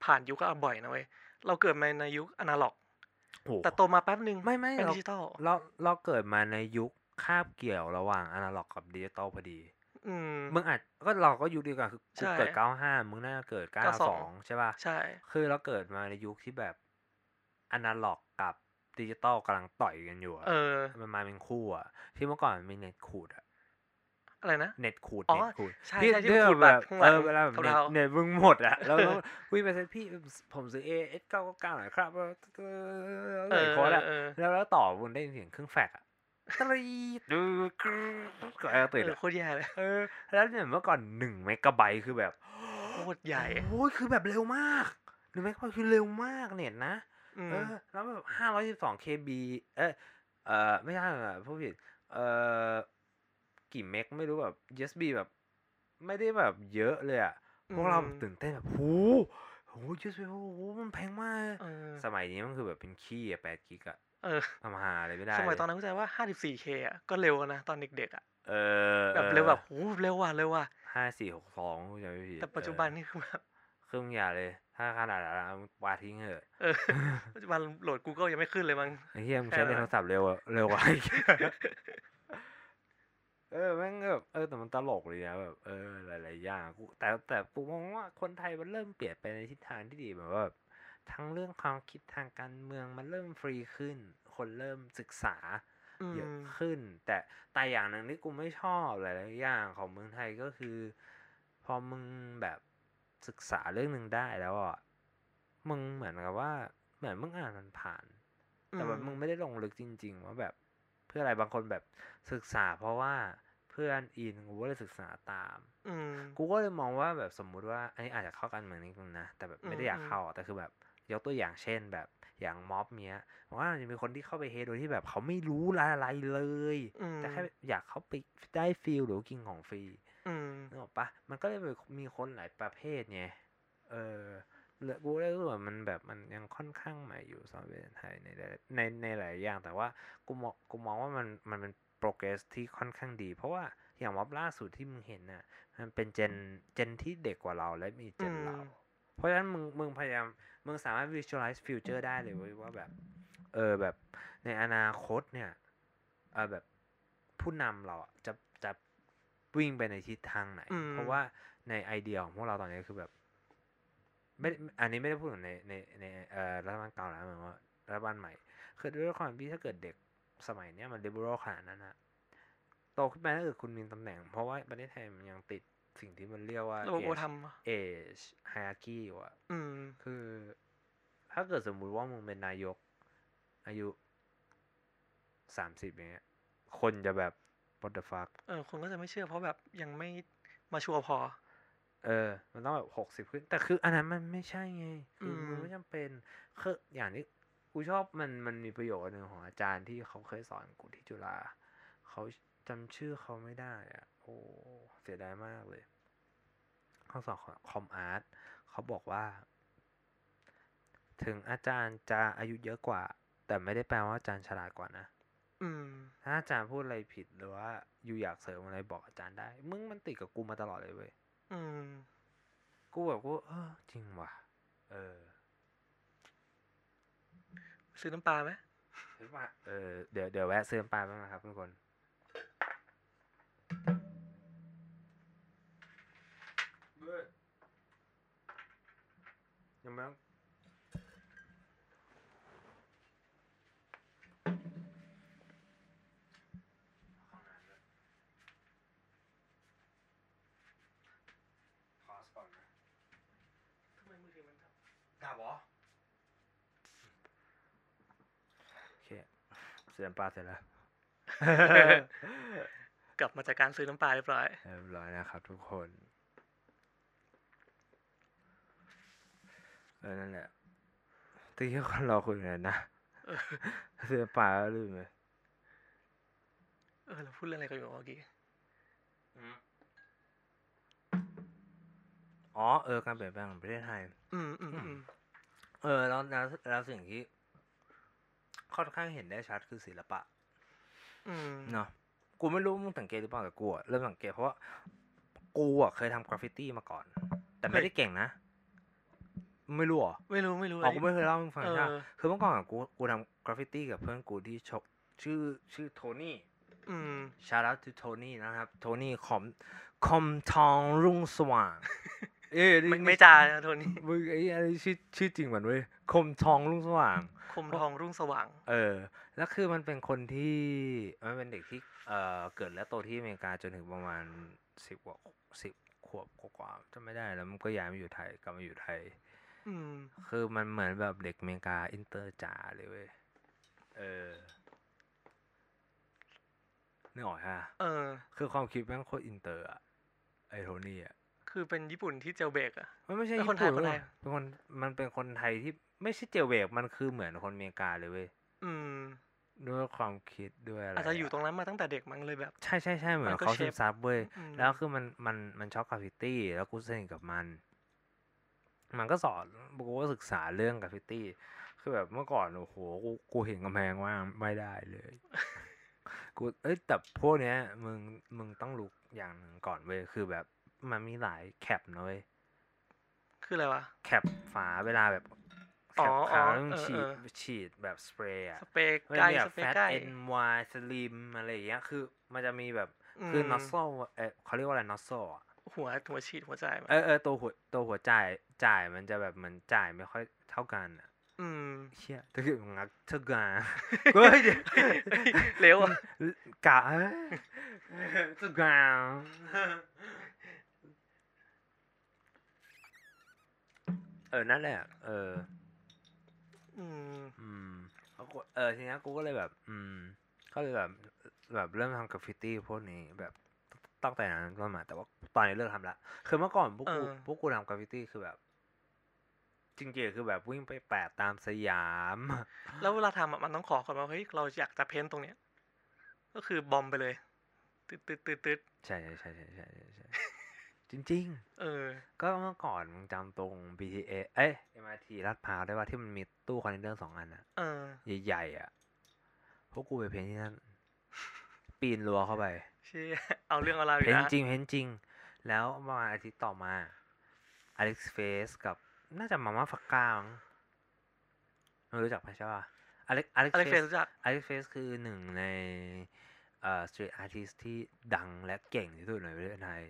ผ่านยุคก็บ่อยนะเว้ยเราเกิดมาในยุคอนาล็อกแต่โตมาแป๊บนึงไม่ไม่เป็นดิจิตอลเราเราเกิดมาในยุคคาบเกี่ยวระหว่างอนาล็อกกับดิจิตอลพอดีมึงอาจก็เราก็ยุคเดียวกันคือกูเกิดเก้าห้ามึงน่าเกิดเก้าสองใช่ป่ะใช่คือเราเกิดมาในยุคที่แบบอนาล็อกกับดิจิตอลกำลังต่อยกันอยู่อ่ะมันมาเป็นคู่อ่ะที่เมื่อก่อนมันมีเน็ตขูดอ่ะอะไรนะเน็ตขูดเน็ตขูดที่เรื่องแบบเออเวลาแบบเน็ตมึงหมดอ่ะแล้วคุยไปเซ็ตพี่ผมซื้อ เอ เอส เก้าเก้าเก้า หน่อยครับเออโค้ดอ่ะแล้วแล้วต่อบุญได้เสียงเครื่องแฟกซ์อ่ะตรีดูก็แอร์ติดโคตรใหญ่เลยเออแล้วเนี่ยเมื่อก่อนหนึ่งเมกะไบต์คือแบบโคตรใหญ่โอ้ยคือแบบเร็วมากหนึ่งเมกะไบต์คือเร็วมากเน็ตนะเออแล้วแบบห้าร้อยสิบสอง เค บี เอ้ยเอ่อไม่ใช่อ่ะผู้ผิดเอ่อกี่เมกไม่รู้แบบ ยู เอส บี แบบไม่ได้แบบเยอะเลยอ่ะพวกเราตื่นเต้นแบบโหโห ยู เอส บี โหมันแพงมากสมัยนี้มันคือแบบเป็นขี้อ่ะแปดกิกอ่ะเออทำหาอะไรไม่ได้สมัยตอนนั้นเข้าใจว่า ห้าสิบสี่เค อ่ะก็เร็วนะตอนเด็กๆอ่ะเออแบบเร็วแบบโหเร็วว่ะเร็วว่ะห้าสี่หกสองเข้าใจไม่ผิดแต่ปัจจุบันนี่คือแบบเครื่องอย่าเลยถ้าขนาดนั้นวาทิ้งเหอะเออปัจจุบันโหลด Google ยังไม่ขึ้นเลยมั้งไอ้เหี้ยมึงใช้ในโทรศัพท์เร็วอ่ะเร็วกว่าเออแม่งแบบเออแต่มันตลกเลยนะแบบเออหลายๆอย่างกูแต่แต่กูมองว่าคนไทยมันเริ่มเปลี่ยนไปในทิศทางที่ดีแบบว่าทั้งเรื่องความคิดทางการเมืองมันเริ่มฟรีขึ้นคนเริ่มศึกษาเยอะขึ้นแต่แต่อย่างนึงที่กูไม่ชอบหลายๆอย่างของเมืองไทยก็คือพอมึงแบบศึกษาเรื่องนึงได้แล้วอ่ะมึงเหมือนกับว่าเหมือนมึงอ่านมันผ่านแต่แบบมึงไม่ได้ลงลึกจริงๆว่าแบบเพื่ออะไรบางคนแบบศึกษาเพราะว่าเพื่อนอินกูก็เลยศึกษาตามกูก็เลยมองว่าแบบสมมุติว่าอันนี้อาจจะเข้ากันเหมือนนิดนึงนะแต่แบบไม่ได้อยากเข้าแต่คือแบบยกตัวอย่างเช่นแบบอย่างม็อบเนี้ยผมว่าจะมีคนที่เข้าไปเฮดโดยที่แบบเขาไม่รู้อะไรเลยแต่แค่อยากเข้าไปได้ฟีลหรือกินของฟรีนึกออกปะมันก็เลยมีคนหลายประเภทไงเออกูได้รู้ว่ามันแบบมันยังค่อนข้างใหม่อยู่สำหรับประเทศไทยในในในหลายอย่างแต่ว่ากูมองกูมองว่ามันมันเป็นโปรเกรสที่ค่อนข้างดีเพราะว่าอย่างม็อบล่าสุดที่มึงเห็นน่ะมันเป็นเจนเจนที่เด็กกว่าเราและมีเจนเราเพราะฉะนั้นมึงมึงพยายามมึงสามารถ visualize future ได้เลยว่าแบบเออแบบในอนาคตเนี่ยเออแบบผู้นำเราจะจะวิ่งไปในทิศทางไหนเพราะว่าในไอเดียของพวกเราตอนนี้คือแบบไม่อันนี้ไม่ได้พูดถึงในในในเอ่อรัฐบาลเก่าแล้วเหมือนว่ารัฐบาลใหม่คือด้วยความที่ถ้าเกิดเด็กสมัยเนี้ยมัน liberal ขนาดนั้นนะโตขึ้นไปถ้าเกิดคุณมีตำแหน่งเพราะว่าประเทศไทยมันยังติดสิ่งที่มันเรียกว่า age hierarchy อยู่อ่ะคือถ้าเกิดสมมุติว่ามึงเป็นนายกอายุสามสิบอย่างเงี้ยคนจะแบบ what the fuck เออคนก็จะไม่เชื่อเพราะแบบยังไม่มาชัวร์พอเออมันต้องแบบหกสิบขึ้นแต่คืออันนั้นมันไม่ใช่ไงคือมันไม่จำเป็นคืออย่างนี้กูชอบมันมันมีประโยชน์หนึ่งของอาจารย์ที่เขาเคยสอนกูที่จุฬาเขาจำชื่อเขาไม่ได้อ่ะโอ้เสียดายมากเลยเขาสอนคอมอาร์ตเขาบอกว่า ถึงอาจารย์จะอายุเยอะกว่าแต่ไม่ได้แปลว่าอาจารย์ฉลาดกว่านะอืมถ้าอาจารย์พูดอะไรผิดหรือว่าอยู่อยากเสริมอะไรบอกอาจารย์ได้มึงมันติดกับกูมาตลอดเลยเว้ยอืมกูแบบกูเออจริงว่ะเออซื้อน้ำปลาไหมซื้อปลาเออเดี๋ยวเดี๋ยวแวะซื้อน้ำปลาบ้างนะครับทุกคนยังไงเสียน้ำปลาเสร็จแล้วกลับมาจากการซื้อน้ำปลาเรียบร้อยเรียบร้อยนะครับทุกคนเออนั่นแหละที่คนเราคุยกันนะซื้อน้ำปลาแล้วลืมไหมเออเราพูดเรื่องอะไรกันอยู่เมื่อกี้อ๋อเออการเปลี่ยนแปลงของประเทศไทยอืมอืมอืมเออแล้วแล้วสิ่งที่ค่อนข้างเห็นได้ชัดคือศิลปะเนาะกูไม่รู้มึงสังเกตหรือเปล่าแต่กูเริ่มสังเกตเพราะว่ากูอ่ะเคยทำกราฟฟิตี้มาก่อนแต่ไม่ได้เก่งนะไม่รู้หรอไม่รู้ไม่รู้อ๋อกูไม่เคยเล่าให้มึงฟังนะคือเมื่อก่อนกูกูทำกราฟฟิตี้กับเพื่อนกูที่ชกชื่อชื่อโทนี่ชาร์ลส์โทนี่นะครับโทนี่คอมคอมทองรุ่งสว่างเอ้ยไม่จ่าโทนี่มึงไอ้อะไรชื่อชื่อจริงเหมือนเว้ยคมทองรุ่งสว่างคมทองรุ่งสว่างเออแล้วคือมันเป็นคนที่มันเป็นเด็กที่เอ่อเกิดและโตที่อเมริกาจนถึงประมาณสิบกว่าสิบขวบกว่าจะไม่ได้แล้วมันก็ย้ายมาอยู่ไทยกลับมาอยู่ไทยอืมคือมันเหมือนแบบเด็กอเมริกาอินเตอร์จ๋าเลยเว้ยเออนึกออกฮะเออคือความคิดแม่งโคตรอินเตอร์อะไอโทนี่อะคือเป็นญี่ปุ่นที่เจลเบกอ่ะมันไม่ใช่คนไทยคนไทยเป็นคนมันเป็นคนไทยที่ไม่ใช่เจลเบกมันคือเหมือนคนอเมริกาเลยเว้ยอืมด้วยความคิดด้วยอะไรอาจจะอยู่ตรงนั้นมาตั้งแต่เด็กมั้งเลยแบบใช่ใช่ใช่เหมือนเขาซึมซับเว้ยแล้วคือมันมันมันชอบกราฟฟิตี้แล้วกูสนิทกับมันมันก็สอนกูก็ศึกษาเรื่องกราฟฟิตี้คือแบบเมื่อก่อนโอ้โหกูกูเห็นกำแพงว่าไม่ได้เลยกูเอ้ยแต่พวกเนี้ยมึงมึงต้องรู้อย่างนึงก่อนเว้ยคือแบบมันมีหลายแคปนะเว้ยคืออะไรวะแคปฝาเวลาแบบแคปขาวต้องฉีดฉีดแบบสเปรย์อะสเปรย์ใกล้สเปรย์ใกล้ เอ็น วาย สลิมอะไรอย่างเงี้ยคือมันจะมีแบบคือนอสโซเอ่อเขาเรียกว่าอะไรนอสโซหัวหัวฉีดหัวจ่ายเออเออตัวหัวตัวหัวจ่ายจ่ายมันจะแบบมันจ่ายไม่ค่อยเท่ากันอะอืมเชี่ยถ้าเกิดงักเท่ากันเฮ้ยเร็วอะกะเท่ากันเออนั่นแหละเอออืมอืมเออทีนี้กูก็เลยแบบอืมก็เลยแบบแบบเริ่มทำกราฟฟิตี้พวกนี้แบบตั้งแต่นั้นก็มาแต่ว่าตอนนี้เลิกทำละคือเมื่อก่อนพวกกูพวกกูทำกราฟฟิตี้คือแบบจริงๆคือแบบวิ่งไปแปะตามสยามแล้วเวลาทำอ่ะมันต้องขอก่อนว่าเฮ้ยเราอยากจะเพ้นตรงเนี้ยก็คือบอมไปเลยตึ๊ดตึ๊ดตึ๊ดตึ๊ดใช่ใช่ใช่ใช่ใช่ใช่จริงๆเออก็เมื่อก่อนมึงจำตรง บี ที เอส เอ้ย เอ็ม อาร์ ที ลาดพร้าวได้ว่าที่มันมีตู้คอนเทนเนอร์สองอันอ่ะใหญ่ๆอ่ะพวกกูไปเพ้นที่นั่นปีนรั้วเข้าไปเชี่ยเอาเรื่องเอาราวอยู่นะเพ้นจริงเพ้นจริงแล้วประมาณอาทิตย์ต่อมา Alex Face กับน่าจะมาม่าฝักกาวมึงรู้จักไหมใช่ป่ะ Alex Alex Face รู้จัก Alex Face คือหนึ่งในเอ่อ Street Artist ที่ดังและเก่งที่สุดในประเทศไทย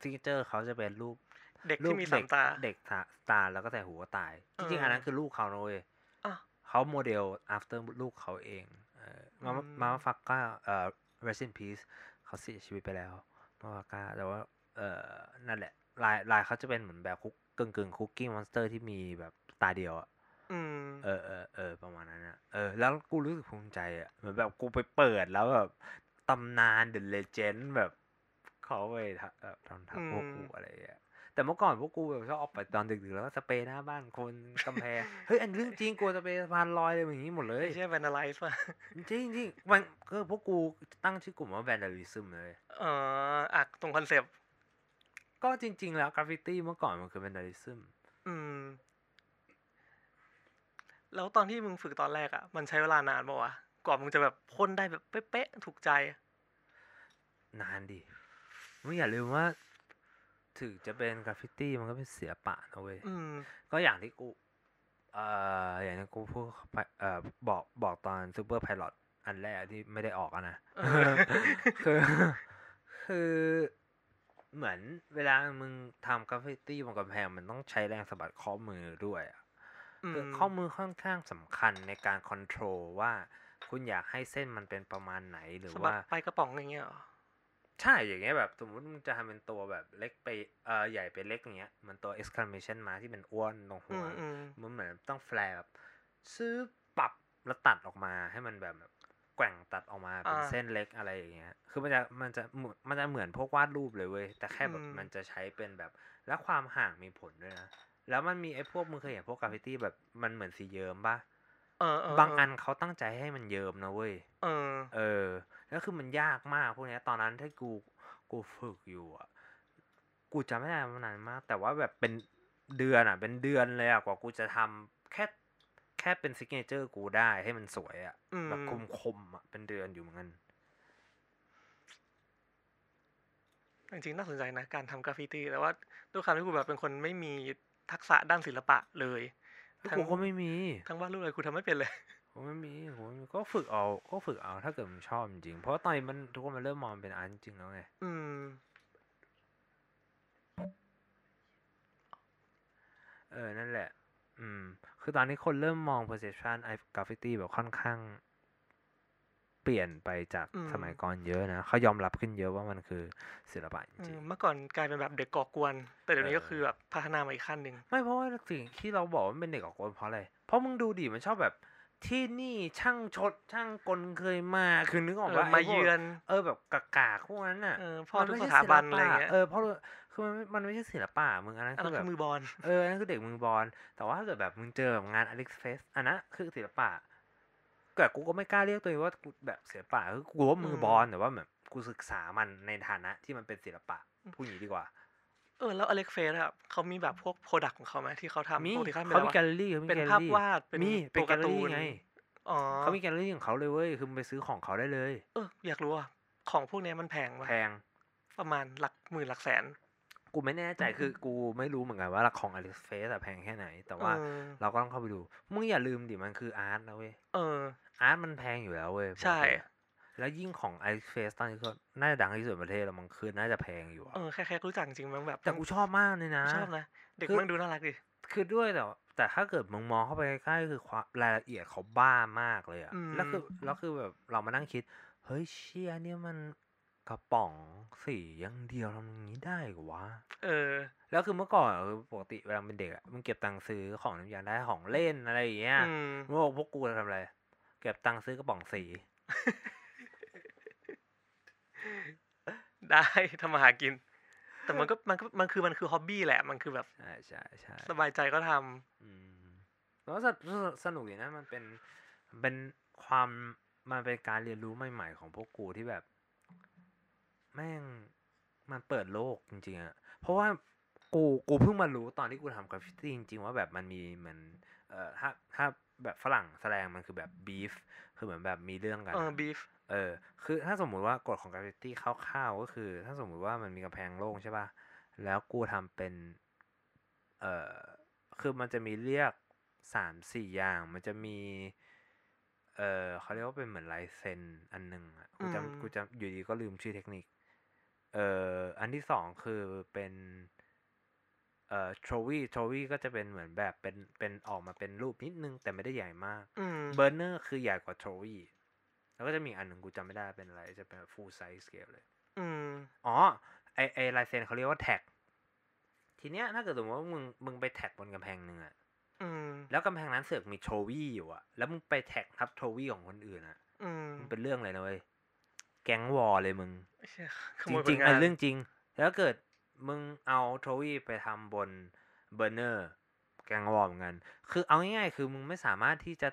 ซิกเนเจอร์เขาจะเป็นรูปเด็กที่มีสามตาเด็กตาแล้วก็แต่หัวตายจริงๆอันนั้นคือลูกเขานะเว้ยเขาโมเดล after ลูกเขาเองมามาฟักก้าเอ่อ rest in peace เขาเสียชีวิตไปแล้วมาฟักก้าแต่ว่าเอ่อนั่นแหละลายลายเขาจะเป็นเหมือนแบบคุกกึ่งกึ่งคุกกิ้งมอนสเตอร์ที่มีแบบตาเดียวอ่ะเออเออเออประมาณนั้นนะเออแล้วกูรู้สึกภูมิใจอ่ะเหมือนแบบกูไปเปิดแล้วแบบตำนาน the legend แบบเขาไปทำทำทำพวกกูอะไรอ่ะแต่เมื่อก่อนพวกกูแบบชอบออกไปตอนดึกๆแล้วก็สเปรย์หน้าบ้านคนกำแพงเฮ้ยอันเรื่องจริงกูสเปรย์สะพานลอยอะไรอย่างนี้หมดเลยไม่ใช่แวนดาไลซ์ป่ะจริงจริงมันก็พวกกูตั้งชื่อกลุ่มว่าแวนดาลิซึมเลยเอออักตรงคอนเซปต์ก็จริงๆแล้วกราฟฟิตี้เมื่อก่อนมันคือแวนดาลิซึมอืม แล้วตอนที่มึงฝึกตอนแรกอ่ะมันใช้เวลานานป่ะวะกว่ามึงจะแบบพ่นได้แบบเป๊ะๆถูกใจนานดิมึงอย่าลืมว่าถึงจะเป็นกราฟฟิตี้มันก็เป็นศิลปะนะเว้ยก็อย่างที่กูเอ่ออย่างที่กูพูดเอ่อบอกบอกตอนซูเปอร์ไพลอตอันแรกที่ไม่ได้ออกอ่ะนะ คือคือเหมือนเวลามึงทำกราฟฟิตี้บนกำแพงมันต้องใช้แรงสะบัดข้อมือด้วยคือข้อมือค่อนข้างสำคัญในการคอนโทรลว่าคุณอยากให้เส้นมันเป็นประมาณไหนหรือว่าไปกระป๋องอย่างเงี้ยหรอใช่อย่างเงี้ยแบบสมมุติมึงจะทำเป็นตัวแบบเล็กไปเอ่อใหญ่ไปเล็กอย่างเงี้ยมันตัว exclamation mark ที่เป็นอ้วนตรงหัวมันเหมือนต้องแฟลแบบซื้อปรับแล้วตัดออกมาให้มันแบบแกว่งตัดออกมาเป็นเส้นเล็กอะไรอย่างเงี้ยคือมันจะมันจะมันจะเหมือนพวกวาดรูปเลยเว้ยแต่แค่แบบมันจะใช้เป็นแบบแล้วความห่างมีผลด้วยนะแล้วมันมีไอ้พวกมึงเคยเห็นพวกกราฟฟิตี้แบบมันเหมือนสีเยิ้มป่ะเออบางอันเขาตั้งใจให้มันเยิ้มนะเว้ยเออเออแล้วคือมันยากมากพวกนี้ตอนนั้นที่กูกูฝึกอยู่อ่ะกูจำไม่ได้มานานมากแต่ว่าแบบเป็นเดือนอ่ะเป็นเดือนเลยอ่ะกว่ากูจะทำแค่แค่เป็นซิกเนเจอร์กูได้ให้มันสวยอ่ะแบบคมๆอ่ะเป็นเดือนอยู่เหมือนกันจริงๆน่าสนใจนะการทำกราฟฟิตี้แต่ว่าด้วยความที่กูแบบเป็นคนไม่มีทักษะด้านศิลปะเลยกูก็ไม่มีทั้งวาดรูปอะไรกูทำไม่เป็นเลยผมไม่มีผมก็ฝึกเอาก็ฝึกเอาถ้าเกิดมันชอบจริงเพราะตอนนี้มันทุกคนมันเริ่มมองเป็นอาร์ตจริงแล้วไงอืมเออนั่นแหละอืมคือตอนนี้คนเริ่มมอง perception ไอ้ graffiti แบบค่อนข้างเปลี่ยนไปจากสมัยก่อนเยอะนะเขายอมรับขึ้นเยอะว่ามันคือศิลปะจริงเมื่อก่อนกลายเป็นแบบเด็กก่อกวนแต่เดี๋ยวนี้ก็คือแบบพัฒนามาอีกขั้นนึงไม่เพราะว่าสิ่งที่เราบอกว่าเป็นเด็กก่อกวนเพราะอะไรเพราะมึงดูดิมันชอบแบบที่นี่ช่างชดช่างกลเคยมาคือนึกออกว่ามาเยือนเออแบบกากาพวกนั้นน่ะพ่อทุกสถาบันอะไรเงี้ยเออเพราะคือมันมันไม่ใช่ศิลปะมึงอันนั้นคือแบบมือบอลเอออันนั้นคือเด็กมือบอลแต่ว่าถ้าเกิดแบบมึงเจอแบบงาน Alex Fest อันนั้นคือศิลปะเกิดกูก็ไม่กล้าเรียกตัวเองว่ากูแบบศิลปะคือกูว่ามือบอลแต่ว่าแบบกูศึกษามันในฐานะที่มันเป็นศิลปะพูดอย่างนี้ดีกว่าเออแล้ว Alex Fest อ่ะเค้ามีแบบพวก product ของเค้ามั้ยที่เค้าทำพวกที่เค้าเป็นแกลเลอรี่เป็นภาพวาดเป็นตัวการ์ตูนไงอ๋อเค้ามีแกลเลอรี่ของเค้าเลยเว้ยคือไปซื้อของเค้าได้เลยเอออยากรู้อ่ะของพวกนี้มันแพงป่ะแพงประมาณหลักหมื่นหลักแสนกูไม่แน่ใจคือกูไม่รู้เหมือนกันว่าราคาของ Alex Fest อ่ะแพงแค่ไหนแต่ว่าเราก็ต้องเข้าไปดูมึงอย่าลืมดิมันคืออาร์ตนะเว้ยเอออาร์ตมันแพงอยู่แล้วเว้ยใช่แล้วยิ่งของ Alex Fest ตอนนี้ก็น่าจะดังที่สุดประเทศแล้วมันคือน่าจะแพงอยู่อ่ะเออแค่ๆรู้จักจริงมั้งแบบแต่กูชอบมากเลยนะชอบนะเด็กมันดูน่ารักดิคือด้วยแต่แต่ถ้าเกิดมึงมองเข้าไปใกล้ๆคือความรายละเอียดเขาบ้ามากเลยอ่ะแล้วคือแล้วคือแบบเรามานั่งคิดเฮ้ยเชี่ยเนี่ยมันกระป๋องสีอย่างเดียวทำอย่างนี้ได้เหรอวะเออแล้วคือเมื่อก่อนปกติเวลาเป็นเด็กอ่ะมึงเก็บตังค์ซื้อของทุกอย่างได้ของเล่นอะไรอย่างเงี้ยมึงพวกกูทำอะไรเก็บตังค์ซื้อกระป๋องสีได้ทำมาหากินแต่มันก็มันก็มันคือมันคือฮ็อบบี้แหละมันคือแบบใช่ใช่ใช่สบายใจก็ทำอืมแล้วสนุกอย่างนั้นมันเป็นเป็นความมันเป็นการเรียนรู้ใหม่ๆของพวกกูที่แบบแม่งมันเปิดโลกจริงๆอ่ะเพราะว่ากูกูเพิ่งมารู้ตอนที่กูทำกราฟฟิตี้จริงๆว่าแบบมันมีเหมือนเอ่อถ้าถ้าแบบฝรั่งแสดงมันคือแบบบีฟคือเหมือนแบบมีเรื่องกันเออบีฟเออคือถ้าสมมุติว่ากฎของกราฟฟิตี้คร่าวๆก็คือถ้าสมมุติว่ามันมีกำแพงโล่งใช่ป่ะแล้วกูทำเป็นเอ่อคือมันจะมีเรียก สามสี่ อย่างมันจะมีเอ่อเขาเรียกว่าเป็นเหมือนลายเซ็นอันนึงอ่ะกูจำกูจำอยู่ดีก็ลืมชื่อเทคนิคเอ่ออันที่สองคือเป็นเอ่อโทรวี่โทรวี่ก็จะเป็นเหมือนแบบเป็นเป็นออกมาเป็นรูปนิดนึงแต่ไม่ได้ใหญ่มากเบอร์เนอร์คือใหญ่กว่าโทรวี่แล้วก็จะมีอันหนึ่งกูจำไม่ได้เป็นอะไรจะเป็น full size scale เลยอ๋อไอไอลายเซ็นเขาเรียกว่าแท็กทีเนี้ยถ้าเกิดสมมติว่ามึงมึงไปแท็กบนกำแพงนึงอ่ะแล้วกำแพงนั้นเสือกมีโทรวี่อยู่อ่ะแล้วมึงไปแท็กทับโทรวี่ของคนอื่นอ่ะมันเป็นเรื่องอะไรนะเว้ยแก๊งวอร์เลยมึงจริงจริงอันเรื่องจริงแล้วเกิดมึงเอาโทวี่ไปทำบนเบอร์เนอร์แกงวอร์เหมือนกันคือเอาง่ายๆคือมึงไม่สามารถที่จะ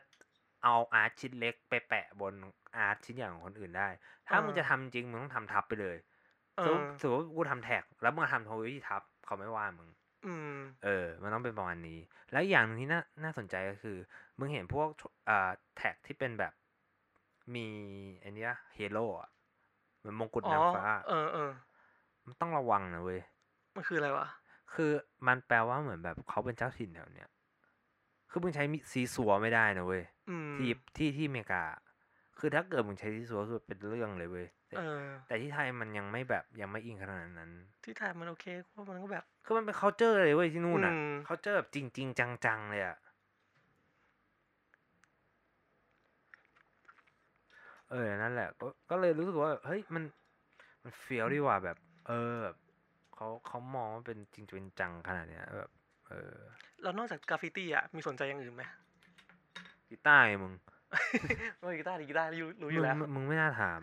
เอาอาร์ตชิ้นเล็กไปแปะบนอาร์ตชิ้นใหญ่ของคนอื่นได้ถ้ามึงจะทำจริงมึงต้องทำทับไปเลยสมมติกูทำแท็กแล้วมึงทำโทวี่ทับเขาไม่ว่ามึง อืมเออมันต้องเป็นประมาณนี้แล้วอย่างนึงที่น่าน่าสนใจก็คือมึงเห็นพวกอ่าแท็กที่เป็นแบบมีไอ้นี่ป่ะเฮโร่อ่ะเหมือนมงกุฎนางฟ้าเออเออมันต้องระวังนะเว้ยมันคืออะไรวะคือมันแปลว่าเหมือนแบบเขาเป็นเจ้าถิ่นแถวเนี้ยคือมึงใช้ซีซัวไม่ได้นะเว้ยที่ที่ที่อเมริกาคือถ้าเกิดมึงใช้ซีซัวคือเป็นเรื่องเลยเว้ยแต่ที่ไทยมันยังไม่แบบยังไม่อินขนาดนั้นที่ไทยมันโอเคเพราะมันก็แบบคือมันเป็น culture เลยเว้ยที่นู่นอ่ะ culture แบบจริงจริงจังๆเลยอ่ะเออนั่นแหละก็ก็เลยรู้สึกว่าเฮ้ยมันมันเฟี้ยวดีกว่าแบบเออเขาเขามองว่าเป็นจริงจริงจังขนาดเนี้ยแบบเออแล้วนอกจากกราฟฟิตี้อ่ะมีสนใจอย่างอื่นไหมกีตาร์มึงไม่กีตาร์ดิกีตาร์รู้อยู่แล้วมึงไม่น่าถาม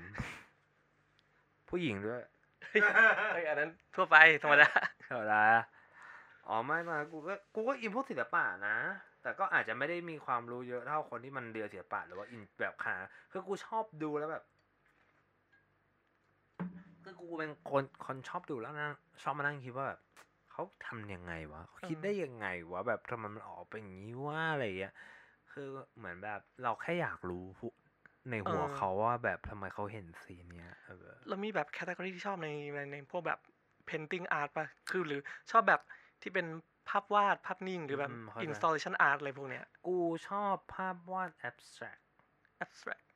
ผู้หญิงด้วยไอ้อันนั้นทั่วไปธรรมดาธรรมดาอ๋อไม่มากูก็กูก็อินพวกศิลปะนะแต่ก็อาจจะไม่ได้มีความรู้เยอะเท่าคนที่มันเรียนศิลปะหรือว่าอินแบบขนาดคือกูชอบดูแล้วแบบคือกูเป็นคนคนชอบดูแล้วนะชอบมานั่งคิดว่าแบบเขาทำยังไงวะเขาคิดได้ยังไงวะแบบทำไมมันออกเป็นอย่างนี้ว่าอะไรเงี้ยคือเหมือนแบบเราแค่อยากรู้ในหัวเขาว่าแบบทำไมเขาเห็นสีเนี้ยแล้วมีแบบแคตตากรีที่ชอบในในพวกแบบ painting art ป่ะคือหรือชอบแบบที่เป็นภาพวาดภาพนิ่งหรือแบบ installation art อะไรพวกเนี้ยกูชอบภาพวาด abstract abstract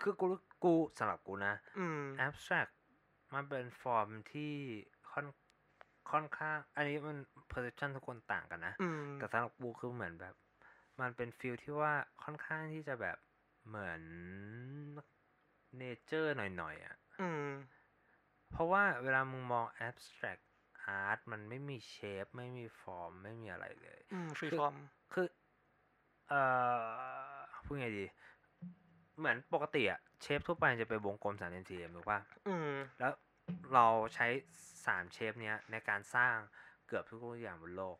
คือกูกูสำหรับกูนะ abstract มันเป็นฟอร์มที่ค่อนค่อนข้างอันนี้มัน perception ทุกคนต่างกันนะแต่สำหรับกูคือเหมือนแบบมันเป็นฟีลที่ว่าค่อนข้างที่จะแบบเหมือนเนเจอร์หน่อยๆอ่ะอืมเพราะว่าเวลามึงมอง abstract art มันไม่มีเชฟไม่มีฟอร์มไม่มีอะไรเลยอืมฟรีฟอร์มคือเอ่อพูดไงดีเหมือนปกติอ่ะเชฟทั่วไปจะเป็นวงกลมสามเหลี่ยมถูกป่ะอืมแล้วเราใช้สามเชฟเนี้ยในการสร้างเกือบทุกอย่างบนโลก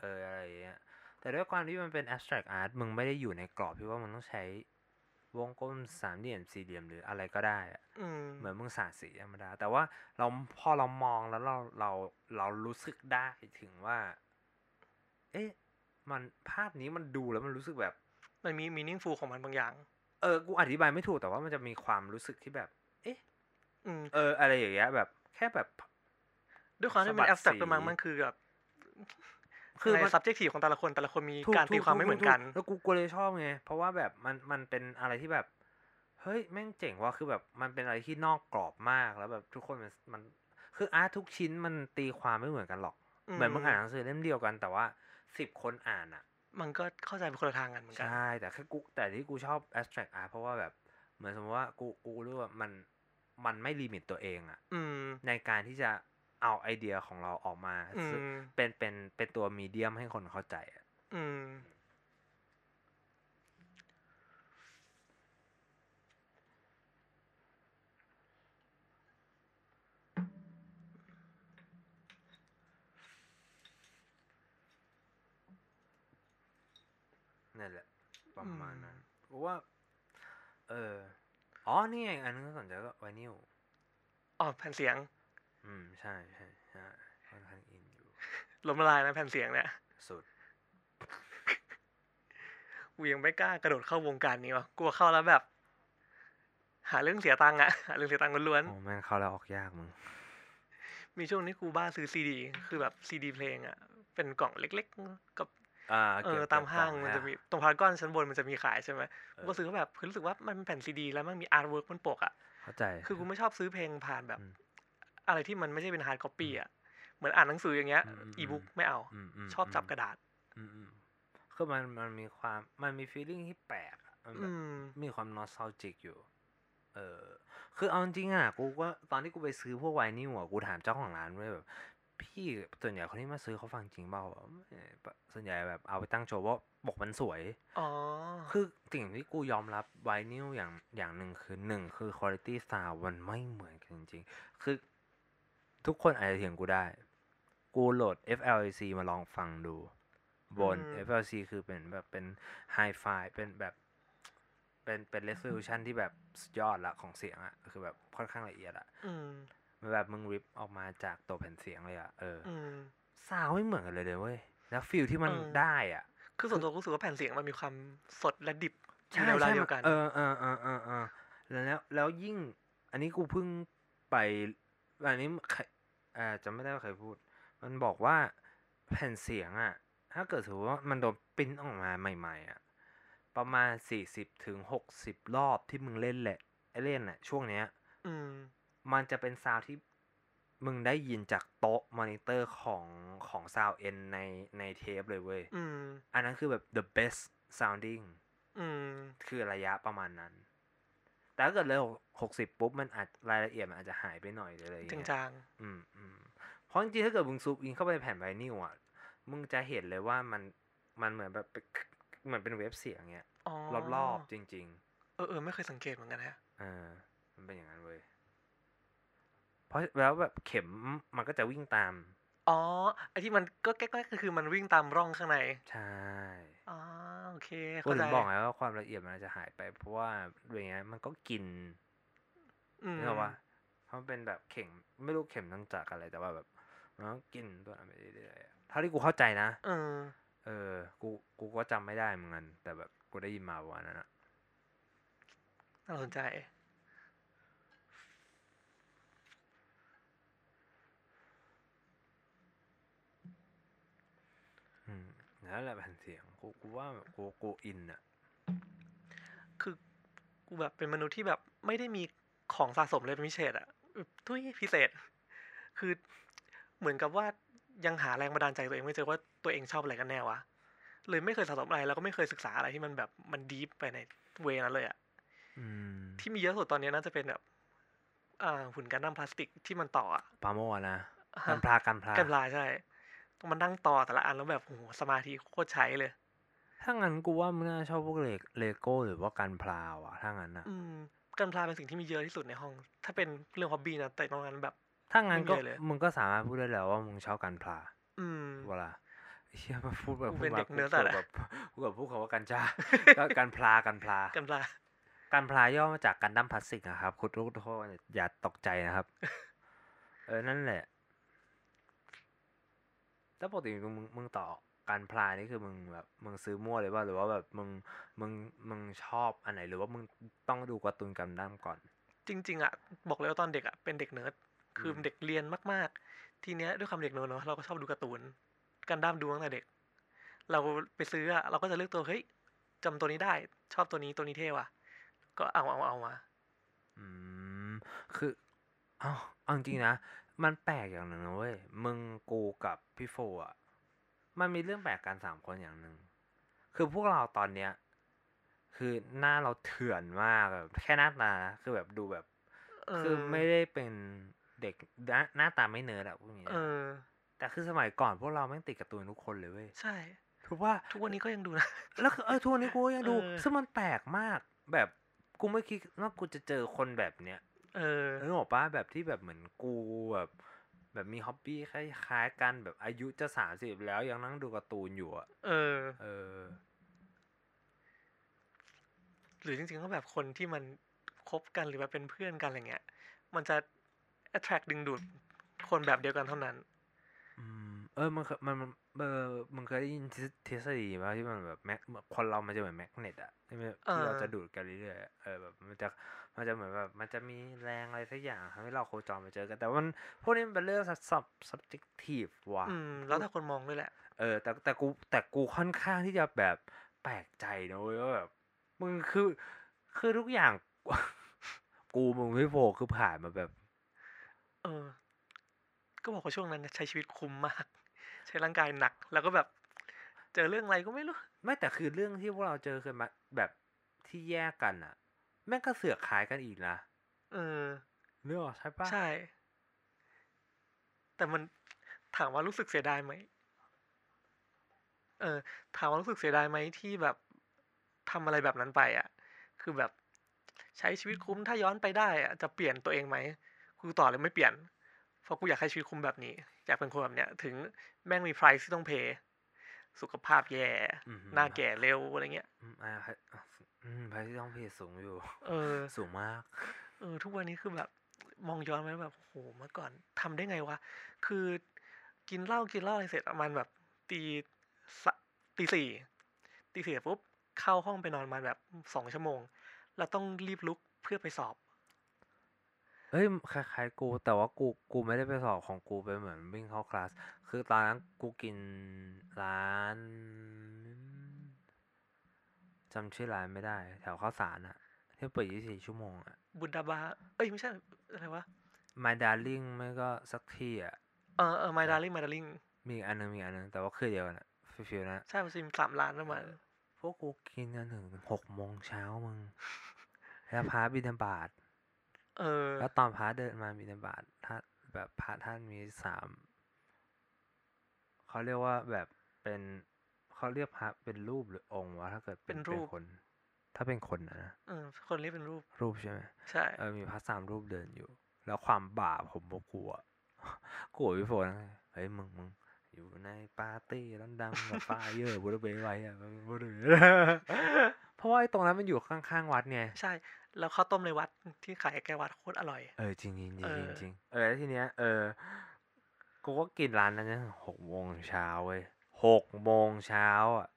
เอออะไรอย่างเงี้ยแต่ด้วยความที่มันเป็น abstract art มึงไม่ได้อยู่ในกรอบที่ว่ามึงต้องใช้วงกลมสามเหลี่ยมสี่เหลี่ยมหรืออะไรก็ได้อ่ะเหมือนมึงสาดสีธรรมดาแต่ว่าเราพอเรามองแล้วเราเราเรารู้สึกได้ถึงว่าเอ๊ะมันภาพนี้มันดูแล้วมันรู้สึกแบบมันมี meaningful ของมันบางอย่างเออกูอธิบายไม่ถูกแต่ว่ามันจะมีความรู้สึกที่แบบเอ๊ะเอออะไรอย่างเงี้ยแบบแค่แบบด้วยความที่มัน abstract ประมาณมันคือแบบคือมัน subjective ของแต่ละคนแต่ละคนมีการตีความไม่เหมือนกันแล้วกูกูเลยชอบไงเพราะว่าแบบมันมันเป็นอะไรที่แบบเฮ้ยแม่งเจ๋งว่ะคือแบบมันเป็นอะไรที่นอกกรอบมากแล้วแบบทุกคนมันมันคืออาร์ตทุกชิ้นมันตีความไม่เหมือนกันหรอกเหมือนมึงอ่านหนังสือเล่มเดียวกันแต่ว่าสิบคนอ่านอ่ะมันก็เข้าใจเป็นคนละทางกันเหมือนกันใช่แต่คือกูแต่ที่กูชอบ abstract art เพราะว่าแบบเหมือนสมมติว่ากูกูรู้ว่ามันมันไม่ลิมิตตัวเองอ่ะในการที่จะเอาไอเดียของเราออกมาเป็นเป็นเป็นตัวมีเดียมให้คนเข้าใจอ่ะอืมนั่นแหละประมาณนั้นเพราะว่าเอออ๋อนี่ไงอันนึงสนใจก็ไวนิลอ๋อแผ่นเสียงอืมใช่ใช่ใช่ค่อนข้างอินอยู่ล้มละลายนะแผ่นเสียงเนี่ยสุดกูยังไม่กล้ากระโดดเข้าวงการนี้วะกลัวเข้าแล้วแบบหาเรื่องเสียตังค์อะหาเรื่องเสียตังค์ล้วนๆโอ้แม่งเข้าแล้วออกยากมึงมีช่วงนี้กูบ้าซื้อซีดีคือแบบซีดีเพลงอะเป็นกล่องเล็กๆกับอ่าเออตามห้างมันจะมีตรงพารากอนชั้นบนมันจะมีขายใช่ไหมกูก็ซื้อแบบรู้สึกว่ามันเป็นแผ่นซีดีแล้วมันมีอาร์ตเวิร์กบนปกอะเข้าใจคือกูไม่ชอบซื้อเพลงผ่านแบบอะไรที่มันไม่ใช่เป็น hard copy อ่ะเหมือนอ่านหนังสืออย่างเงี้ย e-book ไม่เอาชอบจับกระดาษคือมันมันมีความมันมี feeling ที่แปลกมันแบบมีความ nostalgic อยู่เออคือเอาจริงอ่ะกูก็ตอนที่กูไปซื้อพวกไวนิลอ่ะกูถามเจ้าของร้านด้วยแบบพี่ส่วนใหญ่คนที่มาซื้อเขาฟังจริงเปล่าส่วนใหญ่แบบเอาไปตั้งโชว์ว่าปกมันสวยอ๋อคือสิ่งที่กูยอมรับไวนิลอย่างอย่างนึงคือหนึ่งคือ quality sound มันไม่เหมือนกันจริงคือทุกคนอาจจะเถียงกูได้กูโหลด เอฟ แอล ซี มาลองฟังดูบน เอฟ แอล ซี คือเป็นแบบเป็นไฮไฟเป็นแบบเป็นเป็นเรโซลูชันที่แบบสุดยอดละของเสียงอะคือแบบค่อนข้างละเอียดอะมันแบบมึงริปออกมาจากตัวแผ่นเสียงเลยอะเออ ซาวไม่เหมือนกันเลยเลยเว้ยแล้วฟีลที่มันได้อ่ะคือส่วนตัวรู้สึกว่าแผ่นเสียงมันมีความสดและดิบในเวลาเดียวกันเออเออเออเออเออแล้วแล้วยิ่งอันนี้กูเพิ่งไปอันนี้อ่าจำไม่ได้ว่าใครพูดมันบอกว่าแผ่นเสียงอ่ะถ้าเกิดถือว่ามันโดนปริ้นออกมาใหม่ๆอ่ะประมาณสี่สิบถึงหกสิบรอบที่มึงเล่นแหละไอเล่นอ่ะช่วงเนี้ยอืมมันจะเป็นซาวที่มึงได้ยินจากโต๊ะมอนิเตอร์ของของซาวเอ็นในในเทปเลยเว้ย อ, อันนั้นคือแบบ the best sounding คือระยะประมาณนั้นแต่ถ้าเกิดเลยหกสิบปุ๊บมันอาจรายละเอียดมันอาจจะหายไปหน่อยอะไรอย่างเงี้ยจางๆอืมอืมเพราะจริงๆถ้าเกิดมึงซูมอินเข้าไปในแผ่นไวนิลอ่ะมึงจะเห็นเลยว่ามันมันเหมือนแบบเหมือนเป็นเวฟเสียงเงี้ยรอบๆจริงๆเออๆไม่เคยสังเกตเหมือนกันฮะอ่ามันเป็นอย่างนั้นเว้ยเพราะแล้วแบบเข็มมันก็จะวิ่งตามอ๋อไอ้ที่มันก็แก๊กๆก็คือมันวิ่งตามร่องข้างในใช่อ๋อโอเคเข้าใจผมบอกแล้วว่าความละเอียดมันจะหายไปเพราะว่าอย่างเงี้ยมันก็กินนึกออกป่ะเพราะเป็นแบบเข็มไม่รู้เข็มนั่งจากอะไรแต่ว่าแบบมันก็กินตัวนั้นไปเรื่อยๆเท่าที่กูเข้าใจนะเออเออกูกูก็จำไม่ได้เหมือนกันแต่แบบกูได้ยินมาวันนั้นนะน่าสนใจนั่นแหละแผ่นเสียงกูกูว่าแบบกูกูอินอะคือกูแบบเป็นมนุษย์ที่แบบไม่ได้มีของสะสมเลยเป็นพิเศษอะทุยพิเศษคือเหมือนกับว่ายังหาแรงบันดาลใจตัวเองไม่เจอว่าตัวเองชอบอะไรกันแน่วะเลยไม่เคยสะสมอะไรแล้วก็ไม่เคยศึกษาอะไรที่มันแบบมันดีฟไปในเวนั้นเลยอะที่มีเยอะสุดตอนนี้น่าจะเป็นแบบหุ่นกันน้ำพลาสติกที่มันต่ออะปาโมะนะกันพลากันพลากันพลาใช่มันนั่งต่อแต่ละอันแล้วแบบโอ้โหสมาธิโคตรใช้เลยถ้างั้นกูว่ามึงน่าชอบพวกเลโก้หรือว่ากันพลาวอ่ะถ้างั้นนะอืมกันพลาเป็นสิ่งที่มีเยอะที่สุดในห้องถ้าเป็นเรื่องฮอบบี้นะแต่ตรงนั้นแบบถ้างั้นก็มึงก็สามารถพูดได้แล้วว่ามึงชอบกันพลาอืมเวลาเหี้ยมาพูดแบบเป็นเด็กเนื้อสัตว์แบบกูกับพวกเขาว่ากันจ้าก็กันพลากันพลากันพลากันพลาย่อมาจากกันดั้มพลาสติกนะครับคุณทุกคนอย่าตกใจนะครับเออนั่นแหละแล้วปกติมึงมึงต่อการพลายนี่คือมึงแบบมึงซื้อมั่วเลยป่ะหรือว่าแบบมึงมึงมึงชอบอันไหนหรือว่ามึงต้องดูการ์ตูนกันดั้มก่อนจริงๆอ่ะบอกเลยว่าตอนเด็กอ่ะเป็นเด็กเนิร์ดคือเด็กเรียนมากๆทีเนี้ยด้วยความเด็กเนิร์ดเนาะเราก็ชอบดูการ์ตูนกันดั้มดูตั้งแต่เด็กเราไปซื้ออ่ะเราก็จะเลือกตัวเฮ้ยจำตัวนี้ได้ชอบตัวนี้ตัวนี้เท่ว่ะก็เอาเอาเอามาอืมคืออ้าวเอาจริงนะมันแปลกอย่างหนึ่งนะเว้ยมึงกูกับพี่โฟอ่ะมันมีเรื่องแปลกกันสามคนอย่างหนึ่งคือพวกเราตอนเนี้ยคือหน้าเราเถื่อนมากแบบแค่หน้าตาคือแบบดูแบบคือไม่ได้เป็นเด็กหน้าตาไม่เนิร์ดอะพวกนี้แต่คือสมัยก่อนพวกเราแม่งติดการ์ตูนทุกคนเลยเว้ยใช่ถือว่าทุกวันนี้ก็ยังดูนะแล้วเออทุกวันนี้กูยังดูซึ่งมันแปลกมากแบบกูไม่คิดว่ากูจะเจอคนแบบเนี้ยเออนึกออกป่ะแบบที่แบบเหมือนกูแบบแบบมีฮ็อบบี้คล้ายๆกันแบบอายุจะสามสิบแล้วยังนั่งดูการ์ตูนอยู่อ่ะเออเออหรือจริงๆก็แบบคนที่มันคบกันหรือว่าเป็นเพื่อนกันอะไรเงี้ยมันจะ attract ดึงดูดคนแบบเดียวกันเท่านั้นอืมเออมันมันเออมึงเคยได้ยินทฤษฎีป่ะที่มันแบบแมกคนเรามันจะเหมือนแมกเนตอ่ะที่เราจะดูดกันเรื่อยๆเออแบบมันจะมันจะเหมือนแบบมันจะมีแรงอะไรสักอย่างทำให้เราโคจรมาเจอกันแต่มันพวกนี้มันเป็นเรื่อง subjective ว่ะอืมแล้วแต่คนมองด้วยแหละเออแต่แต่กูแต่กูค่อนข้างที่จะแบบแปลกใจนะเว้ยว่าแบบมึงคือคือทุกอย่างกูมึงไม่โฟกัสคือผ่านมาแบบเออก็บอกว่าช่วงนั้นใช้ชีวิตคุ้มมากใช้ร่างกายหนักแล้วก็แบบเจอเรื่องอะไรก็ไม่รู้ไม่แต่คือเรื่องที่พวกเราเจอคือมาแบบที่แยกกันอ่ะแม่งก็เสือกขายกันอีกนะเออเรื่องใช่ป่ะใช่แต่มันถามว่ารู้สึกเสียดายไหมเออถามว่ารู้สึกเสียดายไหมที่แบบทำอะไรแบบนั้นไปอ่ะคือแบบใช้ชีวิตคุ้มถ้าย้อนไปได้อ่ะจะเปลี่ยนตัวเองไหมกูต่อเลยไม่เปลี่ยนเพราะกูอยากให้ชีวิตคุ้มแบบนี้อยากเป็นคนแบบเนี้ยถึงแม่งมีไพรซ์ที่ต้องเพย์สุขภาพแย่หน้าแก่เร็วอะไรเงี้ยอ่าไพรซ์ที่ต้องเพย์สูงอยู่เออสูงมากเออทุกวันนี้คือแบบมองย้อนไปแบบโหเมื่อก่อนทำได้ไงวะคือ กินเหล้ากินเหล้าอะไรเสร็จประมาณแบบตีตีสี่ตีสี่ปุ๊บเข้าห้องไปนอนมาแบบสองชั่วโมงแล้วต้องรีบลุกเพื่อไปสอบเฮ้ยคล้ายๆกูแต่ว่ากูกูไม่ได้ไปสอบของกูไปเหมือนวิ่งเข้าคลาสคือตอนนั้นกูกินร้านจำชื่อร้านไม่ได้แถวข้าวสารอะที่เปิดยี่สิบสี่ชั่วโมงอะบุนดาบาเอ้ยไม่ใช่อะไรวะ My Darling ไม่ก็สักที่อะเออเออ My Darling My Darling มีอันนึงมีอันนึงแต่ว่าคือเดียวกันอะฟิวๆนะใช่มันซิมสามร้านแล้วมันพวกกูกินกันถึงหกโมงเช้ามึงแล้วพาบิณฑบาตเออแล้วตอนพาเดินมาบิณฑบาตท่านแบบพาท่านมีสามเขาเรียกว่าแบบเป็นเขาเรียกพระเป็นรูปหรือองค์วะถ้าเกิดเป็นรูปคนถ้าเป็นคนนะนะเออคนเรียกเป็นรูปรูปใช่ไหมใช่เออมีพระสามรูปเดินอยู่แล้วความบาปผมก็กลัวกลัวพี่ฝนเฮ้ยมึงมึงอยู่ในปาร์ตี้แล้วดังแบบป้าเยอะบุรุษเบย์ไว้อะบุรุษเพราะว่าไอ้ตรงนั้นมันอยู่ข้างๆวัดไงใช่แล้วข้าวต้มในวัดที่ขายใกล้วัดโคตรอร่อยเออจริงจริงจริงเออแล้วทีเนี้ยเออกูก็กินร้านนั้นนะหกโมงเช้าเว้ยหกโมงเช้าอ่ะ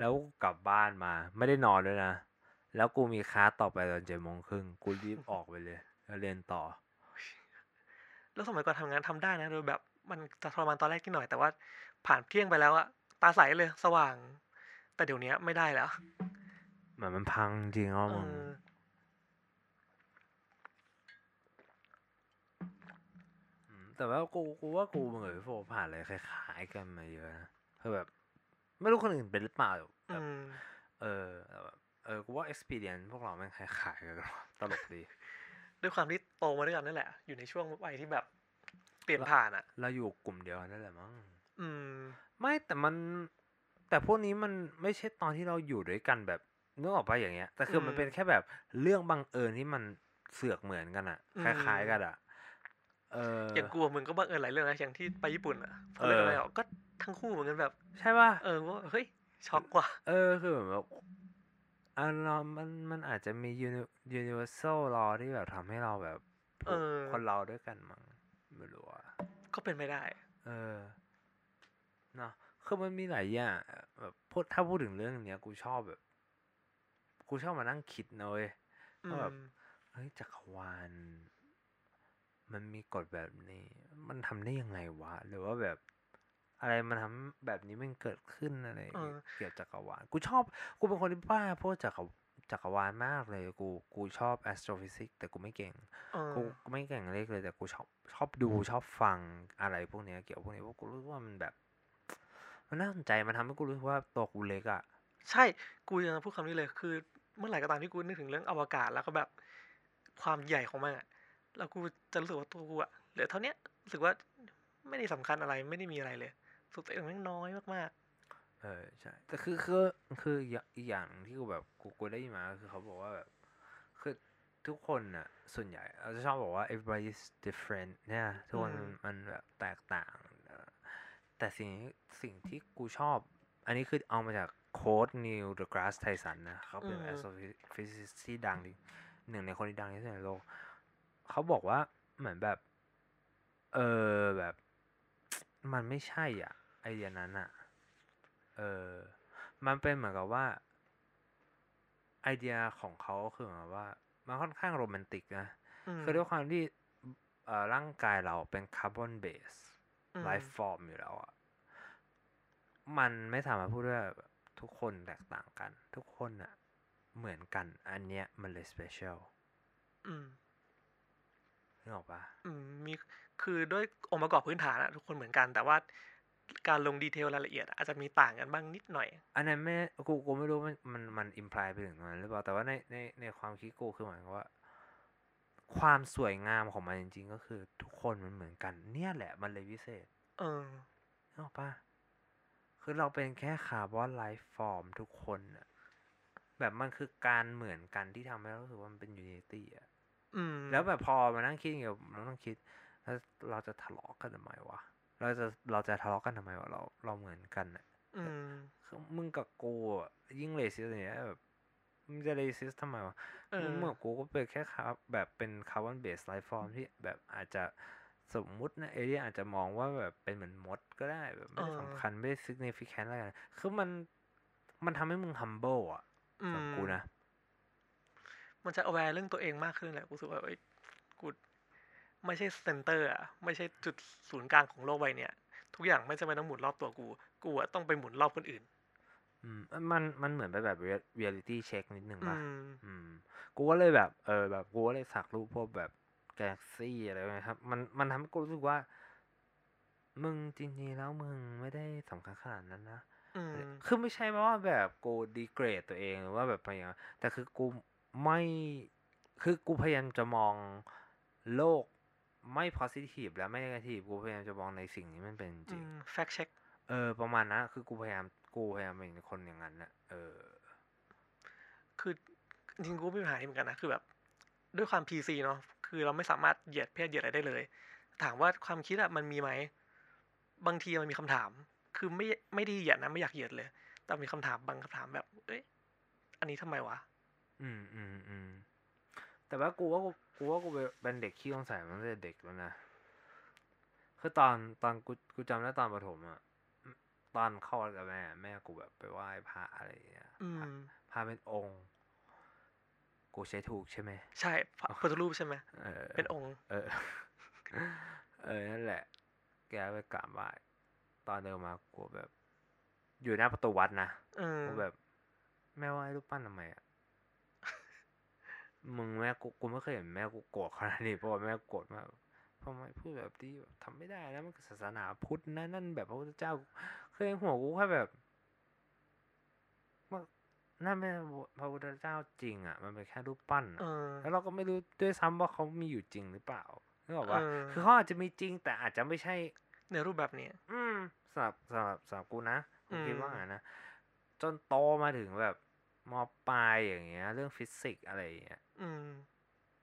แล้วกลับบ้านมาไม่ได้นอนด้วยนะแล้วกูมีคลาสต่อไปตอนเจ็ดโมงครึ่งกูรีบออกไปเลยแล้วเรียนต่อแล้วสมัยก่อนทำงานทำได้นะโดยแบบมันจะทรมานตอนแรกนิดหน่อยแต่ว่าผ่านเที่ยงไปแล้วอ่ะตาใสเลยสว่างแต่เดี๋ยวนี้ไม่ได้แล้วเหมือนมันพังจริงอ่ะมึงแต่ว่ากูกูว่ากูเหมือนพี่โฟผ่านอะไรคล้ายๆกันมาเยอะนะคือแบบไม่รู้คนอื่นเป็นหรือเปล่าแบบเออแบบเออกูว่า experience พวกเราแม่งคล้ายๆกันตลกดีด้วยความที่โตมาด้วยกันนั่นแหละอยู่ในช่วงวัยที่แบบเปลี่ยนผ่านอ่ะเราอยู่กลุ่มเดียวกันนั่นแหละมั้งอืมไม่แต่มันแต่พวกนี้มันไม่ใช่ตอนที่เราอยู่ด้วยกันแบบนึกออกป่ะอย่างเงี้ยแต่คือมันเป็นแค่แบบเรื่องบังเอิญที่มันเสือกเหมือนกันอ่ะคล้ายๆกันอ่ะอย่างกูมึงก็บังเอิญหลายเรื่องนะอย่างที่ไปญี่ปุ่นอ่ะเรื่องอะไรก็ทั้งคู่เหมือนกันแบบใช่ป่ะเออว่าเฮ้ยช็อกว่ะเออคือแบบอ่ะเรามันมันอาจจะมี universal law ที่แบบทำให้เราแบบคนเราด้วยกันมั้งไม่รู้อ่ะก็เป็นไม่ได้เออเนาะคือมันมีหลายอย่างแบบพูดถ้าพูดถึงเรื่องเนี้ยกูชอบแบบกูชอบมานั่งคิดนะเว้ยว่าแบบเฮ้ยจักรวาลมันมีกฎแบบนี้มันทำได้ยังไงวะหรือว่าแบบอะไรมันทำแบบนี้มันเกิดขึ้นอะไรเกี่ยวกับจักรวาลกูชอบกูเป็นคนที่บ้าพวกจักรจักรวาลมากเลยกูกูชอบ astrophysics แต่กูไม่เก่งกูไม่เก่งเลขเลยแต่กูชอบชอบดูชอบฟังอะไรพวกนี้เกี่ยวพวกนี้เพราะกูรู้ว่ามันแบบมันน่าสนใจมันทำให้กูรู้ว่าตัวกูเล็กอ่ะใช่กูยังพูดคำนี้เลยคือเมื่อไหร่ก็ตามที่กูนึกถึงเรื่องอวกาศแล้วก็แบบความใหญ่ของมันแล้วกูจะรู้สึกว่าตัวกูอะเหลือเท่านี้รู้สึกว่าไม่ได้สำคัญอะไรไม่ได้มีอะไรเลยสุดแต่มันน้อยมากๆเออใช่แต่คือคือคืออีกอย่างที่กูแบบกูกูได้ยินมาคือเขาบอกว่าแบบคือทุกคนน่ะส่วนใหญ่เราจะชอบบอกว่า everybody is different เนี่ยทุกคนมันแบบแตกต่างแต่สิ่งสิ่งที่กูชอบอันนี้คือเอามาจากโค้ดนิวเดอะกราสไทสันนะเขาเป็น astrophysicist ที่ดังหนึ่งในคนที่ดังที่สุดในโลกเขาบอกว่าเหมือนแบบเออแบบมันไม่ใช่อ่ะไอเดียนั้นอ่ะเออมันเป็นเหมือนกับว่าไอเดียของเขาคือเหมือนว่ามันค่อนข้างโรแมนติกนะคือด้วยความที่เอ่อร่างกายเราเป็นคาร์บอนเบสไลฟ์ฟอร์มอยู่แล้วอ่ะมันไม่สามารถพูดได้แบบทุกคนแตกต่างกันทุกคนอ่ะเหมือนกันอันเนี้ยมันเลยสเปเชียลนึกออกป่ะอืมมีคือด้วยองค์ประกอบพื้นฐานอะทุกคนเหมือนกันแต่ว่าการลงดีเทลรายละเอียดอาจจะมีต่างกันบ้างนิดหน่อยอันนั้นไม่กูกูไม่รู้มันมันมันอิมพลายไปถึงนั้นหรือเปล่าแต่ว่าในในในความคิดกูคือหมายความว่าความสวยงามของมันจริงๆก็คือทุกคนมันเหมือนกันเนี่ยแหละมันเลยพิเศษเออนึกออกป่ะคือเราเป็นแค่คาร์บอนไลฟ์ฟอร์มทุกคนอะแบบมันคือการเหมือนกันที่ทำให้เรารู้สึกว่ามันเป็นยูนิตี้อะแล้วแบบพอมานั่งคิดเงี้ยเราต้องคิดแล้วเราจะทะเลาะกันทำไมวะเราจะเราจะทะเลาะกันทำไมวะเราเราเหมือนกันอ่ะคือมึงกับกูยิ่งเลสิสอย่างเงี้ยแบบมึงจะเลสิสทำไมวะมึงกับกูก็เป็นแค่แบบเป็นคาร์บอนเบสไลฟ์ฟอร์มที่แบบอาจจะ สมมุตินะเอเลี่ยนอาจจะมองว่าแบบเป็นเหมือนมดก็ได้แบบไม่สำคัญไม่ significant อะไรกันคือมันมันทำให้มึง humble อ่ะสำหรับกูนะมันจะ aware เรื่องตัวเองมากขึ้นแหละกูรู้สึกว่าเอ้ยกูไม่ใช่ center อ่ะไม่ใช่จุดศูนย์กลางของโลกใบเนี้ยทุกอย่างไม่จำเป็นต้องหมุนรอบตัวกูกูอ่ะต้องไปหมุนรอบคนอื่นอืมมันมันเหมือนแบบ reality check นิดนึงป่ะอืมกูก็เลยแบบเออแบบกูก็เลยสักรูปพวกแบบแกลซี่อะไรเงี้ยครับมันมันทำให้กูรู้สึกว่ามึงจริงๆแล้วมึงไม่ได้สำคัญขนาดนั้นนะคือไม่ใช่ว่าแบบกูดีเกรดตัวเองหรือว่าแบบอะไรอย่างเงี้ยแต่คือกูไม่คือกูพยายามจะมองโลกไม่ positive และไม่ negative กูพยายามจะมองในสิ่งนี้มันเป็นจริง fact check เออประมาณนะคือกูพยายามกูพยายามเป็นคนอย่างนั้นนะเออคือจริงกูมีปัญหาเหมือนกันนะคือแบบด้วยความ พี ซี เนาะคือเราไม่สามารถเหยียดเพศเหยียดอะไรได้เลยถามว่าความคิดอะมันมีไหมบางทีมันมีคำถามคือไม่ไม่ได้เหยียดนะไม่อยากเหยียดเลยแต่มีคำถามบางคำถามแบบเอ้ยอันนี้ทำไมวะอืมอืมอืมแต่ว่ากูว่ากูว่ากูเป็นเด็กขี้สงสัยมาตั้งแต่เด็กแล้วนะคือตอนตอนกูกูจำได้ตอนประถมอะตอนเข้ากับแม่แม่กูแบบไปไหว้พระอะไรอย่างเงี้ยพระเป็นองค์กูใช้ถูกใช่ไหมใช่พระพุทธรูปใช่ไหมเออเป็นองค์เออเออนั่นแหละแกไปกราบไหว้ตอนเดินมากูแบบอยู่หน้าประตูวัดนะกูแบบแม่ไหว้รูปปั้นทำไมอ่ะมึงแม่กูกูไม่เคยเห็นแม่กูโกรธขนาดนี้เพราะว่าแม่โกรธมากทำไมพูดแบบนี้ทำไม่ได้นะมันคือศาสนาพุทธนะนั่นแบบพระพุทธเจ้าเคยหัวกูแค่แบบนั่นไม่พระพุทธเจ้าจริงอ่ะมันเป็นแค่รูปปั้นแล้วเราก็ไม่รู้ด้วยซ้ำว่าเขามีอยู่จริงหรือเปล่านึกออกว่าคือเขาอาจจะมีจริงแต่อาจจะไม่ใช่ในรูปแบบนี้อืมสำหรับสำหรับสำหรับกูนะกูคิดว่างั้นนะจนโตมาถึงแบบม.ปลายอย่างเงี้ยเรื่องฟิสิกส์อะไรอย่างเงี้ยอืม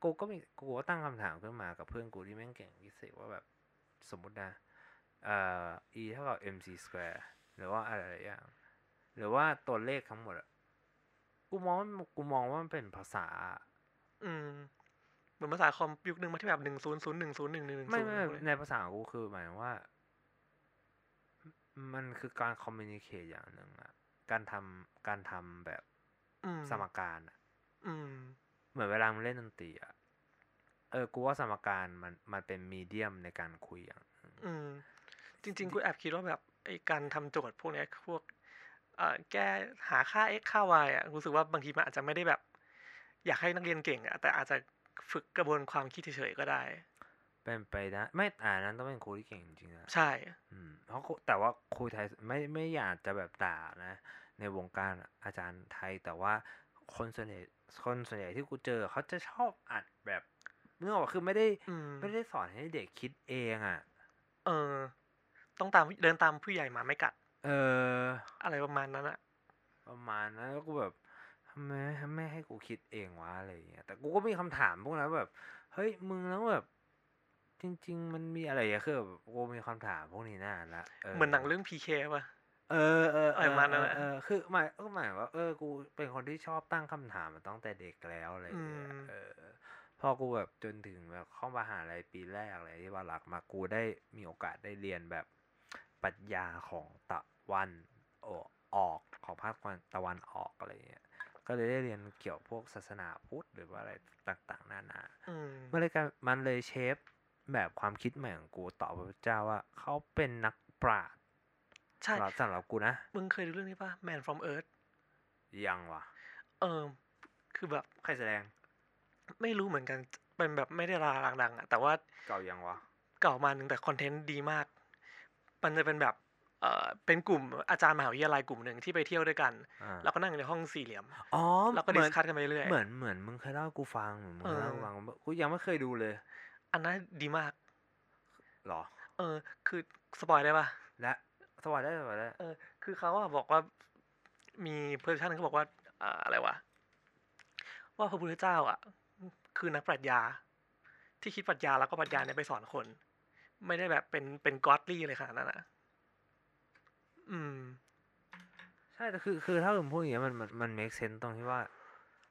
กูก็มีกูก็ตั้งคำถามขึ้นมากับเพื่อนกูที่แม่งเก่งฟิสิกส์ว่าแบบสมมตินะเอ่อ e เท่ากับ mc square หรือว่าอะไรอย่างหรือว่าตัวเลขทั้งหมดกูมองกูมองว่ามันเป็นภาษาอืมเหมือนภาษาคอมยุคนึงมาที่แบบหนึ่งศูนย์ศูนย์หนึ่งศูนย์หนึ่งหนึ่งหนึ่งศูนย์ไม่ไม่ในภาษากูคือหมายว่ามันคือการคอมมิวนิเคทอย่างหนึ่งอะการทำการทำแบบสมการอะเหมือนเวลามึงเล่นดนตรีอะเออกูว่าสมการมันมันเป็นมีเดียมในการคุยอย่างอืมจริงๆกูแอบคิดว่าแบบไอ้การทำโจทย์พวกนี้พวกแก้หาค่า x ค่า y อ่ะรู้สึกว่าบางทีมันอาจจะไม่ได้แบบอยากให้นักเรียนเก่งอ่ะแต่อาจจะฝึกกระบวนความคิดเฉยๆก็ได้เป็นไปได้ไม่อ่านั้นต้องเป็นครูที่เก่งจริงๆนะใช่อืมเพราะแต่ว่าครูไทยไม่ไม่อยากจะแบบด่านะในวงการอาจารย์ไทยแต่ว่าคนส่วนใหญ่คนส่วนใหญ่ที่กูเจอเขาจะชอบอัดแบบเนื่องจากคือไม่ได้ไม่ได้สอนให้เด็กคิดเองอ่ะเออต้องตามเดินตามผู้ใหญ่มาไม่กัดเอออะไรประมาณนั้นอะประมาณนั้นแล้วกูแบบทำไมไม่ให้กูคิดเองวะอะไรอย่างเงี้ยแต่กูก็มีคำถามพวกนั้นแบบเฮ้ยมึงแล้วแบบจริงๆมันมีอะไรอะคือแบบกูมีคำถามพวกนี้น่าละเหมือนหนังเรื่อง พี เค ป่ะเออเอออะไรประมาณนั้นเออคือหมายก็หมายว่าเออกูเป็นคนที่ชอบตั้งคำถามมาตั้งแต่เด็กแล้วอะไรอย่างเงี้ยเออพอกูแบบจนถึงแบบเข้ามหาวิทยาลัยปีแรกอะไรที่ว่าหลักมากูได้มีโอกาสได้เรียนแบบปรัชญาของตะวันออกของภาคตะวันออกอะไรเงี้ยก็เลยได้เรียนเกี่ยวพวกศาสนาพุทธหรือว่าอะไรต่างๆนานามันเลยมันเลยเชฟแบบความคิดใหม่ของกูต่อพระพุทธเจ้าว่าเขาเป็นนักปราชญ์ใช่สำหรับกูนะมึงเคยดูเรื่องนี้ป่ะ Man from Earth ยังวะเออคือแบบใครแสดงไม่รู้เหมือนกันเป็นแบบไม่ได้ราดังๆอ่ะแต่ว่าเก่ายังวะเก่ามาหนึ่งแต่คอนเทนต์ดีมากมันจะเป็นแบบเออเป็นกลุ่มอาจารย์มหาวิทยาลัยกลุ่มหนึ่งที่ไปเที่ยวด้วยกันแล้วก็นั่งในห้องสี่เหลี่ยมอ๋อแล้วก็ดิสคัสกันไปเรื่อยเหมือนเหมือนมึงเคยเล่ากูฟังเหมือนมึงเล่ากูฟังกูยังไม่เคยดูเลยอันนั้นดีมากหรอเออคือสปอยได้ป่ะและสปอยได้สปอยได้เออคือเขาอะบอกว่ามีเพื่อนท่านเขาบอกว่าอะไรวะว่าพระพุทธเจ้าอะคือนักปรัชญาที่คิดปรัชญาแล้วก็ปรัชญาเนี่ยไปสอนคนไม่ได้แบบเป็นเป็นก็อดลี่เลยขนาดนั้นนะอืมใช่แต่คือคือถ้าผมพูดอย่างนี้มันมันมันเมคเซนส์ตรงที่ว่า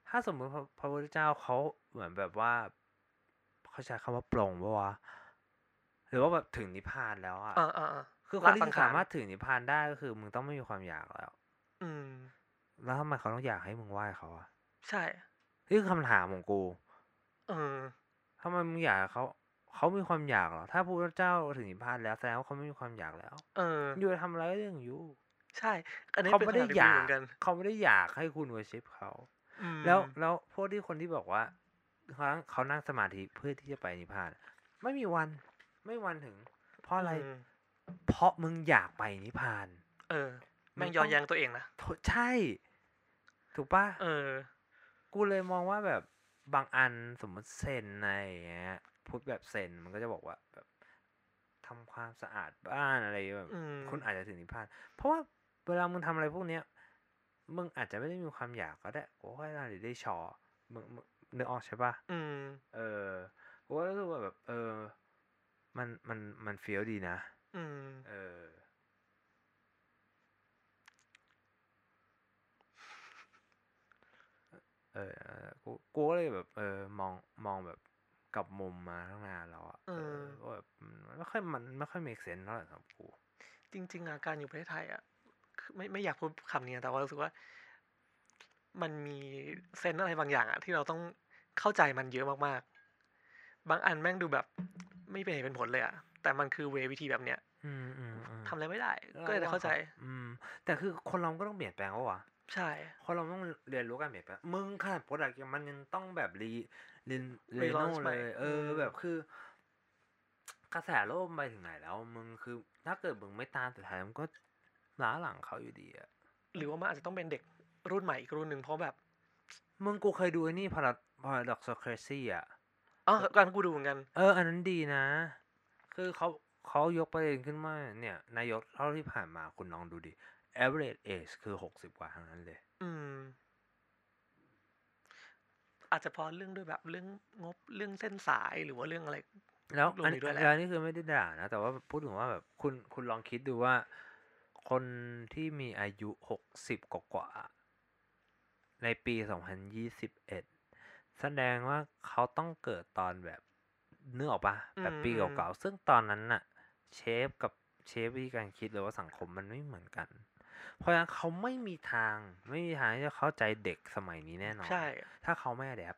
ถ้าสมมติพระพุทธเจ้าเขาเหมือนแบบว่าเขาใช้คำว่าปลงปะวะ ถือว่าแบบถึงนิพพานแล้วอ่ะคือคนที่สามารถถึงนิพพานได้ก็คือมึงต้องไม่มีความอยากแล้วอืมแล้วทำไมเขาต้องอยากให้มึงไหว้เขาอ่ะใช่นี่คือคำถามของกูเออทำไมมึงอยากเขาเขามีความอยากเหรอถ้าพระพุทธเจ้าถึงนิพพานแล้วแสดงว่าเขาไม่มีความอยากแล้วเอออยู่ทำอะไรก็เรื่องอยู่ใช่อันนี้เป็นสิ่งที่เหมือนกันเขาไม่ได้อยากให้คุณเวอร์ชิปเขาแล้วแล้วพวกที่คนที่บอกว่าเขานั่งสมาธิเพื่อที่จะไปนิพพานไม่มีวันไม่วันถึงเพราะอะไรเพราะมึงอยากไปนิพพานเออแม่งย้อนแย้งตัวเองนะใช่ถูกป่ะเออกูเลยมองว่าแบบบางอันสมมติเซนอะไรอย่างเงี้ยพูดแบบเซนมันก็จะบอกว่าแบบทำความสะอาดบ้านอะไรแบบคุณอาจจะถึงนิพพานเพราะว่าเวลามึงทำอะไรพวกเนี้ยมึงอาจจะไม่ได้มีความอยากก็ได้โอ้ยอะไรได้ชอมึงนึกออกใช่ป่ะอืมเออกูก็รู้สึกว่าแบบเออมันมันมันเฟี้ยวดีนะอืมเออเออกูกูก็เลยแบบเออมองมองแบบกลับมุมมาทั้งงานเราอ่ะเออก็แบบไม่ค่อยมันไม่ค่อยเมคเซนส์เท่าไหร่ครับกูจริงๆอาการอยู่ประเทศไทยอ่ะไม่ไม่อยากพูดคำนี้แต่ว่ารู้สึกว่ามันมีเซนส์อะไรบางอย่างอ่ะที่เราต้องเข้าใจมันเยอะมากๆบางอันแม่งดูแบบไม่เป็นเหตุเป็นผลเลยอ่ะแต่มันคือเววิธีแบบเนี้ยทำอะไรไม่ได้ก็เลยเข้าใจแต่คือคนเราก็ต้องเปลี่ยนแปลงวะใช่คนเราต้องเรียนรู้กันแบบมึงขนาดโปรดักต์มันยังต้องแบบรีรีเรโน่เลยเออแบบคือกระแสโลกไปถึงไหนแล้วมึงคือถ้าเกิดมึงไม่ตามสุดท้ายมึงก็ล้าหลังเขาอยู่ดีอะหรือว่ามันอาจจะต้องเป็นเด็กรุ่นใหม่อีกรุ่นหนึ่งเพราะแบบมึงกูเคยดูไอ้นี่พาราพาราด็อกซ์เครซี่อ่ะอ๋อการกูดูเหมือนกันเอออันนั้นดีนะคือเขาเขายกประเด็นขึ้นมาเนี่ยนายกเท่าที่ผ่านมาคุณน้องดูดิaverage age คือหกสิบกว่าทั้งนั้นเลยอืมอาจจะพอเรื่องด้วยแบบเรื่องงบเรื่องเส้นสายหรือว่าเรื่องอะไรแล้วอันนี้ด้วยแหละอันนี้คือไม่ได้ด่านะแต่ว่าพูดถึงว่าแบบคุณคุณลองคิดดูว่าคนที่มีอายุหกสิบกว่าๆในปีสองพันยี่สิบเอ็ดแสดงว่าเขาต้องเกิดตอนแบบนึกออกป่ะแบบปีเก่าๆซึ่งตอนนั้นน่ะเชฟกับเชฟวิธีการคิดหรือว่าสังคมมันไม่เหมือนกันเพราะฉะนั้นเขาไม่มีทางไม่มีทางที่จะเข้าใจเด็กสมัยนี้แน่นอนใช่ถ้าเขาไม่แดบ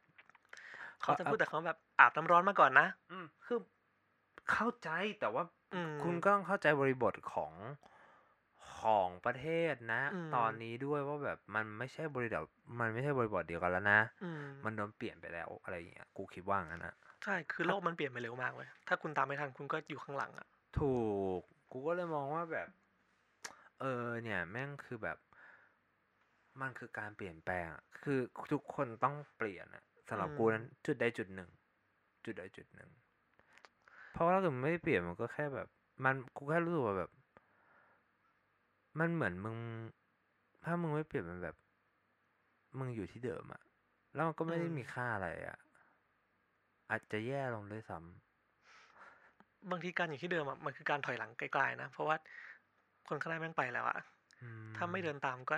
เขาจะพูดแต่เขาแบบอาบน้ำร้อนมาก่อนนะอืมคือเข้าใจแต่ว่าคุณก็ต้องเข้าใจบริบทของของประเทศนะตอนนี้ด้วยว่าแบบมันไม่ใช่บริบทมันไม่ใช่บริบทเดียวกันแล้วนะมันโดนเปลี่ยนไปแล้วอะไรอย่างเงี้ยกูคิดว่างั้นนะใช่คือโลกมันเปลี่ยนไปเร็วมากเลยถ้าคุณตามไม่ทันคุณก็อยู่ข้างหลังอ่ะถูกกูก็เลยมองว่าแบบเออเนี่ยแม่งคือแบบมันคือการเปลี่ยนแปลงคือทุกคนต้องเปลี่ยนอะสำหรับกูนั้นจุดใดจุดหนึ่งจุดใดจุดหนึ่งเพราะว่าถ้าเกิดไม่เปลี่ยนมันก็แค่แบบมันกูแค่รู้สึกว่าแบบมันเหมือนมึงถ้ามึงไม่เปลี่ยนมันแบบมึงอยู่ที่เดิมอะแล้วมันก็ไม่ได้มีค่าอะไรอะอาจจะแย่ลงด้วยซ้ำบางทีการอยู่ที่เดิมอ่ะมันคือการถอยหลังไกลๆนะเพราะว่าคนข้างหน้าแม่งไปแล้วอ่ะถ้าไม่เดินตามก็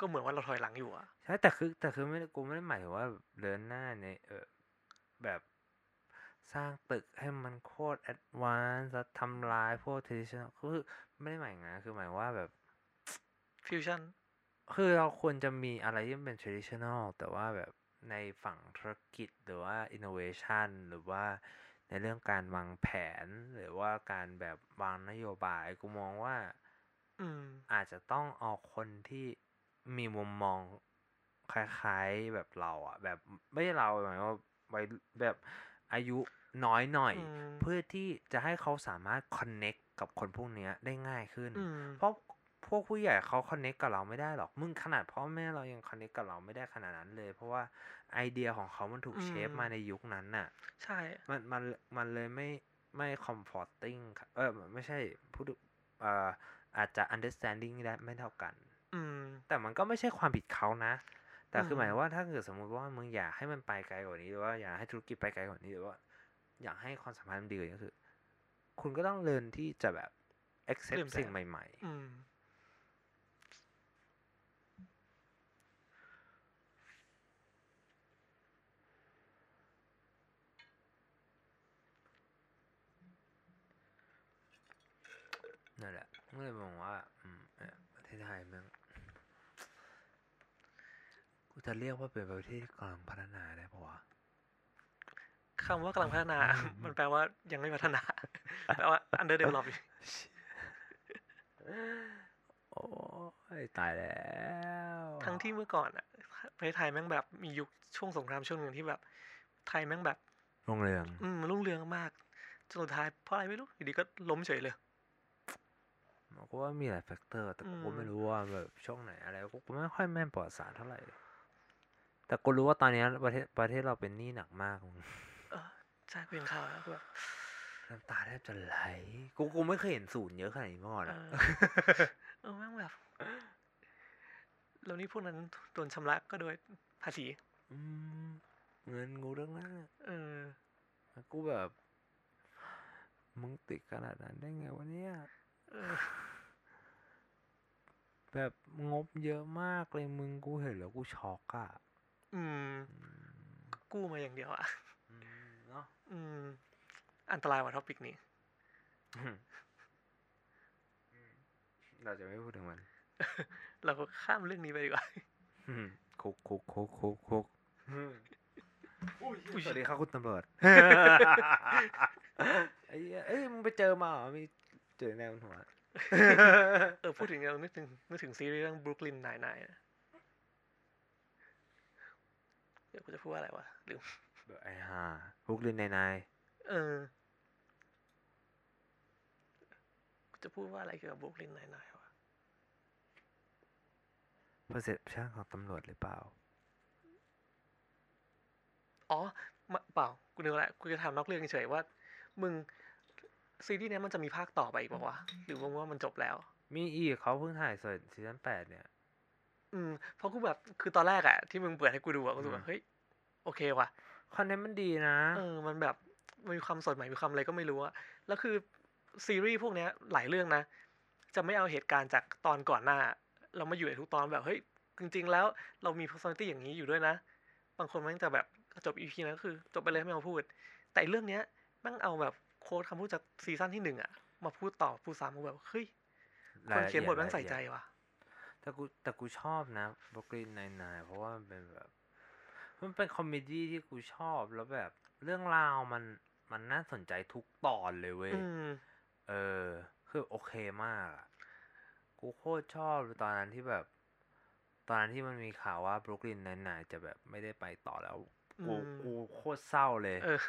ก็เหมือนว่าเราถอยหลังอยู่อ่ะใช่แต่คือแต่คือไม่กูไม่ได้หมายถึงว่าเดินหน้าในเออแบบสร้างตึกให้มันโคตรแอดวานซ์จะทำลายพวกทดิชันคือไม่ได้หมายงั้นคือหมายว่าแบบฟิวชั่นคือเราควรจะมีอะไรที่เป็นทดิชันอลแต่ว่าแบบในฝั่งธุรกิจหรือว่าอินโนเวชันหรือว่าในเรื่องการวางแผนหรือว่าการแบบวางนโยบายกูมองว่า อืม อาจจะต้องเอาคนที่มีมุมมองคล้ายๆแบบเราอ่ะแบบไม่ใช่เราหมายว่าไว้แบบอายุน้อยหน่อยเพื่อที่จะให้เขาสามารถคอนเนคกับคนพวกเนี้ยได้ง่ายขึ้นเพราะพวกผู้ใหญ่เขาคอนเนคกับเราไม่ได้หรอกมึงขนาดพ่อแม่เรายังคอนเนคกับเราไม่ได้ขนาดนั้นเลยเพราะว่าไอเดียของเขามันถูกเชฟมาในยุคนั้นน่ะใช่มันมันมันเลยไม่ไม่คอมฟอร์ตติ้งเออไม่ใช่ผู้เอ่ออาจจะอันเดอร์สแตนดิ้งได้ไม่เท่ากันอืมแต่มันก็ไม่ใช่ความผิดเขานะแต่คือหมายว่าถ้าเกิดสมมุติว่ามึงอยากให้มันไปไกลกว่านี้หรือว่าอยากให้ธุรกิจไปไกลกว่านี้หรือว่าอยากให้ความสัมพันธ์มันดีกว่านี้ก็คือคุณก็ต้องเรียนที่จะแบบ accept สิ่งใหม่ๆอืม นั่นแหละก็เลยมองว่าประเทศไทยมันกูจะเรียกว่าเป็นประเทศกำลังพัฒนาได้ปะวะคำว่ากำลังพัฒนามันแปลว่ายังไม่พัฒนาแปลว่า underdevelop อยู่โอ้ยตายแล้วทั้งที่เมื่อก่อนอะประเทศไทยแม่งแบบมียุคช่วงสงครามช่วงนึงที่แบบไทยแม่งแบบรุ่งเรืองอืมรุ่งเรืองมากจนสุดท้ายเพราะอะไรไม่รู้อยู่ดีก็ล้มเฉยเลยกูว่ามีหลายแฟกเตอร์แต่กูไม่รู้ว่าแบบช่วงไหนอะไรกูไม่ค่อยแม่นประวัติศาสตร์เท่าไหร่แต่กูรู้ว่าตอนนี้ประเทศประเทศเราเป็นหนี้หนักมากเออใช่เป็นข่าวแล้วแบบน้ำตาแทบจะไหลกูกูไม่เคยเห็นศูนย์เยอะขนาดนี้มาก่อนอ่ะเออแม่งแบบแล้วนี่พวกนั้นโดนชำระก็โดยภาษีเงินกูเรื่องนั้นเออกูแบบมึงติดขนาดนั้นได้ไงวะเนี่ยแบบงบเยอะมากเลยมึงกูเห็นแล้วกูช็อกอ่ะอืมกู้มาอย่างเดียวอ่ะเนาะอืมอันตรายว่ะท็อปิกนี้เราจะไม่พูดถึงมัน เราก็ข้ามเรื่องนี้ไปดีกว่าคุกคุกคุกคุกคุกสวัสดีครับคุณตำรวจไอ้เอ้ยมึงไปเจอมาเหรอมีเจอแนวหัวเออพูดถึงเรานึกถึงนึกถึงซีรีส์เรื่อง Brooklyn Nine-Nine นะเดี๋ยวกูจะพูดอะไรวะลืมเบอร์ไอ้ห่า Brooklyn Nine-Nine เออกูจะพูดว่าอะไรเกี่ยวกับ Brooklyn Nine-Nine วะ perception ของตำรวจหรือเปล่าอ๋อเปล่ากูนึกว่ากูจะถามนอกเรื่องเฉยๆว่ามึงซีรีส์นี้มันจะมีภาคต่อไปอีกป่าววะหรือว่ามันจบแล้วมีอีกเขาเพิ่งถ่ายซีซั่นแปดเนี่ยอืมเพราะกูแบบคือตอนแรกอะที่มึงเปิดให้กูดูอะกูรู้สึกว่าเฮ้ยโอเคว่ะคอนเทนต์มันดีนะเออมันแบบมันมีความสดใหม่มีความอะไรก็ไม่รู้อะแล้วคือซีรีส์พวกเนี้ยหลายเรื่องนะจะไม่เอาเหตุการณ์จากตอนก่อนหน้าเรามาอยู่ในทุกตอนแบบเฮ้ยจริงๆแล้วเรามี personality อย่างนี้อยู่ด้วยนะบางคนมันจะแบบจบ อี พี นั้นก็คือจบไปเลยไม่เอาพูดแต่เรื่องเนี้ยมันเอาแบบโค้ดคำพูดจากซีซั่นที่หนึ่งอ่ะมาพูดต่อพูดซ้ำกูแบบเฮ้ยคนเขียนบทมันใส่ใจว่ะแต่กูแต่กูชอบนะBrooklyn Nine-Nineเพราะว่ามันเป็นแบบมันเป็นคอมเมดี้ที่กูชอบแล้วแบบเรื่องราวมันมันน่าสนใจทุกตอนเลยเว้ยเออคือโอเคมากอ่ะกูโคตรชอบตอนนั้นที่แบบตอนนั้นที่มันมีข่าวว่าBrooklyn Nine-Nineจะแบบไม่ได้ไปต่อแล้วกูกูโคตรเศร้าเลยเออ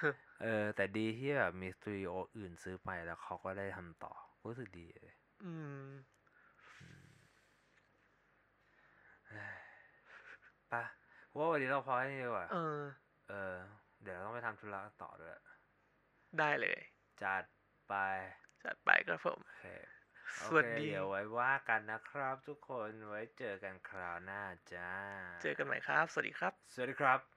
เออแต่ดีที่แบบมีสตูดิโออื่นซื้อไปแล้วเขาก็ได้ทำต่อรู้สึกดีเลยอืมไปว่าวันนี้เราพอแค่นี้ดีกว่าเออเออเดี๋ยวต้องไปทำธุระต่อด้วยได้เลยจัดไปจัดไปครับผมโอเคสวัสดีเดี๋ยวไว้ว่ากันนะครับทุกคนไว้เจอกันคราวหน้าจ้าเจอกันใหม่ครับสวัสดีครับสวัสดีครับ